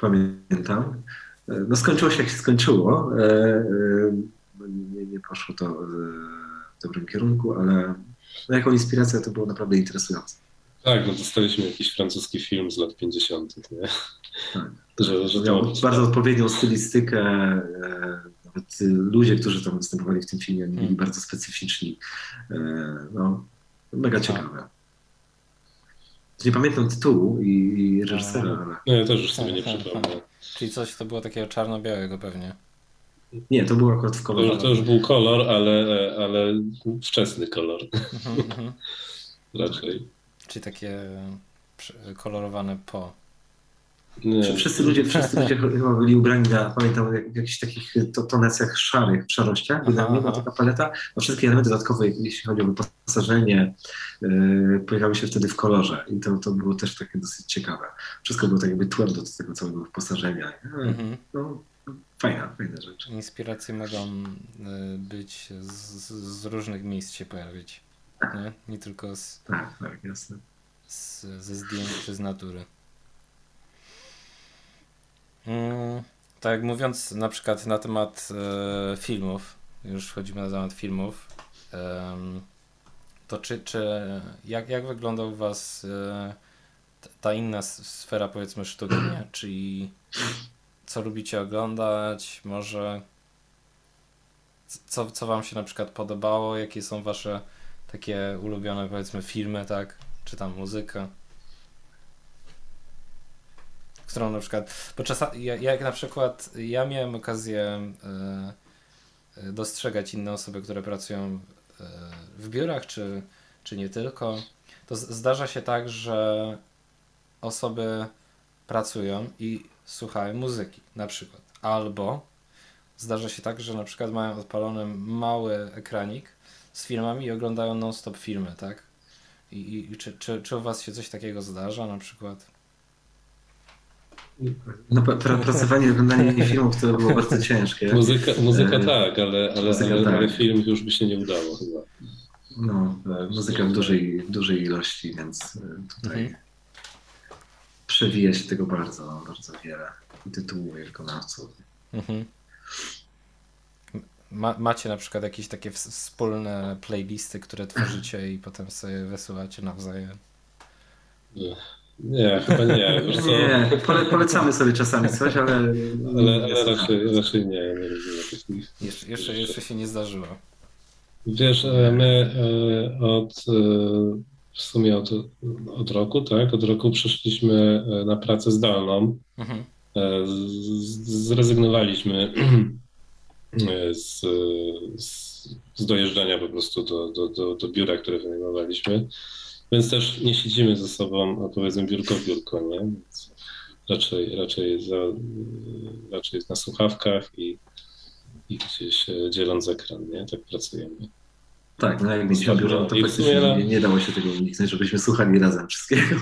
Pamiętam. No skończyło się jak się skończyło. Nie poszło to w dobrym kierunku, ale no jako inspiracja to było naprawdę interesujące. Tak, no dostaliśmy jakiś francuski film z lat 50. Nie? Tak. Że miał bardzo odpowiednią stylistykę. Nawet ludzie, którzy tam występowali w tym filmie, byli bardzo specyficzni. No, mega ciekawe. Nie pamiętam tytułu i reżysera. No ja też już sobie nie przypomnę. Czyli coś, to było takiego czarno-białego pewnie. Nie, to było akurat w kolorze. To już był kolor, ale wczesny kolor. Raczej. Czyli takie kolorowane po. Nie. Wszyscy ludzie chyba byli ubrani na, pamiętam, w jakichś takich tonacjach szarych, w szarościach, była taka paleta, a wszystkie elementy dodatkowe, jeśli chodzi o wyposażenie, pojawiały się wtedy w kolorze i to było też takie dosyć ciekawe. Wszystko było tak jakby tłem do tego całego wyposażenia. No, fajna rzecz. Inspiracje mogą być z różnych miejsc się pojawić, nie tylko z, tak, jasne. Ze zdjęć czy z natury. Tak mówiąc na przykład na temat filmów, już wchodzimy na temat filmów, to jak wygląda u was ta inna sfera, powiedzmy, sztuki, nie? Czyli co lubicie oglądać, może co wam się na przykład podobało, jakie są wasze takie ulubione, powiedzmy, filmy, tak? Czy tam muzyka? Którą na przykład, bo czasami, jak na przykład ja miałem okazję dostrzegać inne osoby, które pracują w biurach, czy nie tylko, to zdarza się tak, że osoby pracują i słuchają muzyki na przykład, albo zdarza się tak, że na przykład mają odpalony mały ekranik z filmami i oglądają non-stop filmy, tak? I czy u was się coś takiego zdarza na przykład? No, pracowanie i oglądanie filmów to było bardzo ciężkie. Muzyka tak, ale film już by się nie udało chyba. No, muzyka w dużej ilości, więc tutaj przewija się tego bardzo wiele tytułów i wykonawców. Macie na przykład jakieś takie wspólne playlisty, które tworzycie i potem sobie wysyłacie nawzajem? Nie, chyba nie. Nie, polecamy sobie czasami coś, ale raczej nie robimy takich. Jeszcze się nie zdarzyło. Wiesz, my od w sumie od roku, tak? Od roku przeszliśmy na pracę zdalną. Mhm. Zrezygnowaliśmy z dojeżdżania po prostu do biura, które wynajmowaliśmy, więc też nie siedzimy ze sobą, powiedzmy, biurko w biurko, nie? Więc raczej na słuchawkach i gdzieś dzieląc ekran, nie? Tak pracujemy. Tak, no jak mieliśmy biuro, to faktycznie nie dało się tego uniknąć, żebyśmy słuchali razem wszystkiego.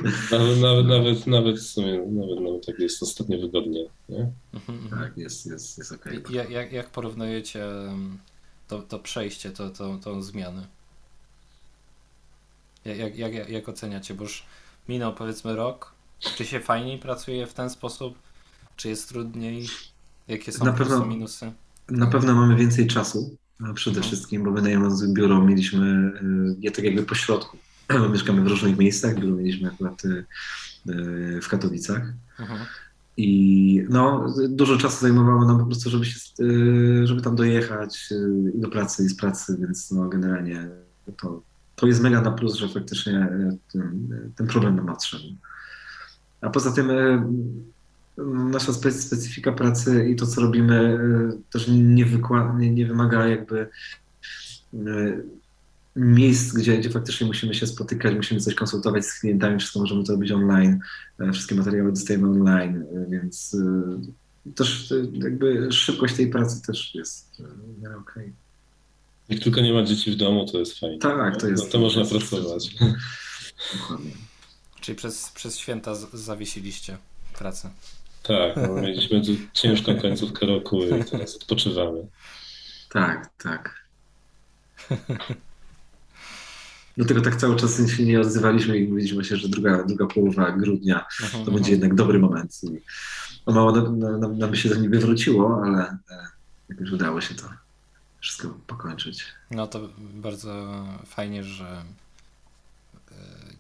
Nawet w sumie, nawet tak jest ostatnio wygodnie, nie? Tak, jest okej. Okay. Jak porównujecie to przejście, tą zmianę? Jak oceniacie? Bo już minął, powiedzmy, rok. Czy się fajniej pracuje w ten sposób? Czy jest trudniej? Jakie są plusy, minusy? Na pewno mamy więcej czasu. Przede wszystkim, bo wynajmując biuro mieliśmy je tak jakby po środku. Mieszkamy w różnych miejscach, biuro mieliśmy akurat w Katowicach. Aha. I no, dużo czasu zajmowało nam po prostu, żeby tam dojechać i do pracy, i z pracy, więc no, generalnie to jest mega na plus, że faktycznie ten problem nam odszedł. A poza tym nasza specyfika pracy i to, co robimy, też nie wymaga jakby miejsc, gdzie faktycznie musimy się spotykać, musimy coś konsultować z klientami, wszystko możemy to robić online, wszystkie materiały dostajemy online, więc też jakby szybkość tej pracy też jest okej. Jak tylko nie ma dzieci w domu, to jest fajnie. Tak, to jest. No to można pracować. Dokładnie. Czyli przez święta zawiesiliście pracę. Tak, no, mieliśmy ciężką końcówkę roku i teraz odpoczywamy. Tak. Dlatego tak cały czas się nie odzywaliśmy i mówiliśmy się, że druga połowa grudnia to będzie jednak dobry moment. No, mało nam się to niby wróciło, ale jakoś udało się to wszystko pokończyć. No to bardzo fajnie, że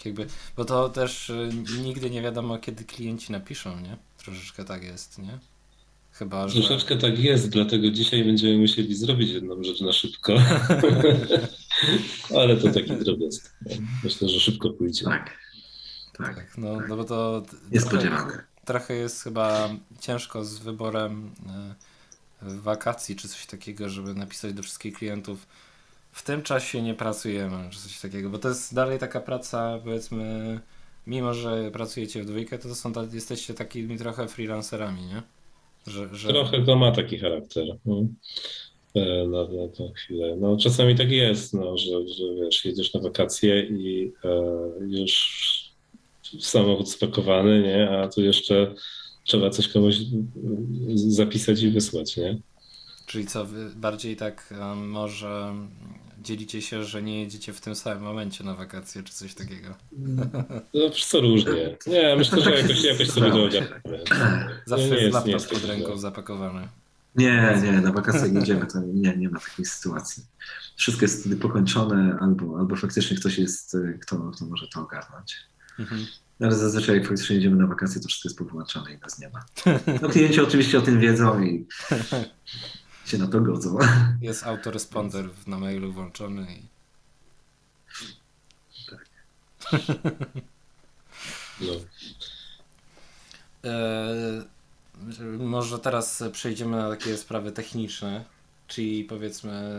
jakby, bo to też nigdy nie wiadomo, kiedy klienci napiszą, nie? Troszeczkę tak jest, nie? Chyba, że... Troszeczkę tak jest, dlatego dzisiaj będziemy musieli zrobić jedną rzecz na szybko. Ale to taki drobiazg. Myślę, że szybko pójdzie. Tak. No bo to trochę jest chyba ciężko z wyborem wakacji czy coś takiego, żeby napisać do wszystkich klientów: w tym czasie nie pracujemy, czy coś takiego, bo to jest dalej taka praca, powiedzmy, mimo że pracujecie w dwójkę, to jesteście takimi trochę freelancerami, nie? Trochę to ma taki charakter na tę chwilę. No, czasami tak jest, no, że wiesz, jedziesz na wakacje i już samochód spakowany, nie? A tu jeszcze trzeba coś komuś zapisać i wysłać, nie? Czyli co, wy bardziej tak może dzielicie się, że nie jedziecie w tym samym momencie na wakacje, czy coś takiego? No wszystko różnie. Nie, myślę, że jakoś sobie dojdziemy. Zawsze jest laptop pod ręką zapakowany. Nie, na wakacje nie idziemy, to nie ma takiej sytuacji. Wszystko jest wtedy pokończone, albo faktycznie ktoś jest, kto może to ogarnąć. Mhm. Ale zazwyczaj jak faktycznie jedziemy na wakacje, to wszystko jest powyłączone i nas nie ma. No klienci oczywiście o tym wiedzą i się na to godzą. Jest autoresponder na mailu włączony. Tak. No. Może teraz przejdziemy na takie sprawy techniczne, czyli powiedzmy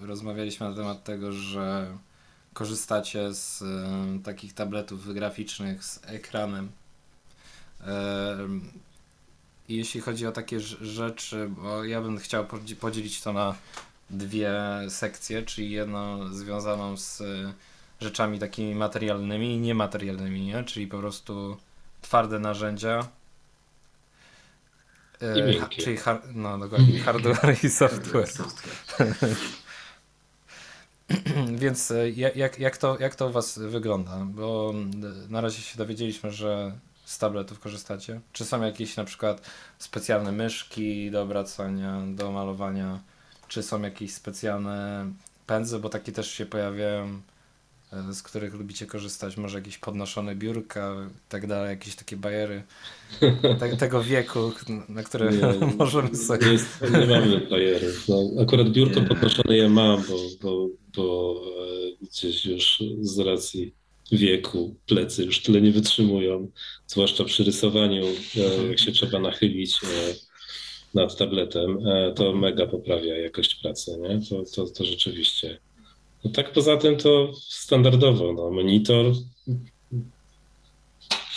rozmawialiśmy na temat tego, że korzystacie z takich tabletów graficznych z ekranem. Jeśli chodzi o takie rzeczy, bo ja bym chciał podzielić to na dwie sekcje, czyli jedną związaną z rzeczami takimi materialnymi i niematerialnymi, nie? Czyli po prostu twarde narzędzia, czyli dokładnie hardware i software. Więc jak to u was wygląda? Bo na razie się dowiedzieliśmy, że z tabletów korzystacie. Czy są jakieś na przykład specjalne myszki do obracania, do malowania? Czy są jakieś specjalne pędzle, bo takie też się pojawiają, z których lubicie korzystać? Może jakieś podnoszone biurka i tak dalej, jakieś takie bajery tego wieku, na które możemy sobie... Nie mamy bajerów. No, akurat biurko podnoszone ja mam, bo gdzieś już z racji wieku plecy już tyle nie wytrzymują, zwłaszcza przy rysowaniu, jak się trzeba nachylić nad tabletem, to mega poprawia jakość pracy, nie? To rzeczywiście. No tak poza tym to standardowo, no, monitor,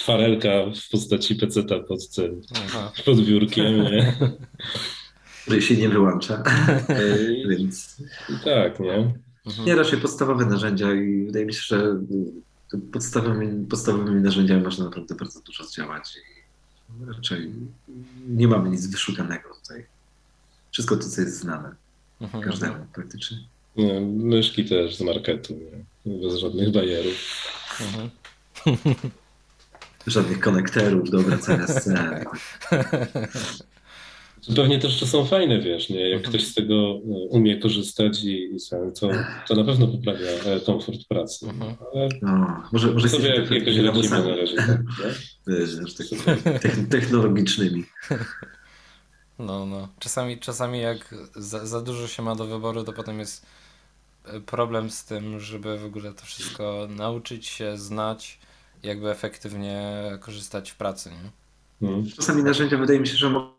farelka w postaci peceta pod biurkiem, nie? Który się nie wyłącza, więc... Tak, nie? Nie, raczej podstawowe narzędzia i wydaje mi się, że podstawowymi narzędziami można naprawdę bardzo dużo zdziałać i raczej nie mamy nic wyszukanego tutaj. Wszystko to, co jest znane każdemu praktycznie. Nie, myszki też z marketu, nie? Bez żadnych bajerów. Żadnych konekterów do obracania sceny. Pewnie też to są fajne, wiesz, nie? Jak ktoś z tego umie korzystać i to na pewno poprawia komfort pracy. Ale no, może sobie jakoś radzimy na razie. Tak? Technologicznymi. No. Czasami jak za dużo się ma do wyboru, to potem jest problem z tym, żeby w ogóle to wszystko nauczyć się, znać, jakby efektywnie korzystać w pracy, nie? Czasami narzędzia wydaje mi się, że mogą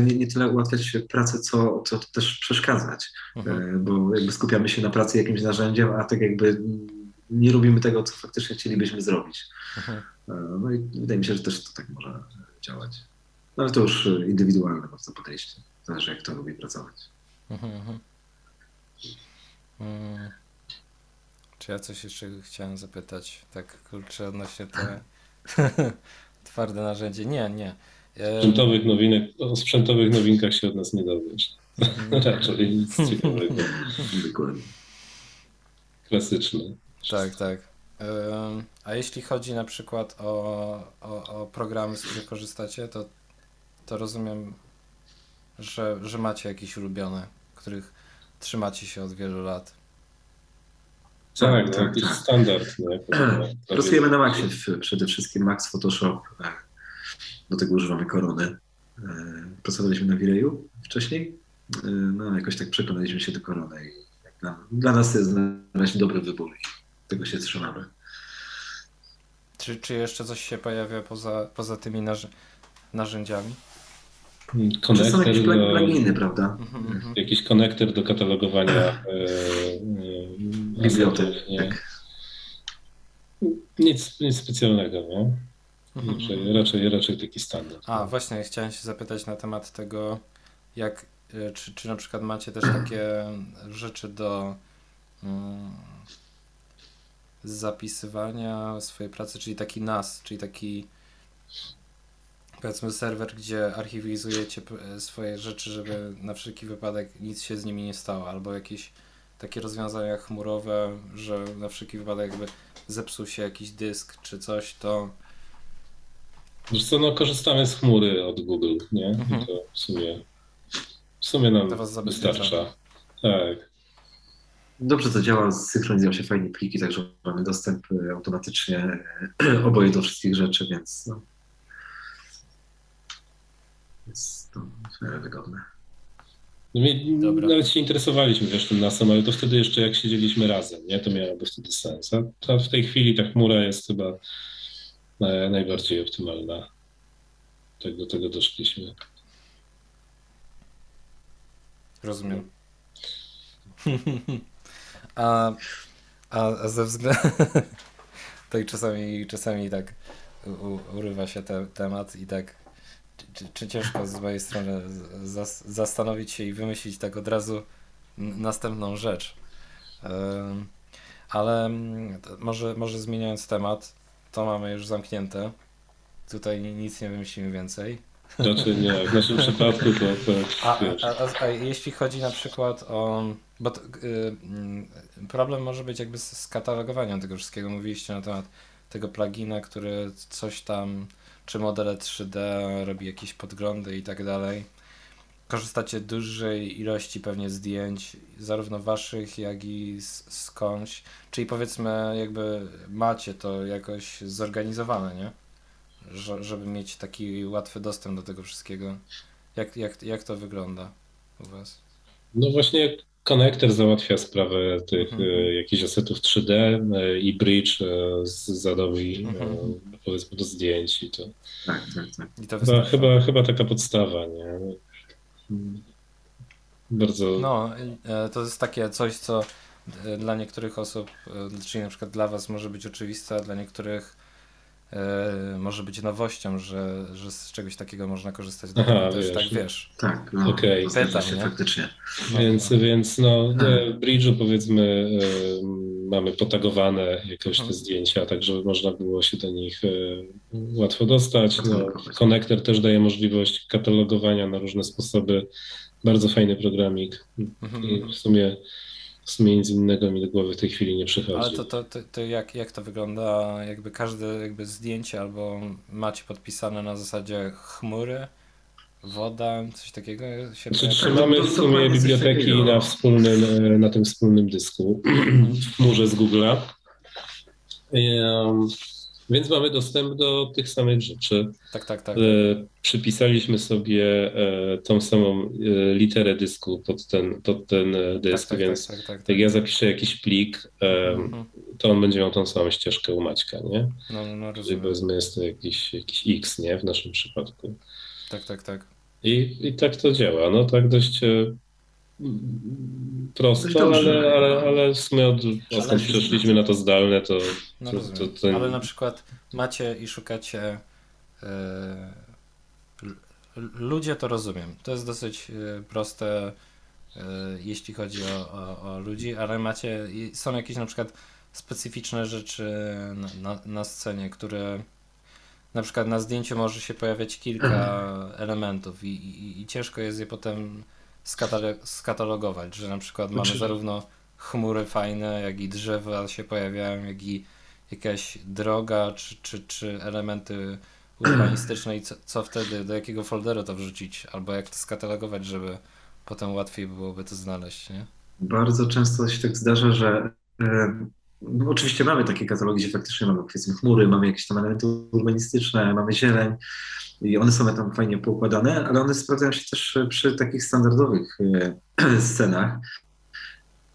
nie tyle ułatwiać pracę, co też przeszkadzać, bo jakby skupiamy się na pracy jakimś narzędziem, a tak jakby nie robimy tego, co faktycznie chcielibyśmy zrobić. No i wydaje mi się, że też to tak może działać. No ale to już indywidualne bardzo podejście. Zależy, jak to lubi pracować. Czy ja coś jeszcze chciałem zapytać? Tak, kurczę, odnośnie te twarde narzędzie. Nie. O sprzętowych nowinkach się od nas nie dowiesz. Raczej nic ciekawego. Dokładnie. Klasyczne. Tak. A jeśli chodzi na przykład o programy, z których korzystacie, to rozumiem, że macie jakieś ulubione, których trzymacie się od wielu lat. Tak. Jakiś standard. Pracujemy na Maxie przede wszystkim. Max, Photoshop, do tego używamy Corony. Pracowaliśmy na V-Rayu wcześniej, no jakoś tak przekonaliśmy się do Corony. Dla nas to jest znaleźć dobry wybór. Tego się trzymamy. Czy jeszcze coś się pojawia poza tymi narzędziami? Konekter, są jakieś pluginy, prawda? Jakiś konekter do katalogowania bibliotek. Tak. Nic specjalnego, nie? Raczej taki standard. Właśnie, chciałem się zapytać na temat tego, czy na przykład macie też takie rzeczy do zapisywania swojej pracy, czyli taki NAS, czyli taki, powiedzmy, serwer, gdzie archiwizujecie swoje rzeczy, żeby na wszelki wypadek nic się z nimi nie stało, albo jakieś takie rozwiązania chmurowe, że na wszelki wypadek jakby zepsuł się jakiś dysk czy coś, to... Wiesz co, no korzystamy z chmury od Google, nie? I to w sumie nam wystarcza. Tak. Dobrze to działa, synchronizują się fajnie pliki, także mamy dostęp automatycznie oboje do wszystkich rzeczy, więc no, jest to wygodne. My nawet się interesowaliśmy tym NAS-em, ale to wtedy jeszcze jak siedzieliśmy razem, nie? To miałoby wtedy sens. A w tej chwili ta chmura jest chyba najbardziej optymalna. Tak do tego doszliśmy. Rozumiem. A ze względu... tak czasami tak urywa się temat i tak czy ciężko z mojej strony zastanowić się i wymyślić tak od razu następną rzecz. Ale może zmieniając temat, to mamy już zamknięte. Tutaj nic nie wymyślimy więcej. Znaczy nie, w naszym przypadku to jeśli chodzi na przykład o... Bo to, problem może być jakby z katalogowaniem tego wszystkiego. Mówiliście na temat tego plugina, który coś tam, czy modele 3D, robi jakieś podglądy i tak dalej. Korzystacie dużej ilości pewnie zdjęć, zarówno waszych, jak i skądś. Czyli powiedzmy jakby macie to jakoś zorganizowane, nie? Żeby mieć taki łatwy dostęp do tego wszystkiego. Jak to wygląda u was? No właśnie Konektor załatwia sprawę tych jakichś asetów 3D i Bridge zadowi powiedzmy do zdjęć i to. Tak, tak, tak. I to chyba taka podstawa, nie? Bardzo. No, to jest takie coś, co dla niektórych osób, czyli na przykład dla was może być oczywiste, a dla niektórych może być nowością, że z czegoś takiego można korzystać. Aha, też, wiesz, tak, wiesz. Tak, no, okay. Pytam, się faktycznie. Więc no, Bridge'u powiedzmy mamy potagowane jakoś te zdjęcia, tak żeby można było się do nich łatwo dostać. Konektor też daje możliwość katalogowania na różne sposoby. Bardzo fajny programik i w sumie nic innego mi do głowy w tej chwili nie przychodzi. Ale to jak to wygląda? Jakby każde zdjęcie albo macie podpisane na zasadzie chmury, woda, coś takiego? Mamy w sumie biblioteki na tym wspólnym dysku w chmurze z Google'a. Więc mamy dostęp do tych samych rzeczy. Tak, tak, tak. Przypisaliśmy sobie tą samą literę dysku pod ten dysk, tak, więc tak. Jak ja zapiszę jakiś plik, to on będzie miał tą samą ścieżkę u Maćka, nie? No rozumiem. Powiedzmy jest to jakiś X, nie? W naszym przypadku. Tak, tak, tak. I tak to działa, no tak dość... prosto, ale w sumie odkąd przeszliśmy na to zdalne, to... Ale na przykład macie i szukacie... Ludzie to rozumiem. To jest dosyć proste, jeśli chodzi o ludzi, ale macie... Są jakieś na przykład specyficzne rzeczy na scenie, które... Na przykład na zdjęciu może się pojawiać kilka elementów i ciężko jest je potem... skatalogować, że na przykład mamy zarówno chmury fajne, jak i drzewa się pojawiają, jak i jakaś droga, czy elementy urbanistyczne i co wtedy, do jakiego folderu to wrzucić, albo jak to skatalogować, żeby potem łatwiej byłoby to znaleźć, nie? Bardzo często się tak zdarza, że oczywiście mamy takie katalogi, gdzie faktycznie mamy chmury, mamy jakieś tam elementy urbanistyczne, mamy zieleń, i one są tam fajnie poukładane, ale one sprawdzają się też przy takich standardowych scenach.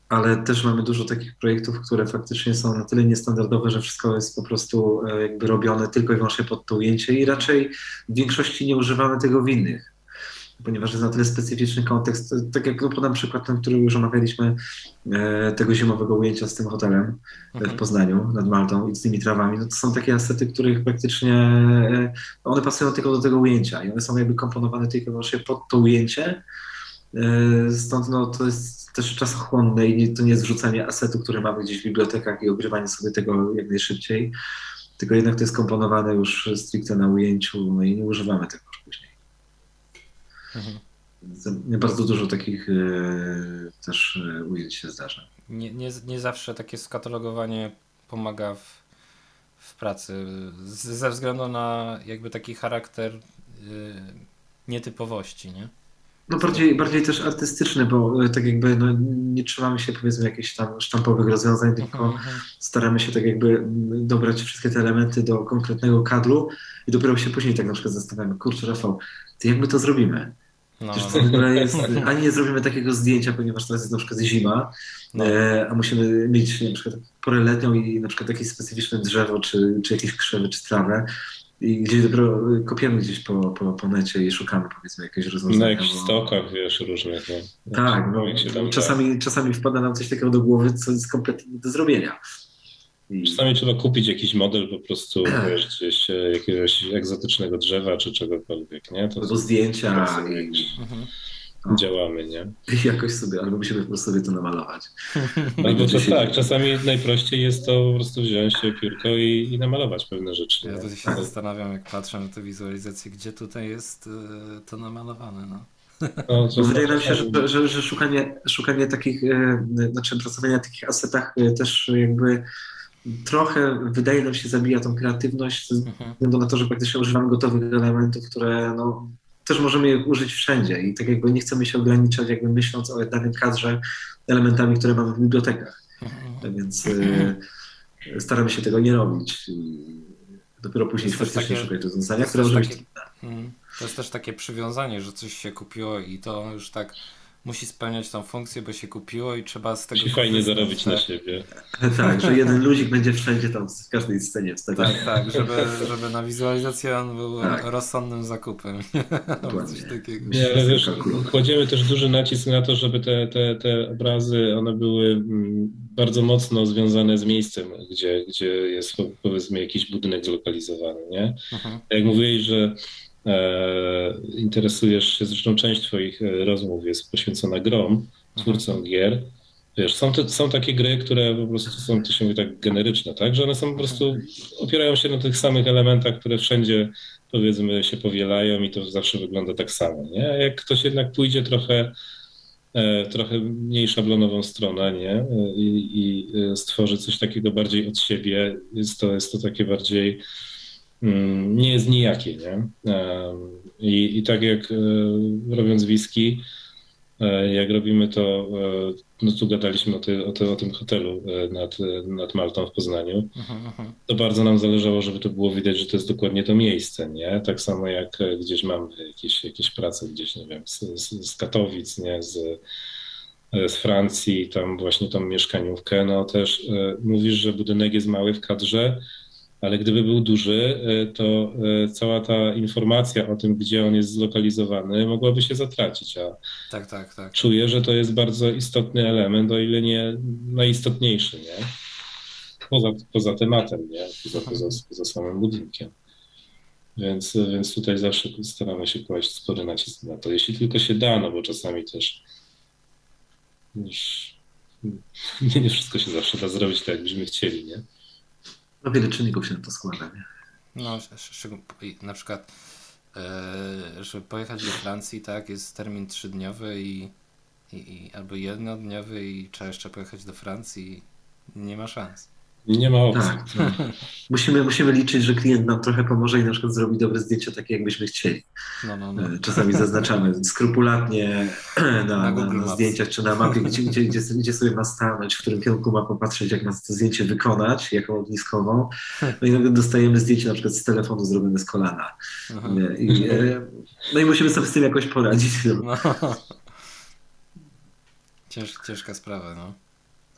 Ale też mamy dużo takich projektów, które faktycznie są na tyle niestandardowe, że wszystko jest po prostu jakby robione tylko i wyłącznie pod to ujęcie i raczej w większości nie używamy tego w innych, ponieważ jest na tyle specyficzny kontekst. Tak jak podam przykład ten, który już omawialiśmy, tego zimowego ujęcia z tym hotelem w Poznaniu nad Maltą i z tymi trawami, no to są takie asety, których praktycznie one pasują tylko do tego ujęcia i one są jakby komponowane tylko właśnie pod to ujęcie. Stąd no, to jest też czasochłonne i to nie jest wrzucanie asetu, który mamy gdzieś w bibliotekach i ogrywanie sobie tego jak najszybciej, tylko jednak to jest komponowane już stricte na ujęciu, no i nie używamy tego już później. Bardzo dużo takich też ujęć się zdarza. Nie zawsze takie skatalogowanie pomaga w pracy ze względu na jakby taki charakter nietypowości, nie? No bardziej też artystyczny, bo tak jakby no, nie trzymamy się powiedzmy jakichś tam sztampowych rozwiązań, tylko staramy się tak jakby dobrać wszystkie te elementy do konkretnego kadru i dopiero się później tak na przykład zastanawiamy, kurczę Rafał, to jak my to zrobimy? No. Ani nie zrobimy takiego zdjęcia, ponieważ teraz jest na przykład zima, a musimy mieć na przykład porę letnią i na przykład jakieś specyficzne drzewo, czy jakieś krzewy, czy trawę. I gdzieś dopiero kopiemy gdzieś po necie i szukamy powiedzmy jakieś rozwiązania. Na jakichś stokach, wiesz, różnych. No. Tak, no, czasami wpada nam coś takiego do głowy, co jest kompletnie nie do zrobienia. Czasami trzeba kupić jakiś model po prostu, wiesz, gdzieś jakiegoś egzotycznego drzewa czy czegokolwiek, nie? To zdjęcia działamy, nie? Jakoś sobie, albo musimy po prostu sobie to namalować. Albo tak, czasami najprościej jest to po prostu wziąć się piórko i namalować pewne rzeczy. Ja to się zastanawiam, jak patrzę na te wizualizacje, gdzie tutaj jest to namalowane, no. Wydaje nam się, że szukanie takich, znaczy pracowanie na takich asetach też jakby trochę, wydaje nam się, zabija tą kreatywność ze względu na to, że praktycznie używamy gotowych elementów, które no, też możemy je użyć wszędzie i tak jakby nie chcemy się ograniczać jakby myśląc o danym kadrze elementami, które mamy w bibliotekach, więc staramy się tego nie robić i dopiero później faktycznie szukać rozwiązania, które użyć. To jest też takie przywiązanie, że coś się kupiło i to już tak musi spełniać tą funkcję, bo się kupiło i trzeba z tego... fajnie zarobić na siebie. Tak, że jeden luzik będzie wszędzie tam, w każdej scenie. Z tego. Tak, tak, żeby na wizualizację on był tak. Rozsądnym zakupem. Coś takiego. Nie, ale wiesz, kładziemy też duży nacisk na to, żeby te obrazy, one były bardzo mocno związane z miejscem, gdzie jest powiedzmy jakiś budynek zlokalizowany, nie? Mhm. Jak mówiłeś, że interesujesz się, zresztą część twoich rozmów jest poświęcona grom, twórcom gier. Wiesz, są takie gry, które po prostu są, to się mówi tak, generyczne, tak? Że one są po prostu, opierają się na tych samych elementach, które wszędzie powiedzmy się powielają i to zawsze wygląda tak samo, nie? A jak ktoś jednak pójdzie trochę mniej szablonową stronę, nie? I stworzy coś takiego bardziej od siebie, jest to takie bardziej... nie jest nijakie, nie? I tak jak robiąc whisky, jak robimy to, no tu gadaliśmy o tym hotelu nad Maltą w Poznaniu, to bardzo nam zależało, żeby to było widać, że to jest dokładnie to miejsce, nie? Tak samo jak gdzieś mamy jakieś prace gdzieś, nie wiem, z Katowic, nie? Z Francji, tam właśnie tą mieszkaniówkę, no też mówisz, że budynek jest mały w kadrze, ale gdyby był duży, to cała ta informacja o tym, gdzie on jest zlokalizowany, mogłaby się zatracić. A tak. Czuję, że to jest bardzo istotny element, o ile nie najistotniejszy, nie? Poza tematem, nie? Poza samym budynkiem. Więc tutaj zawsze staramy się kłaść spory nacisk na to, jeśli tylko się da, no bo czasami też nie wszystko się zawsze da zrobić tak, jakbyśmy chcieli, nie? No wiele czynników się na to składa, nie? No, na przykład, żeby pojechać do Francji, tak, jest termin 3-dniowy i albo 1-dniowy i trzeba jeszcze pojechać do Francji, nie ma szans. Nie ma opcji. Tak. Musimy liczyć, że klient nam trochę pomoże i na przykład zrobi dobre zdjęcia takie, jakbyśmy chcieli. No. Czasami zaznaczamy skrupulatnie na zdjęciach czy na mapie, gdzie sobie ma stanąć, w którym kierunku ma popatrzeć, jak ma to zdjęcie wykonać, jaką ogniskową. No i nawet dostajemy zdjęcie na przykład z telefonu zrobione z kolana. No i musimy sobie z tym jakoś poradzić. No. Ciężka sprawa, no.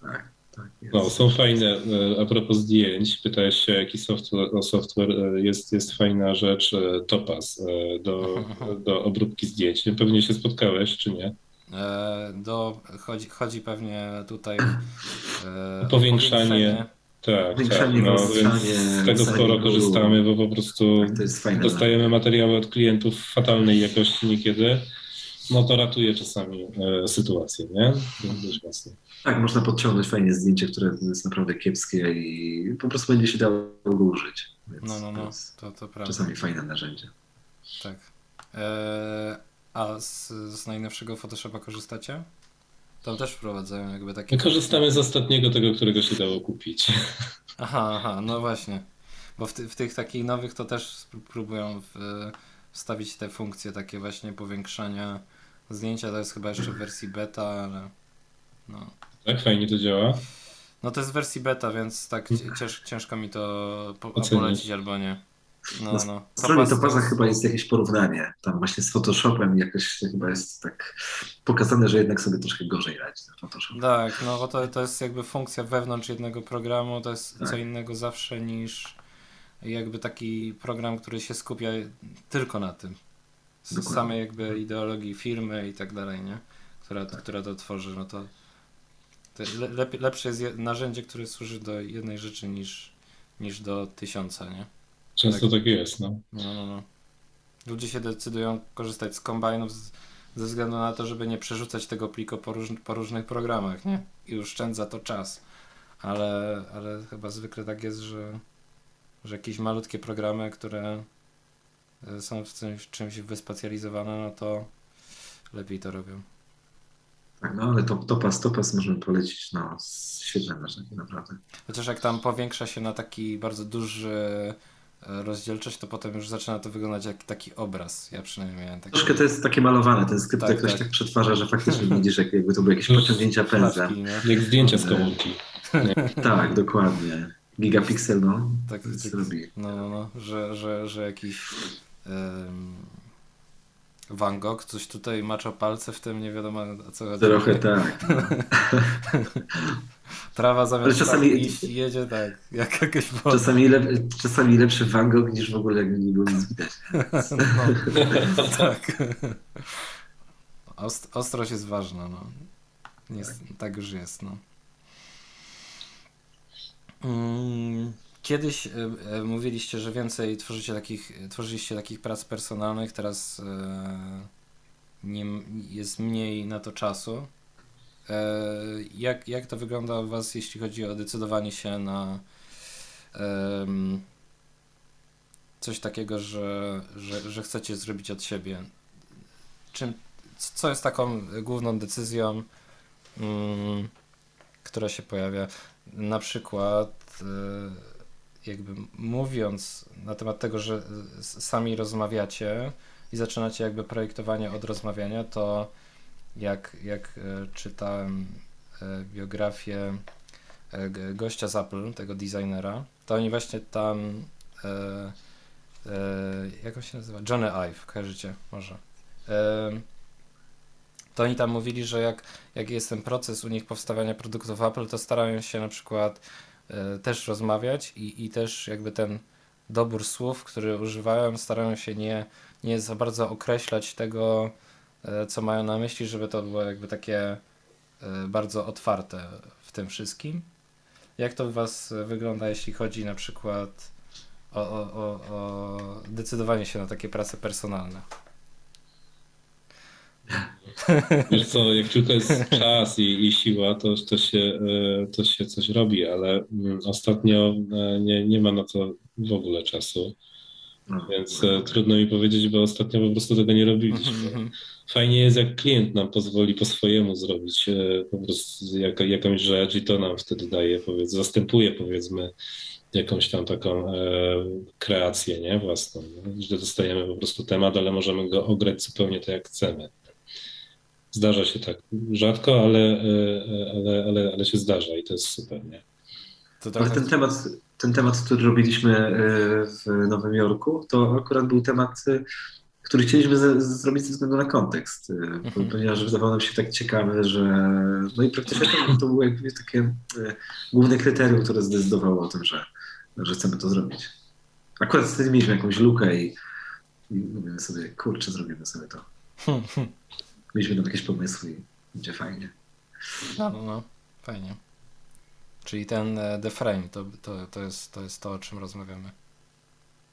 Tak. No, są fajne, a propos zdjęć, pytałeś się jaki software jest fajna rzecz, Topaz do obróbki zdjęć, pewnie się spotkałeś czy nie? Chodzi pewnie tutaj powiększanie. Tak, no, więc z tego sporo korzystamy, bo po prostu dostajemy materiały od klientów fatalnej jakości niekiedy. No to ratuje czasami sytuację, nie? Tak, można podciągnąć fajnie zdjęcie, które jest naprawdę kiepskie i po prostu będzie się dało go użyć. To prawda. Czasami fajne narzędzie. Tak. A z najnowszego Photoshopa korzystacie? Tam też wprowadzają jakby takie... My korzystamy z ostatniego tego, którego się dało kupić. Aha, no właśnie. Bo w tych takich nowych to też próbują wstawić te funkcje takie właśnie powiększania zdjęcia, to jest chyba jeszcze w wersji beta, ale no. Tak fajnie to działa? No to jest w wersji beta, więc tak ciężko mi to polecić albo nie. No. W stronie Topaza chyba jest jakieś porównanie, tam właśnie z Photoshopem jakoś chyba jest tak pokazane, że jednak sobie troszkę gorzej radzi na Photoshop. Tak, no bo to jest jakby funkcja wewnątrz jednego programu, to jest co innego zawsze niż jakby taki program, który się skupia tylko na tym. Z samej jakby ideologii firmy i tak dalej, nie? Która to tworzy, no to lepsze jest narzędzie, które służy do jednej rzeczy niż do 1000, nie? Często tak jest, no. No. Ludzie się decydują korzystać z kombajnów ze względu na to, żeby nie przerzucać tego pliku po różnych programach, nie? I oszczędza to czas. Ale chyba zwykle tak jest, że jakieś malutkie programy, które są w czymś wyspecjalizowane, no to lepiej to robią. Tak, no ale Topaz możemy polecić, no świetne narzędzie, naprawdę. Chociaż jak tam powiększa się na taki bardzo duży rozdzielczość, to potem już zaczyna to wyglądać jak taki obraz. Ja przynajmniej miałem taki... Troszkę to jest takie malowane, ten skrypt tak przetwarza, że faktycznie widzisz, jakby to były jakieś pociągnięcia pędzla. Jak zdjęcia z komórki. Tak, dokładnie. Gigapiksel, no. Tak, zrobi. Że jakiś Van Gogh coś tutaj macza palce, w tym nie wiadomo o co chodzi. Trochę tak. Trawa zamiast czasami iść, jedzie tak, jak jakieś woda. Czasami lepszy Van Gogh niż w ogóle nie było nic widać. No, tak. Ostrość jest ważna, no. Tak już jest, no. Kiedyś mówiliście, że więcej tworzyliście takich prac personalnych, teraz jest mniej na to czasu. Jak to wygląda u was, jeśli chodzi o decydowanie się na coś takiego, że chcecie zrobić od siebie? Co jest taką główną decyzją, która się pojawia? Na przykład jakby mówiąc na temat tego, że sami rozmawiacie i zaczynacie jakby projektowanie od rozmawiania, to jak czytałem biografię gościa z Apple, tego designera, to oni właśnie tam, jak on się nazywa? Johnny Ive, kojarzycie może. To oni tam mówili, że jak jest ten proces u nich powstawania produktów Apple, to starają się na przykład też rozmawiać i też jakby ten dobór słów, który używają, starają się nie za bardzo określać tego, co mają na myśli, żeby to było jakby takie bardzo otwarte w tym wszystkim. Jak to u was wygląda, jeśli chodzi na przykład o decydowanie się na takie prace personalne? Wiesz co, jak tylko jest czas i siła, to się coś robi, ale ostatnio nie ma na to w ogóle czasu, więc trudno mi powiedzieć, bo ostatnio po prostu tego nie robiliśmy. Fajnie jest, jak klient nam pozwoli po swojemu zrobić po prostu jakąś rzecz i to nam wtedy daje, zastępuje powiedzmy jakąś tam taką kreację, nie? Własną, nie? Że dostajemy po prostu temat, ale możemy go ograć zupełnie tak, jak chcemy. Zdarza się tak rzadko, ale się zdarza i to jest super, nie? Ten temat, który robiliśmy w Nowym Jorku, to akurat był temat, który chcieliśmy zrobić ze względu na kontekst, ponieważ wydawał nam się tak ciekawy, że no i praktycznie to było jakby takie główne kryterium, które zdecydowało o tym, że chcemy to zrobić. Akurat wtedy mieliśmy jakąś lukę i mówimy sobie, kurczę, zrobimy sobie to. Mieliśmy tam jakieś pomysły i będzie fajnie. No, fajnie. Czyli ten The Frame to jest to, o czym rozmawiamy.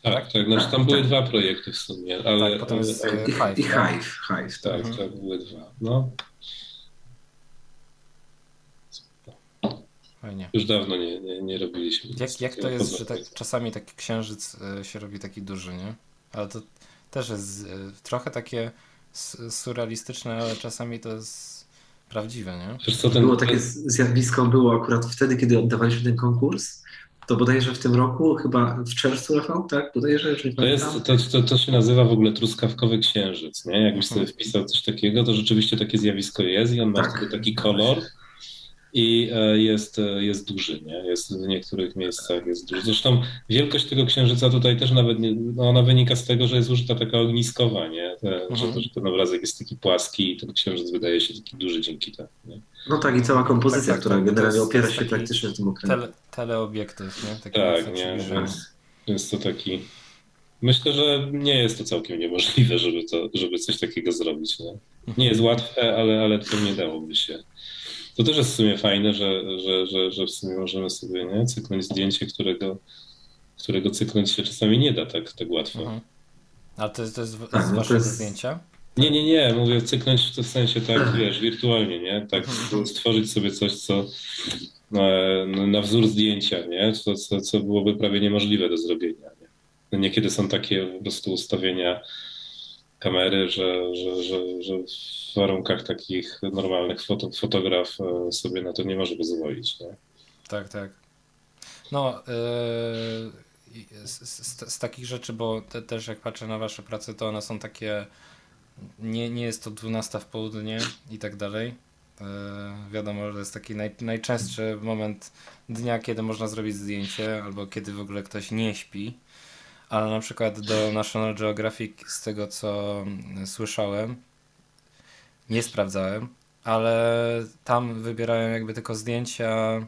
Tak. Znaczy tam były dwa projekty w sumie, ale... Tak, potem jest Hive. I Hive. Tak, były dwa. No. Fajnie. Już dawno nie robiliśmy. Jak to jest, że tak, czasami taki księżyc się robi taki duży, nie? Ale to też jest trochę takie surrealistyczne, ale czasami to jest prawdziwe, nie? Wiesz co, było takie zjawisko, było akurat wtedy, kiedy oddawaliśmy ten konkurs, to bodajże w tym roku, chyba w czerwcu, Rafał, tak? Bodajże, jeżeli pamiętam. To się nazywa w ogóle truskawkowy księżyc, nie? Jakbyś sobie wpisał coś takiego, to rzeczywiście takie zjawisko jest i on ma wtedy taki kolor i jest duży, nie? Jest w niektórych miejscach jest duży. Zresztą wielkość tego księżyca tutaj też nawet, ona wynika z tego, że jest użyta taka ogniskowa, nie? Że ten obrazek jest taki płaski i ten księżyc wydaje się taki duży dzięki temu, nie? No tak, i cała kompozycja, która generalnie opiera się praktycznie w tym okręgu. Teleobiektyw, nie? Tak, nie? Więc to taki... Myślę, że nie jest to całkiem niemożliwe, żeby coś takiego zrobić, nie? Nie jest łatwe, ale to nie dałoby się. To też jest w sumie fajne, że w sumie możemy sobie, nie, cyknąć zdjęcie, którego cyknąć się czasami nie da tak łatwo. A to jest z waszego zdjęcia? Nie, mówię cyknąć w sensie tak, wiesz, wirtualnie, nie? Tak, stworzyć sobie coś, co na wzór zdjęcia, nie? Co byłoby prawie niemożliwe do zrobienia, nie? Niekiedy są takie po prostu ustawienia kamery, że w warunkach takich normalnych fotograf sobie na to nie może pozwolić, nie? Tak. No, z takich rzeczy, bo też jak patrzę na wasze prace, to one są takie, nie jest to 12 w południe i tak dalej. Wiadomo, że to jest taki najczęstszy moment dnia, kiedy można zrobić zdjęcie albo kiedy w ogóle ktoś nie śpi. ale na przykład do National Geographic, z tego co słyszałem, nie sprawdzałem, ale tam wybierają jakby tylko zdjęcia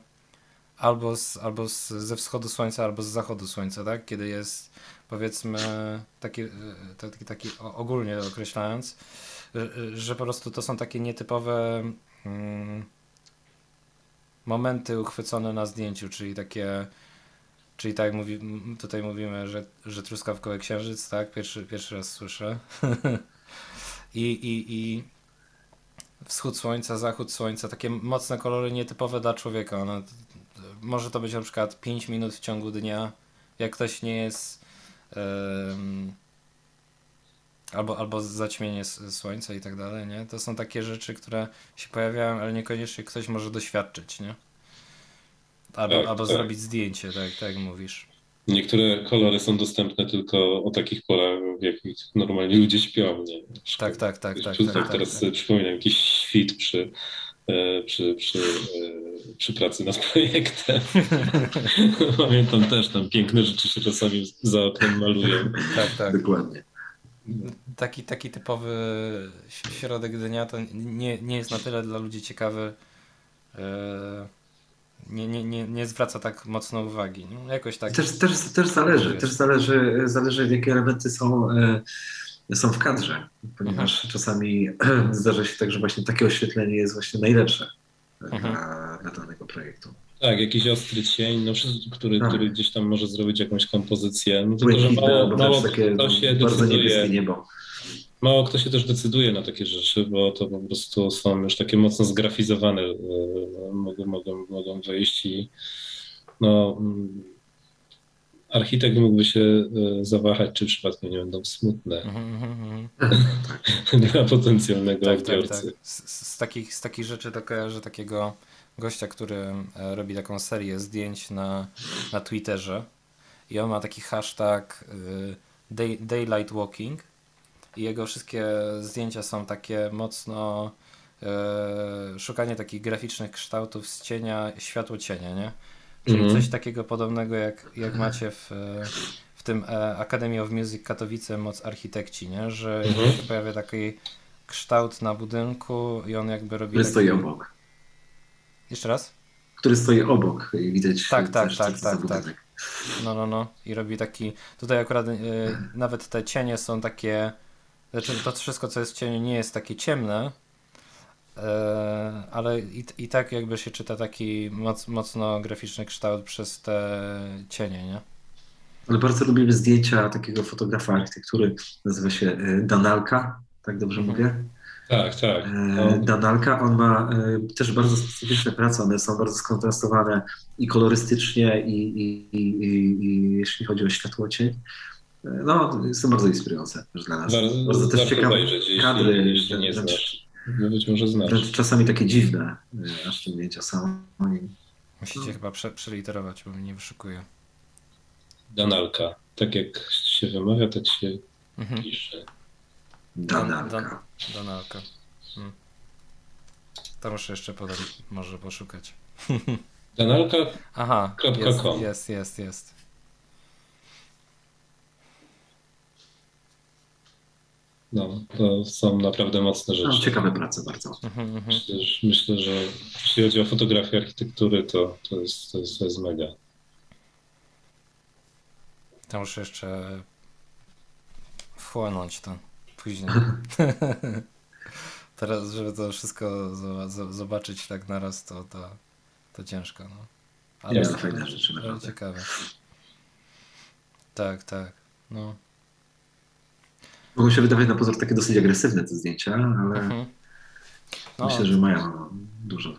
ze wschodu słońca, albo z zachodu słońca, tak? Kiedy jest, powiedzmy, taki ogólnie określając, że po prostu to są takie nietypowe momenty uchwycone na zdjęciu, czyli takie, czyli tak tutaj mówimy, że truskawkowy księżyc, tak? Pierwszy raz słyszę. I wschód słońca, zachód słońca, takie mocne kolory nietypowe dla człowieka. One, może to być na przykład 5 minut w ciągu dnia, jak ktoś nie jest albo zaćmienie słońca i tak dalej, nie? To są takie rzeczy, które się pojawiają, ale niekoniecznie ktoś może doświadczyć, nie? Albo zrobić zdjęcie, tak jak mówisz. Niektóre kolory są dostępne tylko o takich porach, w jakich normalnie ludzie śpią, nie? Tak. Teraz sobie przypominam jakiś świt przy pracy nad projektem. Pamiętam też, tam piękne rzeczy się czasami za oknem malują. Tak. Dokładnie. Taki typowy środek dnia to nie jest na tyle dla ludzi ciekawy. Nie zwraca tak mocno uwagi. No, jakoś tak. Też zależy, jakie elementy są w kadrze, ponieważ czasami zdarza się tak, że właśnie takie oświetlenie jest właśnie najlepsze dla danego projektu. Tak, jakiś ostry cień, który gdzieś tam może zrobić jakąś kompozycję. No, tylko że mało kto się decyduje. Niebo. Mało kto się też decyduje na takie rzeczy, bo to po prostu są już takie mocno zgrafizowane, mogą wyjść i no, architekt mógłby się zawahać, czy przypadkiem nie będą smutne dla potencjalnego odbiorcy. Tak. Z takich rzeczy to kojarzę takiego gościa, który robi taką serię zdjęć na Twitterze i on ma taki hashtag Daylight Walking i jego wszystkie zdjęcia są takie mocno szukanie takich graficznych kształtów z cienia, światło cienia, nie? Czyli coś takiego podobnego jak macie w tym Academy of Music Katowice moc architekci, nie? Że się pojawia taki kształt na budynku i on jakby robi... stoi obok. Jeszcze raz? Który stoi obok i widać... Tak. No. I robi taki... Tutaj akurat nawet te cienie są takie... Znaczy to wszystko, co jest w cieniu, nie jest takie ciemne, ale i tak jakby się czyta taki mocno graficzny kształt przez te cienie, nie? Ale bardzo lubimy zdjęcia takiego fotografa architektury, nazywa się Donalka, tak dobrze mówię? Tak. Donalka, on ma też bardzo specyficzne prace, one są bardzo skontrastowane i kolorystycznie, i jeśli chodzi o światło, cień. No, są bardzo inspirujące też dla nas. Bardzo też ciekawe kadry, jeśli nie znasz. Być może znasz. Czasami takie dziwne, aż te zdjęcia są. Musicie chyba przeliterować, bo mnie nie wyszukuje. Donalka, tak jak się wymawia, tak się pisze. Donalka. To muszę jeszcze podać, może poszukać. Donalka. Aha, jest. No, to są naprawdę mocne rzeczy. No, ciekawe prace bardzo. Myślę, że jeśli chodzi o fotografię architektury, to jest mega. To muszę jeszcze wchłonąć to później. Teraz, żeby to wszystko zobaczyć tak naraz, to ciężko. No. Ale jest to fajna rzecz, naprawdę. Ciekawe. Tak. No. Mogą się wydawać na pozór takie dosyć agresywne te zdjęcia, ale no, myślę, że mają dużo.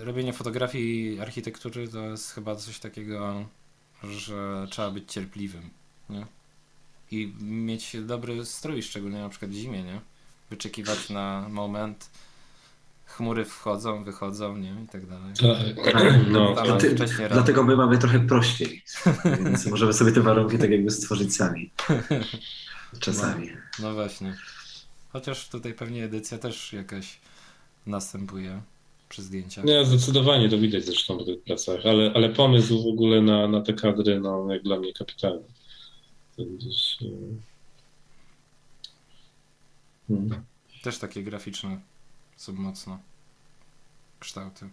Robienie fotografii architektury to jest chyba coś takiego, że trzeba być cierpliwym, nie? I mieć dobry strój, szczególnie na przykład w zimie, nie? Wyczekiwać na moment, chmury wchodzą, wychodzą, nie? I tak dalej. Dlatego my mamy trochę prościej, więc możemy sobie te warunki tak jakby stworzyć sami. Czasami. No właśnie. Chociaż tutaj pewnie edycja też jakaś następuje. przy zdjęciach. Nie, zdecydowanie to widać zresztą w tych pracach, ale pomysł w ogóle na te kadry, no jak dla mnie kapitalny. To gdzieś, też takie graficzne są mocno kształty.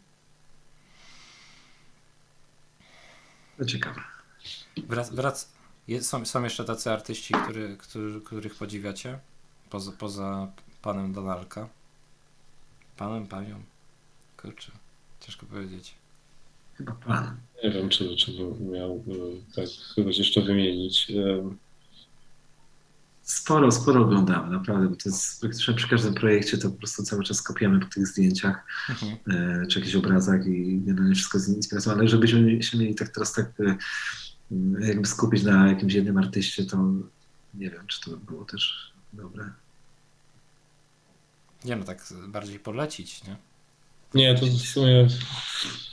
To ciekawe. Są jeszcze tacy artyści, których podziwiacie? Poza panem Donalka. Panem, panią? Kurczę, ciężko powiedzieć. Chyba pan. Nie wiem, czy miał tak kogoś jeszcze wymienić. Sporo oglądamy, naprawdę, bo to jest przy każdym projekcie to po prostu cały czas kopiamy po tych zdjęciach, czy jakichś obrazach i generalnie wszystko z inspiracją, ale żebyśmy się mieli tak teraz tak jakby skupić na jakimś jednym artyście, to nie wiem, czy to by było też dobre. Nie no, tak bardziej polecić, nie? Nie, to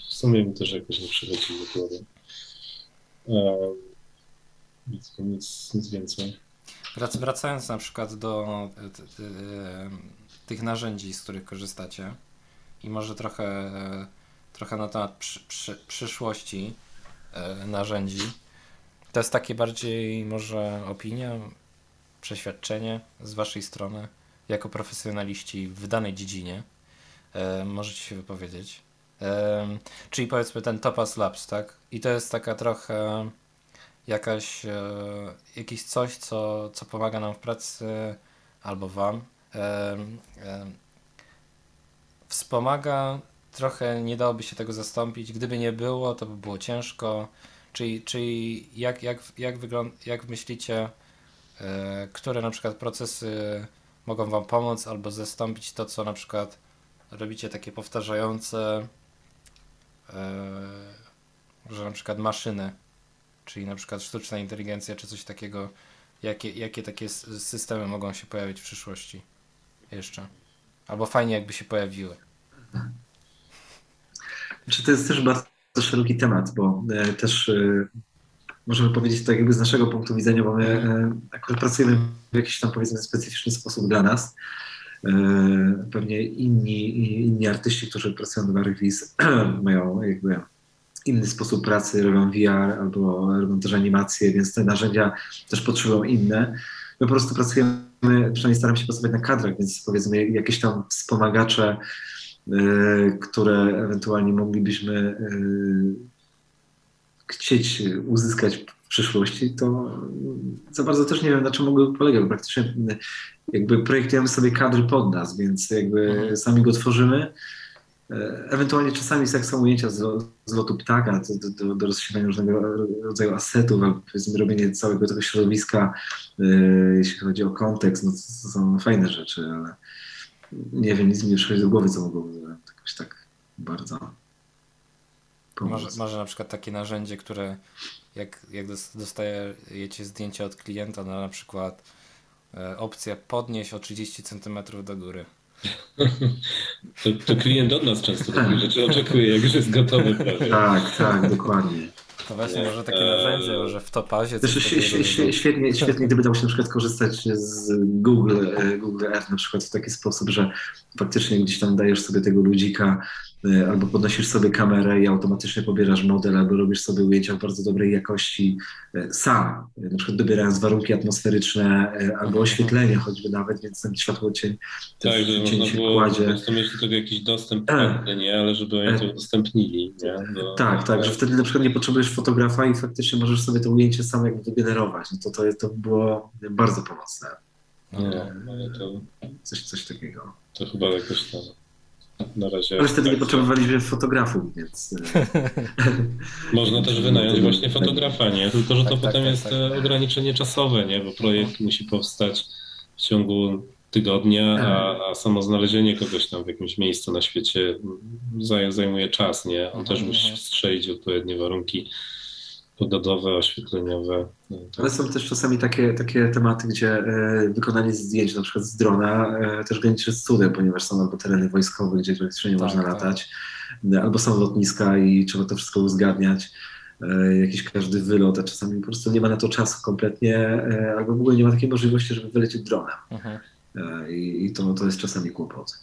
w sumie mi też jakoś nie przychodzi dokładnie. Nic więcej. Wracając na przykład do tych narzędzi, z których korzystacie i może trochę na temat przyszłości narzędzi, to jest takie bardziej może opinia, przeświadczenie z waszej strony jako profesjonaliści w danej dziedzinie, możecie się wypowiedzieć. Czyli powiedzmy ten Topaz Labs, tak? I to jest taka trochę jakieś coś, co pomaga nam w pracy albo wam. Wspomaga, trochę nie dałoby się tego zastąpić. Gdyby nie było, to by było ciężko. Czyli jak myślicie, które na przykład procesy mogą wam pomóc albo zastąpić to, co na przykład robicie takie powtarzające, że na przykład maszyny, czyli na przykład sztuczna inteligencja czy coś takiego, jakie takie systemy mogą się pojawić w przyszłości jeszcze? Albo fajnie jakby się pojawiły. To jest też bardzo szeroki temat, bo też możemy powiedzieć tak jakby z naszego punktu widzenia, bo my akurat pracujemy w jakiś tam powiedzmy specyficzny sposób dla nas. Pewnie inni artyści, którzy pracują dla rewizji, mają jakby inny sposób pracy, robią VR albo robią też animacje, więc te narzędzia też potrzebują inne. My po prostu pracujemy, przynajmniej staramy się pracować na kadrach, więc powiedzmy jakieś tam wspomagacze, które ewentualnie moglibyśmy chcieć uzyskać w przyszłości, to za bardzo też nie wiem, na czym mogłyby polegać, bo praktycznie jakby projektujemy sobie kadry pod nas, więc jakby sami go tworzymy. Ewentualnie czasami jak są ujęcia z lotu ptaka do rozsilania różnego rodzaju asetów, albo robienie całego tego środowiska, jeśli chodzi o kontekst, no to są fajne rzeczy, ale nie wiem, nic mi nie przychodzi do głowy, co mogłoby jakoś tak bardzo pomóc. Może na przykład takie narzędzie, które jak dostajecie zdjęcia od klienta, no na przykład opcja podnieść o 30 cm do góry. To klient od nas często takie rzeczy oczekuje, jak już jest gotowy prawie. Tak, dokładnie. To właśnie może takie narzędzie, może w Topazie. Świetnie, gdyby dało się na przykład korzystać z Google Earth na przykład w taki sposób, że faktycznie gdzieś tam dajesz sobie tego ludzika albo podnosisz sobie kamerę i automatycznie pobierasz model, albo robisz sobie ujęcia w bardzo dobrej jakości sam, na przykład dobierając warunki atmosferyczne albo oświetlenie choćby nawet, więc ten światło-cień się kładzie. Tak, żeby mieć do tego jakiś dostęp, nie, ale żeby oni to udostępnili. No, tak, że wtedy na przykład nie potrzebujesz fotografa i faktycznie możesz sobie to ujęcie sam jakby generować. No to było bardzo pomocne. Coś takiego. To chyba jakoś tam. Na razie. Ale wtedy nie potrzebowaliśmy fotografów, więc. Można też wynająć właśnie fotografa, nie? Tylko, że to potem jest ograniczenie czasowe, nie? Bo projekt musi powstać w ciągu tygodnia, a samo znalezienie kogoś tam w jakimś miejscu na świecie zajmuje czas, nie? On też musi strzelić odpowiednie warunki pogodowe, oświetleniowe. No, tak. Ale są też czasami takie tematy, gdzie wykonanie zdjęć na przykład z drona też graniczy z cudem, ponieważ są albo tereny wojskowe, gdzie praktycznie nie można latać, albo są lotniska i trzeba to wszystko uzgadniać, jakiś każdy wylot, a czasami po prostu nie ma na to czasu kompletnie, albo w ogóle nie ma takiej możliwości, żeby wylecieć dronem. I to jest czasami kłopot.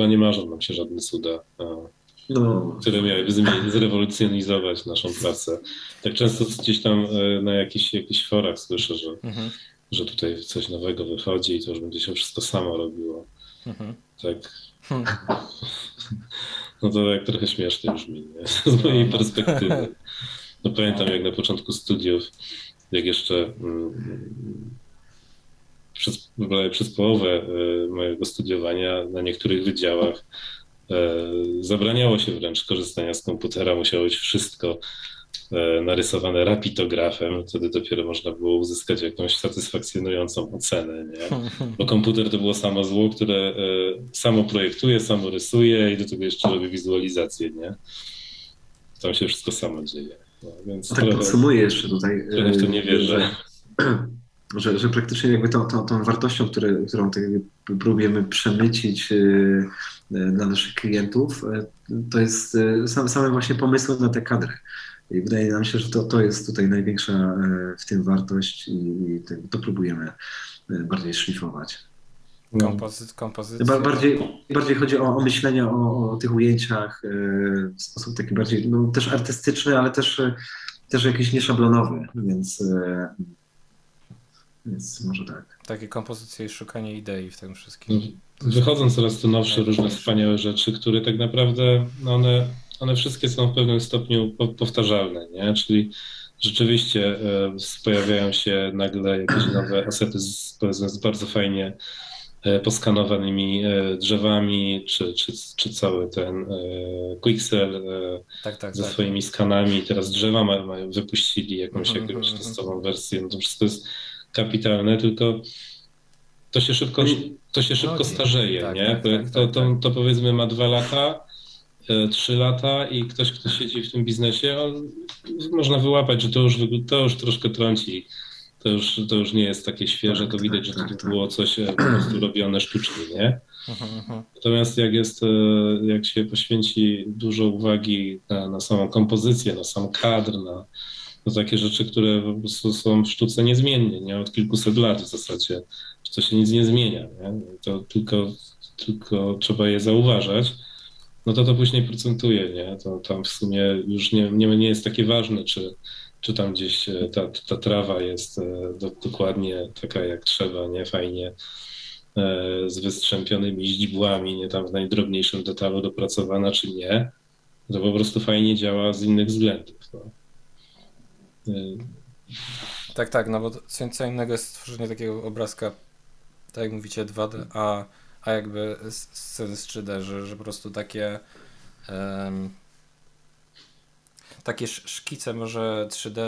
planie marzeń nam się żadne cuda, które miałyby zrewolucjonizować naszą pracę. Tak często gdzieś tam na jakichś forach słyszę, że, że tutaj coś nowego wychodzi i to już będzie się wszystko samo robiło. Tak. No to jak trochę śmiesznie brzmi, nie? Z mojej perspektywy. No pamiętam, jak na początku studiów, jak jeszcze przez połowę mojego studiowania na niektórych wydziałach zabraniało się wręcz korzystania z komputera, musiało być wszystko narysowane rapitografem, wtedy dopiero można było uzyskać jakąś satysfakcjonującą ocenę, nie? Bo komputer to było samo zło, które samo projektuje, samo rysuje i do tego jeszcze robi wizualizację, nie? Tam się wszystko samo dzieje. No, więc tak trochę, podsumuję jeszcze tutaj, trochę w to nie wierzę. Że praktycznie jakby tą wartością, którą tak próbujemy przemycić dla naszych klientów, to jest same właśnie pomysły na te kadry. I wydaje nam się, że to jest tutaj największa w tym wartość i to próbujemy bardziej szlifować. Kompozycja. Bardziej chodzi o myślenie o tych ujęciach w sposób taki bardziej też artystyczny, ale też jakiś nieszablonowy, więc może tak. Takie kompozycje i szukanie idei w tym wszystkim. Wychodzą coraz to nowsze, różne wspaniałe rzeczy, które tak naprawdę one wszystkie są w pewnym stopniu powtarzalne, nie? Czyli rzeczywiście pojawiają się nagle jakieś nowe asety z bardzo fajnie poskanowanymi drzewami, czy cały ten Quixel ze swoimi skanami. Teraz drzewa wypuścili jakąś testową wersję. No to wszystko jest kapitalne, tylko to się szybko starzeje, tak, nie? To powiedzmy ma 2 lata, 3 lata i ktoś, kto siedzi w tym biznesie, można wyłapać, że to już troszkę trąci. To już nie jest takie świeże, to widać, że to było coś po prostu robione sztucznie, nie? Natomiast jak się poświęci dużo uwagi na samą kompozycję, na sam kadr, to takie rzeczy, które po prostu są w sztuce niezmienne, nie? Od kilkuset lat w zasadzie, że to się nic nie zmienia, nie? To tylko trzeba je zauważać, no to później procentuje, nie? To tam w sumie już nie jest takie ważne, czy tam gdzieś ta trawa jest dokładnie taka jak trzeba, nie? Fajnie z wystrzępionymi źdźbłami, nie? Tam w najdrobniejszym detalu dopracowana, czy nie, to po prostu fajnie działa z innych względów, no. Tak, no bo co innego jest stworzenie takiego obrazka, tak jak mówicie, 2D, a jakby sens 3D, że po prostu takie szkice może 3D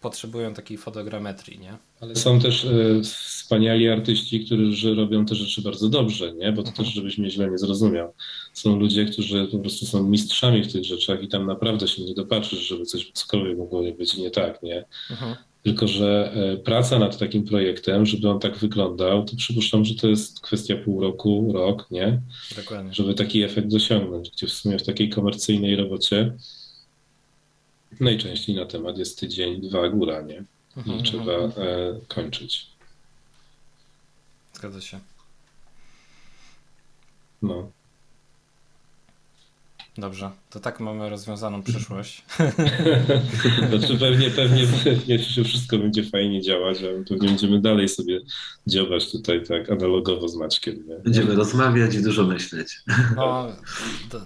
potrzebują takiej fotogrametrii, nie? Ale są też wspaniali artyści, którzy robią te rzeczy bardzo dobrze, nie? Bo to też, żebyś mnie źle nie zrozumiał. Są ludzie, którzy po prostu są mistrzami w tych rzeczach i tam naprawdę się nie dopatrzysz, żeby cokolwiek mogło być nie tak, nie? Tylko że praca nad takim projektem, żeby on tak wyglądał, to przypuszczam, że to jest kwestia pół roku, rok, nie? Dokładnie. Żeby taki efekt dosiągnąć, gdzie w sumie w takiej komercyjnej robocie najczęściej na temat jest tydzień, 2 góra, nie? I trzeba kończyć. Zgadza się. No. Dobrze, to tak mamy rozwiązaną przyszłość. Znaczy pewnie wszystko będzie fajnie działać, ale pewnie będziemy dalej sobie działać tutaj tak analogowo z Maćkiem, nie? Będziemy rozmawiać i dużo myśleć. No,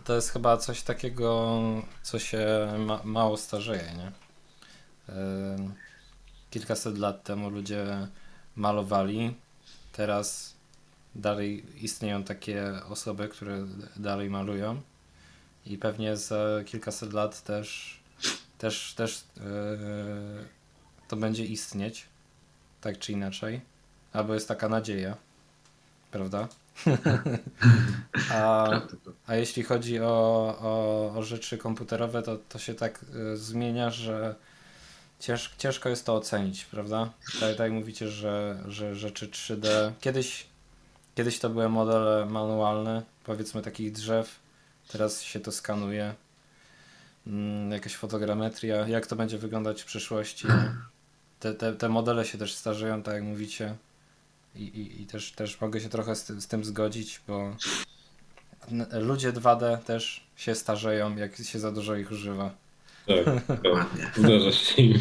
to jest chyba coś takiego, co się mało starzeje, nie? Kilkaset lat temu ludzie malowali, teraz dalej istnieją takie osoby, które dalej malują. I pewnie za kilkaset lat też to będzie istnieć, tak czy inaczej. Albo jest taka nadzieja, prawda? A jeśli chodzi o rzeczy komputerowe, to się tak zmienia, że ciężko jest to ocenić, prawda? Tak mówicie, że rzeczy 3D... Kiedyś to były modele manualne, powiedzmy takich drzew. Teraz się to skanuje, jakaś fotogrametria, jak to będzie wyglądać w przyszłości. Te modele się też starzeją, tak jak mówicie, i też mogę się trochę z tym zgodzić, bo ludzie 2D też się starzeją, jak się za dużo ich używa. Tak, zdarza się im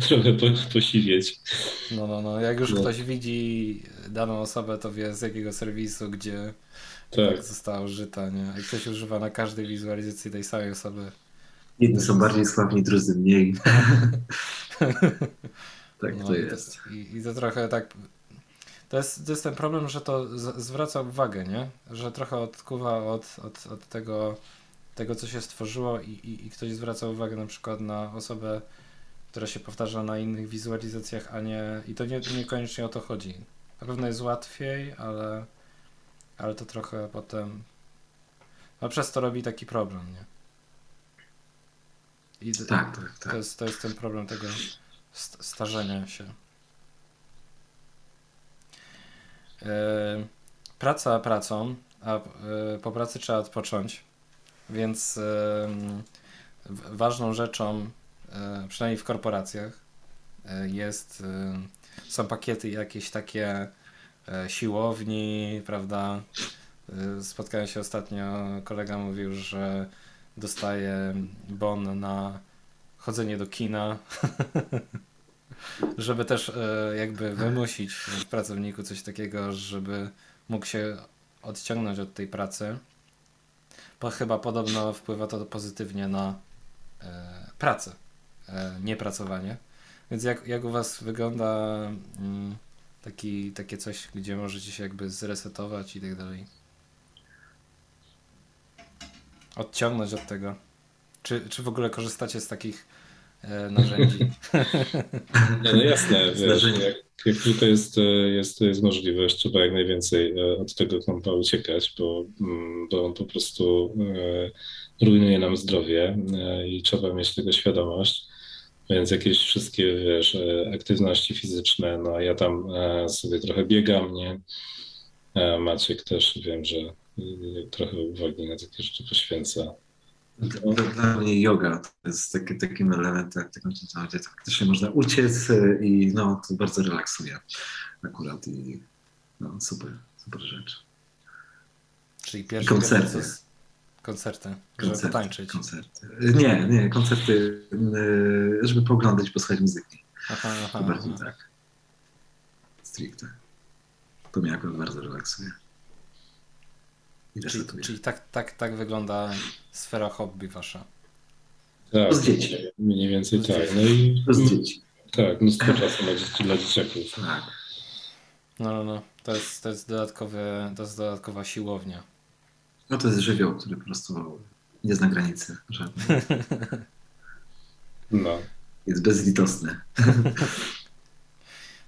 trochę posiwieć. No, jak już ktoś widzi daną osobę, to wie, z jakiego serwisu, gdzie tak została użyta, nie? Jak ktoś używa na każdej wizualizacji tej samej osoby. Jedni są bardziej sławni, drudzy mniej. Tak no to jest. I to trochę tak... To jest ten problem, że to zwraca uwagę, nie? Że trochę odkuwa od tego, co się stworzyło i ktoś zwraca uwagę na przykład na osobę, która się powtarza na innych wizualizacjach, a nie... I to niekoniecznie o to chodzi. Na pewno jest łatwiej, ale to trochę potem... No przez to robi taki problem, nie? I tak. To jest ten problem tego starzenia się. Praca pracą, a po pracy trzeba odpocząć, więc ważną rzeczą, przynajmniej w korporacjach, są pakiety jakieś takie siłowni, prawda? Spotkałem się ostatnio, kolega mówił, że dostaje bon na chodzenie do kina, żeby też jakby wymusić w pracowniku coś takiego, żeby mógł się odciągnąć od tej pracy. Bo chyba podobno wpływa to pozytywnie na pracę, niepracowanie. Więc jak u was wygląda takie coś, gdzie możecie się jakby zresetować i tak dalej? Odciągnąć od tego. Czy w ogóle korzystacie z takich narzędzi? No jasne, wiesz, jak tylko jest możliwość, trzeba jak najwięcej od tego kompa uciekać, bo on po prostu rujnuje nam zdrowie i trzeba mieć tego świadomość. Więc jakieś wszystkie, wiesz, aktywności fizyczne, no ja tam sobie trochę biegam, nie? Maciek też, wiem, że trochę uwagi na takie rzeczy poświęca. Dla mnie yoga to jest takim elementem, gdzie faktycznie można uciec i no, to bardzo relaksuje akurat i no, super rzecz. Czyli pierwszy koncerty, żeby tańczyć. Koncerty. Nie, koncerty, żeby pooglądać, posłuchać muzyki. Aha, bardziej tak. Stricte. To mnie akurat bardzo relaksuje. Czyli tak wygląda sfera hobby wasza. Tak, z dzieci. Mniej więcej tak. No i z dzieci. Tak, mnóstwo czasu dla dzieciaków. Tak. No. To jest dodatkowa siłownia. No to jest żywioł, który po prostu nie zna granicy żadnej. No. Jest bezlitosny.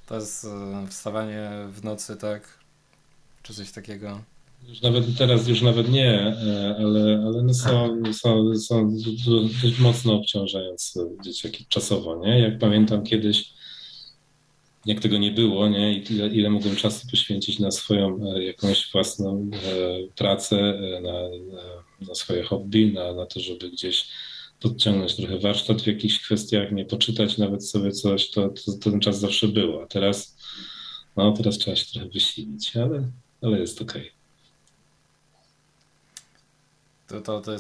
To jest wstawanie w nocy, tak? Czy coś takiego? Już nawet nie, ale no są dość mocno obciążające dzieciaki czasowo, nie? Jak pamiętam kiedyś, jak tego nie było, nie? I ile mogłem czasu poświęcić na swoją jakąś własną pracę, na swoje hobby, na to, żeby gdzieś podciągnąć trochę warsztat w jakichś kwestiach, nie poczytać nawet sobie coś, to ten czas zawsze był, a teraz trzeba się trochę wysilić, ale jest okej. To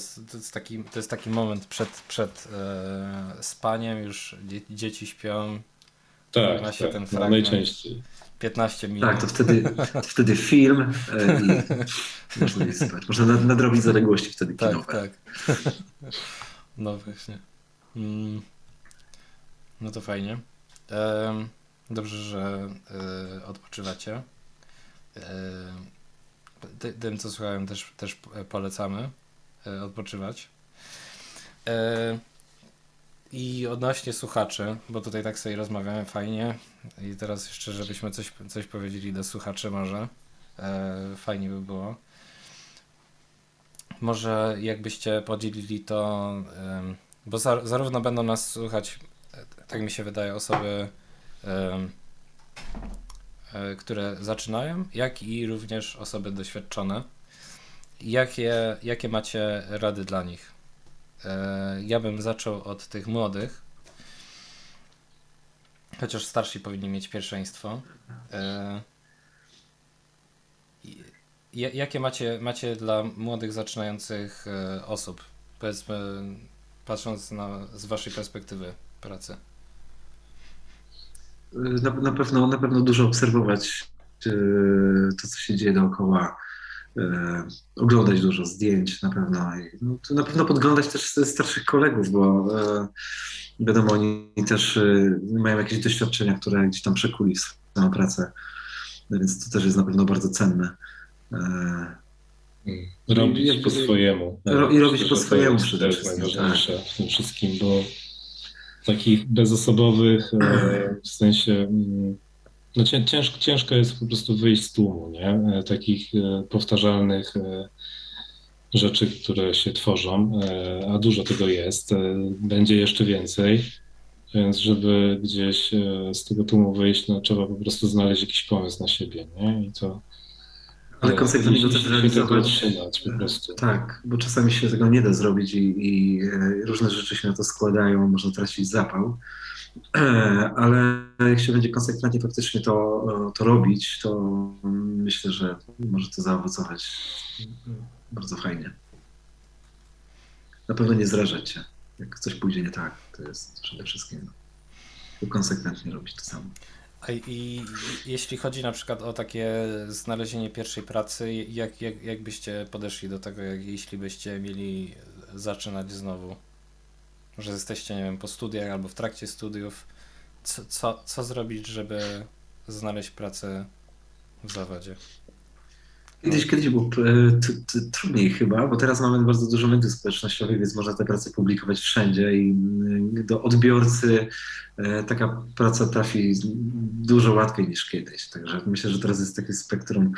jest taki moment przed spaniem, już dzieci śpią. Tak, ma się ten fragment, najczęściej. 15 minut. Tak, to wtedy film i można nie spać. Można nadrobić zaległości wtedy kinowe. Tak. No właśnie. No to fajnie. Dobrze, że odpoczywacie. Tym, co słuchałem, też polecamy odpoczywać. I odnośnie słuchaczy, bo tutaj tak sobie rozmawiamy fajnie i teraz jeszcze żebyśmy coś powiedzieli do słuchaczy może. Fajnie by było. Może jakbyście podzielili to, bo zarówno będą nas słuchać, tak mi się wydaje, osoby, które zaczynają, jak i również osoby doświadczone. Jakie macie rady dla nich? Ja bym zaczął od tych młodych, chociaż starsi powinni mieć pierwszeństwo. Jakie macie dla młodych, zaczynających osób, powiedzmy, patrząc z waszej perspektywy pracy? Na pewno dużo obserwować to, co się dzieje dookoła, oglądać dużo zdjęć na pewno. Na pewno podglądać też starszych kolegów, bo wiadomo, oni też mają jakieś doświadczenia, które gdzieś tam przekuli swoją pracę, więc to też jest na pewno bardzo cenne. Robić po swojemu. I robić po swojemu przede wszystkim. To jest najważniejsze w tym wszystkim, bo takich bezosobowych, w sensie, no ciężko jest po prostu wyjść z tłumu, nie? Takich powtarzalnych rzeczy, które się tworzą, a dużo tego jest, będzie jeszcze więcej, więc żeby gdzieś z tego tłumu wyjść, no trzeba po prostu znaleźć jakiś pomysł na siebie, nie? I to... Ale konsekwentnie to też realizować. Tak, bo czasami się tego nie da zrobić i różne rzeczy się na to składają, można tracić zapał. Ale jak się będzie konsekwentnie faktycznie to robić, to myślę, że może to zaowocować bardzo fajnie. Na pewno nie zrażać się. Jak coś pójdzie nie tak, to jest przede wszystkim konsekwentnie robić to samo. I jeśli chodzi na przykład o takie znalezienie pierwszej pracy, jak byście podeszli do tego, jeśli byście mieli zaczynać znowu? Może jesteście, nie wiem, po studiach albo w trakcie studiów. Co zrobić, żeby znaleźć pracę w zawodzie? Kiedyś było trudniej chyba, bo teraz mamy bardzo dużo mediów społecznościowych, więc można te prace publikować wszędzie i do odbiorcy taka praca trafi dużo łatwiej niż kiedyś. Także myślę, że teraz jest takie spektrum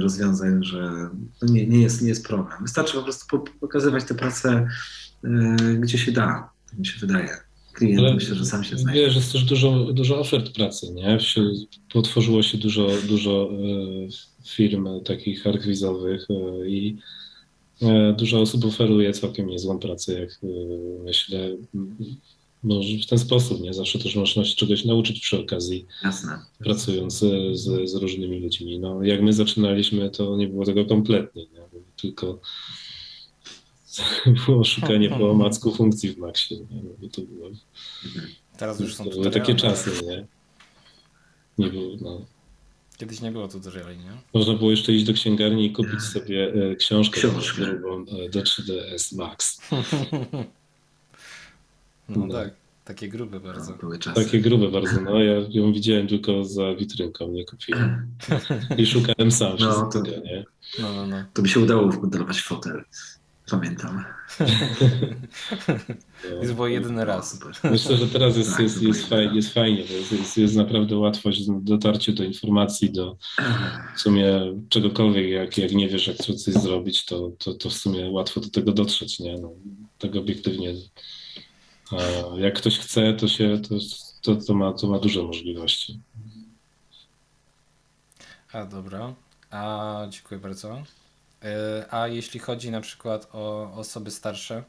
rozwiązań, że nie jest problem. Wystarczy po prostu pokazywać te prace, gdzie się da, mi się wydaje. Klient, ale myślę, że sam się znajdzie. Wiesz, jest też dużo ofert pracy, nie? Potworzyło się dużo firm takich archiwizowych i dużo osób oferuje całkiem niezłą pracę, jak myślę, może w ten sposób, nie? Zawsze też można się czegoś nauczyć przy okazji. Jasne. Pracując z różnymi ludźmi. No, jak my zaczynaliśmy, to nie było tego kompletnie, nie? Tylko było szukanie po omacku funkcji w Maxie. Nie? To było... Teraz już są to były takie czasy, nie? Nie było, no. Kiedyś nie było tutoriali, nie? Można było jeszcze iść do księgarni i kupić sobie książkę drugą do 3ds Max. No tak, takie grube bardzo. No, były czasy. Takie grube bardzo, no ja ją widziałem tylko za witrynką, nie kupiłem. I szukałem sam wszystkiego, nie? No. To by się udało wybudować fotel. Pamiętam. To było jedyny raz. Myślę, że teraz jest fajnie, bo jest naprawdę łatwość dotarcie do informacji, do w sumie czegokolwiek, jak nie wiesz, jak coś zrobić, to w sumie łatwo do tego dotrzeć, nie? No, tak obiektywnie. A jak ktoś chce, to ma duże możliwości. Dobra, dziękuję bardzo. A jeśli chodzi na przykład o osoby starsze,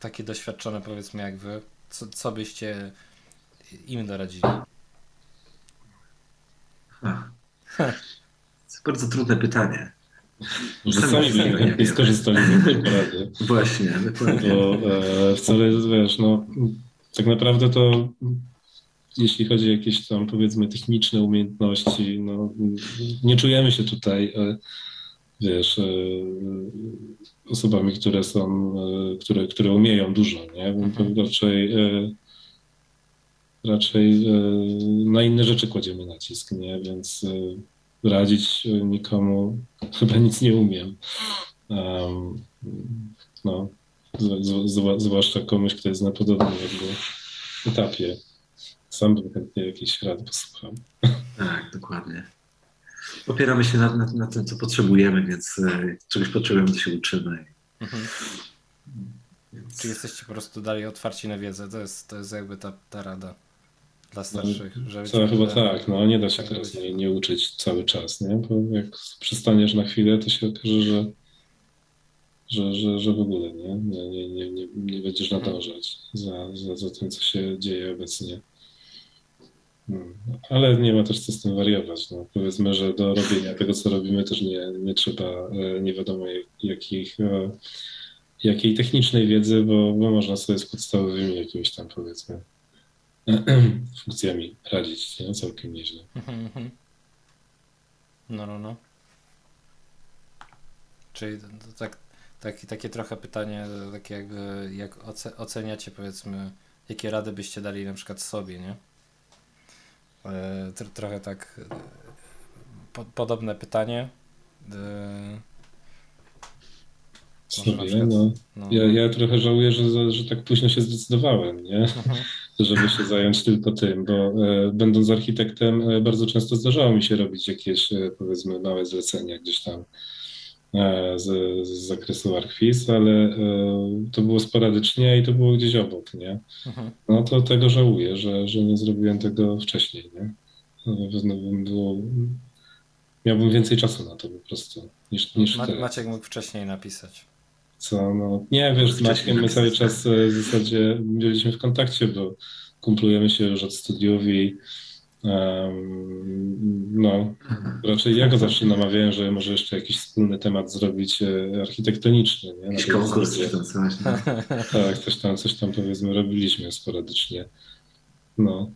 takie doświadczone powiedzmy jak wy, co byście im doradzili? To jest bardzo trudne pytanie. Sami nie skorzystali z tej porady. Właśnie, dokładnie. Bo wcale, wiesz, no tak naprawdę to jeśli chodzi o jakieś tam, powiedzmy, techniczne umiejętności, no, nie czujemy się tutaj, wiesz, osobami, które umieją dużo, nie? Raczej na inne rzeczy kładziemy nacisk, nie? Więc radzić nikomu chyba nic nie umiem. No, zwłaszcza komuś, kto jest na podobnym jakby etapie. Sam bym chętnie jakiejś rady posłuchał. Tak, dokładnie. Opieramy się na tym, co potrzebujemy, więc czegoś potrzebujemy, to się uczymy. Więc... Czy jesteście po prostu dalej otwarci na wiedzę? To jest jakby ta rada dla starszych. No, chyba tak, no nie da się teraz nie uczyć cały czas, nie? Bo jak przestaniesz na chwilę, to się okaże, że w ogóle nie będziesz nadążać za tym, co się dzieje obecnie. Ale nie ma też co z tym wariować. No, powiedzmy, że do robienia tego, co robimy, też nie trzeba nie wiadomo jakiej technicznej wiedzy, bo można sobie z podstawowymi jakimiś tam, powiedzmy, funkcjami radzić, nie? Całkiem nieźle. No. Czyli to takie trochę pytanie, takie jakby, jak oceniacie, powiedzmy, jakie rady byście dali na przykład sobie, nie? Trochę tak podobne pytanie. No. Ja trochę żałuję, że tak późno się zdecydowałem, nie? Żeby się zająć tylko tym, bo będąc architektem bardzo często zdarzało mi się robić jakieś, powiedzmy, małe zlecenia gdzieś tam z zakresu ArcFiz, ale to było sporadycznie i to było gdzieś obok, nie? No to tego żałuję, że nie zrobiłem tego wcześniej, nie? Na pewno miałbym więcej czasu na to po prostu niż teraz. Maciek mógł wcześniej napisać. Co? No, nie, wiesz, z Maćkiem my cały czas w zasadzie byliśmy w kontakcie, bo kumplujemy się już od studiów i raczej ja go zawsze namawiałem, że może jeszcze jakiś wspólny temat zrobić architektoniczny. Nie? Jakiś konkurs czy tam coś. Tak, coś tam powiedzmy robiliśmy sporadycznie. No.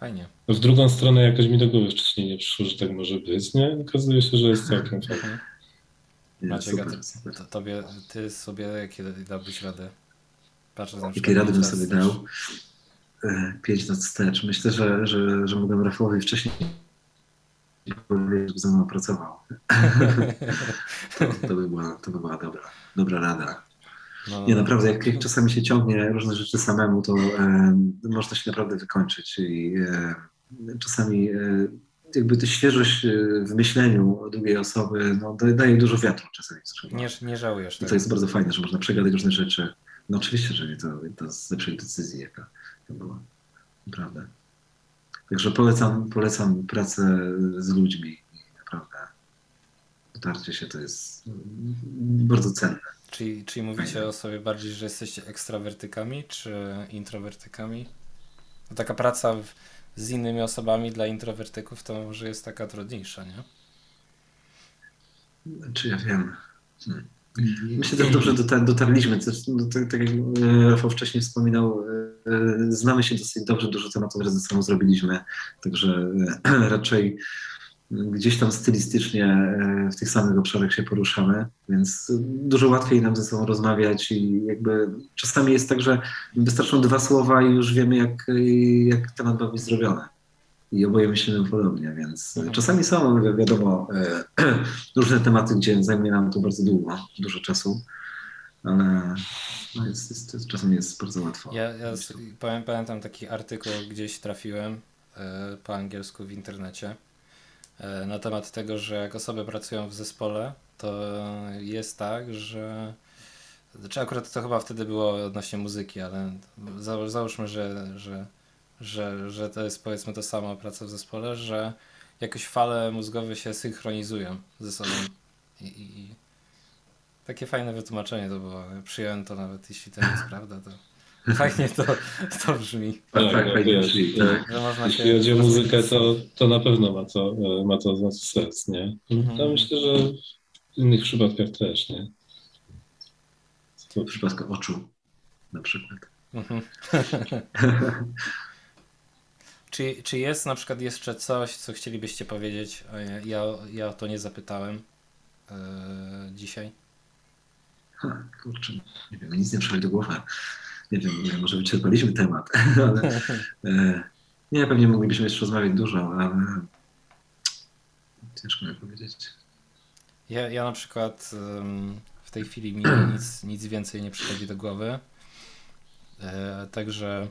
Fajnie. W drugą stronę jakoś mi do głowy wcześniej nie przyszło, że tak może być, nie? Okazuje się, że jest całkiem fajnie. Maciek, ty sobie jakie dałbyś radę? Jakie rady bym sobie dał? 5 lat wstecz. Myślę, że mogłem Rafałowi wcześniej powiedzieć, żeby ze mną pracował. to by była dobra rada. Nie, naprawdę, jak czasami się ciągnie różne rzeczy samemu, to można się naprawdę wykończyć. I czasami jakby ta świeżość w myśleniu o drugiej osoby daje dużo wiatru czasami. Nie żałujesz. To jest bardzo fajne, że można przegadać różne rzeczy. No oczywiście, że nie to z lepszej decyzji, jaka była. Naprawdę. Także polecam pracę z ludźmi. Naprawdę. Dotarcie się to jest bardzo cenne. Czyli mówicie o sobie bardziej, że jesteście ekstrawertykami czy introwertykami? No, taka praca z innymi osobami dla introwertyków to może jest taka trudniejsza, nie? Czy ja wiem. My się też dobrze dotarliśmy. Tak jak Rafał wcześniej wspominał, znamy się dosyć dobrze, dużo tematów razem ze sobą zrobiliśmy. Także raczej gdzieś tam stylistycznie w tych samych obszarach się poruszamy, więc dużo łatwiej nam ze sobą rozmawiać i jakby czasami jest tak, że wystarczą 2 słowa i już wiemy, jak temat ma być zrobiony. I oboje myślimy podobnie, więc czasami są, wiadomo, różne tematy, gdzie zajmie nam to bardzo dużo czasu, ale no czasami jest bardzo łatwo. Ja pamiętam taki artykuł, gdzieś trafiłem po angielsku w internecie na temat tego, że jak osoby pracują w zespole, to jest tak, że... Znaczy akurat to chyba wtedy było odnośnie muzyki, ale załóżmy, że to jest, powiedzmy, to samo praca w zespole, że jakoś fale mózgowe się synchronizują ze sobą i takie fajne wytłumaczenie to było. Przyjąłem to nawet, jeśli to jest prawda, to fajnie to brzmi. Tak. Jeśli chodzi o muzykę, to na pewno ma to sens, nie? Ja myślę, że w innych przypadkach też, nie? W przypadku oczu na przykład. Czy jest na przykład jeszcze coś, co chcielibyście powiedzieć? Ja o to nie zapytałem dzisiaj. Kurczę, nie wiem, nic nie przychodzi do głowy. Nie wiem, może wyczerpaliśmy temat, ale nie, pewnie moglibyśmy jeszcze rozmawiać dużo, ale ciężko mi powiedzieć. Ja na przykład w tej chwili mi nic więcej nie przychodzi do głowy. Także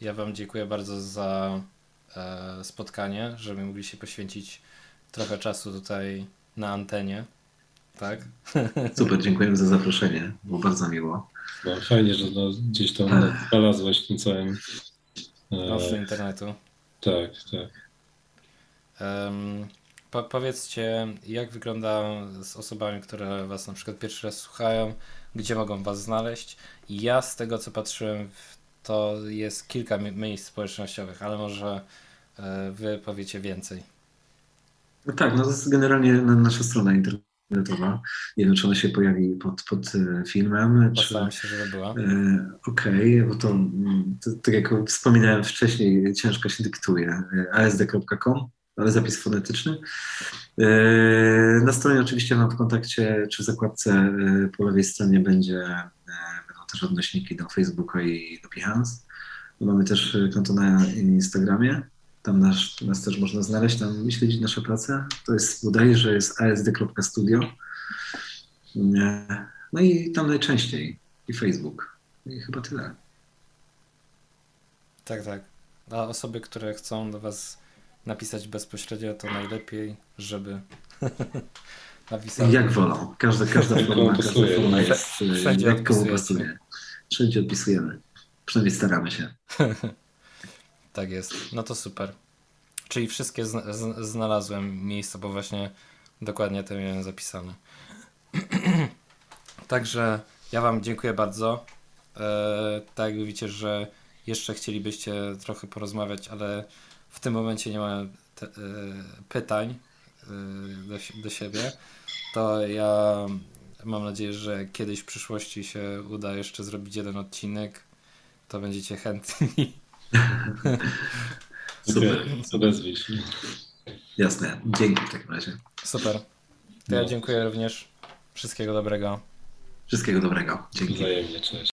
ja wam dziękuję bardzo za spotkanie, że my mogliśmy poświęcić trochę czasu tutaj na antenie. Tak? Super, dziękujemy za zaproszenie. Było bardzo miło. No, fajnie, że gdzieś tam znalazłeś w tym całym... Dobrze internetu. Tak. Powiedzcie, jak wygląda z osobami, które was na przykład pierwszy raz słuchają, gdzie mogą was znaleźć. Ja z tego, co patrzyłem w to jest kilka miejsc społecznościowych, ale może wy powiecie więcej. No tak, no to jest generalnie nasza strona internetowa. Nie wiem, czy ona się pojawi pod filmem. Postaram się, żeby była. Okej, bo to tak jak wspominałem wcześniej, ciężko się dyktuje. asd.com, ale zapis fonetyczny. Na stronie oczywiście w kontakcie czy w zakładce po lewej stronie będą też odnośniki do Facebooka i do Behance. Mamy też konto na Instagramie. Tam nas też można znaleźć, tam śledzić nasze prace. To jest bodajże jest asd.studio. No i tam najczęściej i Facebook. I chyba tyle. Tak, tak. A osoby, które chcą do was napisać bezpośrednio, to najlepiej, żeby napisać. Jak wolą. Każda forma jest. Jak komu pasuje. Wszędzie odpisujemy. Przynajmniej staramy się. Tak jest, no to super. Czyli wszystkie znalazłem miejsca, bo właśnie dokładnie to miałem zapisane. Także ja wam dziękuję bardzo. Tak jak widzicie, że jeszcze chcielibyście trochę porozmawiać, ale w tym momencie nie ma pytań do siebie. To ja mam nadzieję, że kiedyś w przyszłości się uda jeszcze zrobić jeden odcinek. To będziecie chętni. Super, co bezwieść. Jasne, dzięki w takim razie. Super. To ja dziękuję również. Wszystkiego dobrego. Dzięki. Wzajemnie, cześć.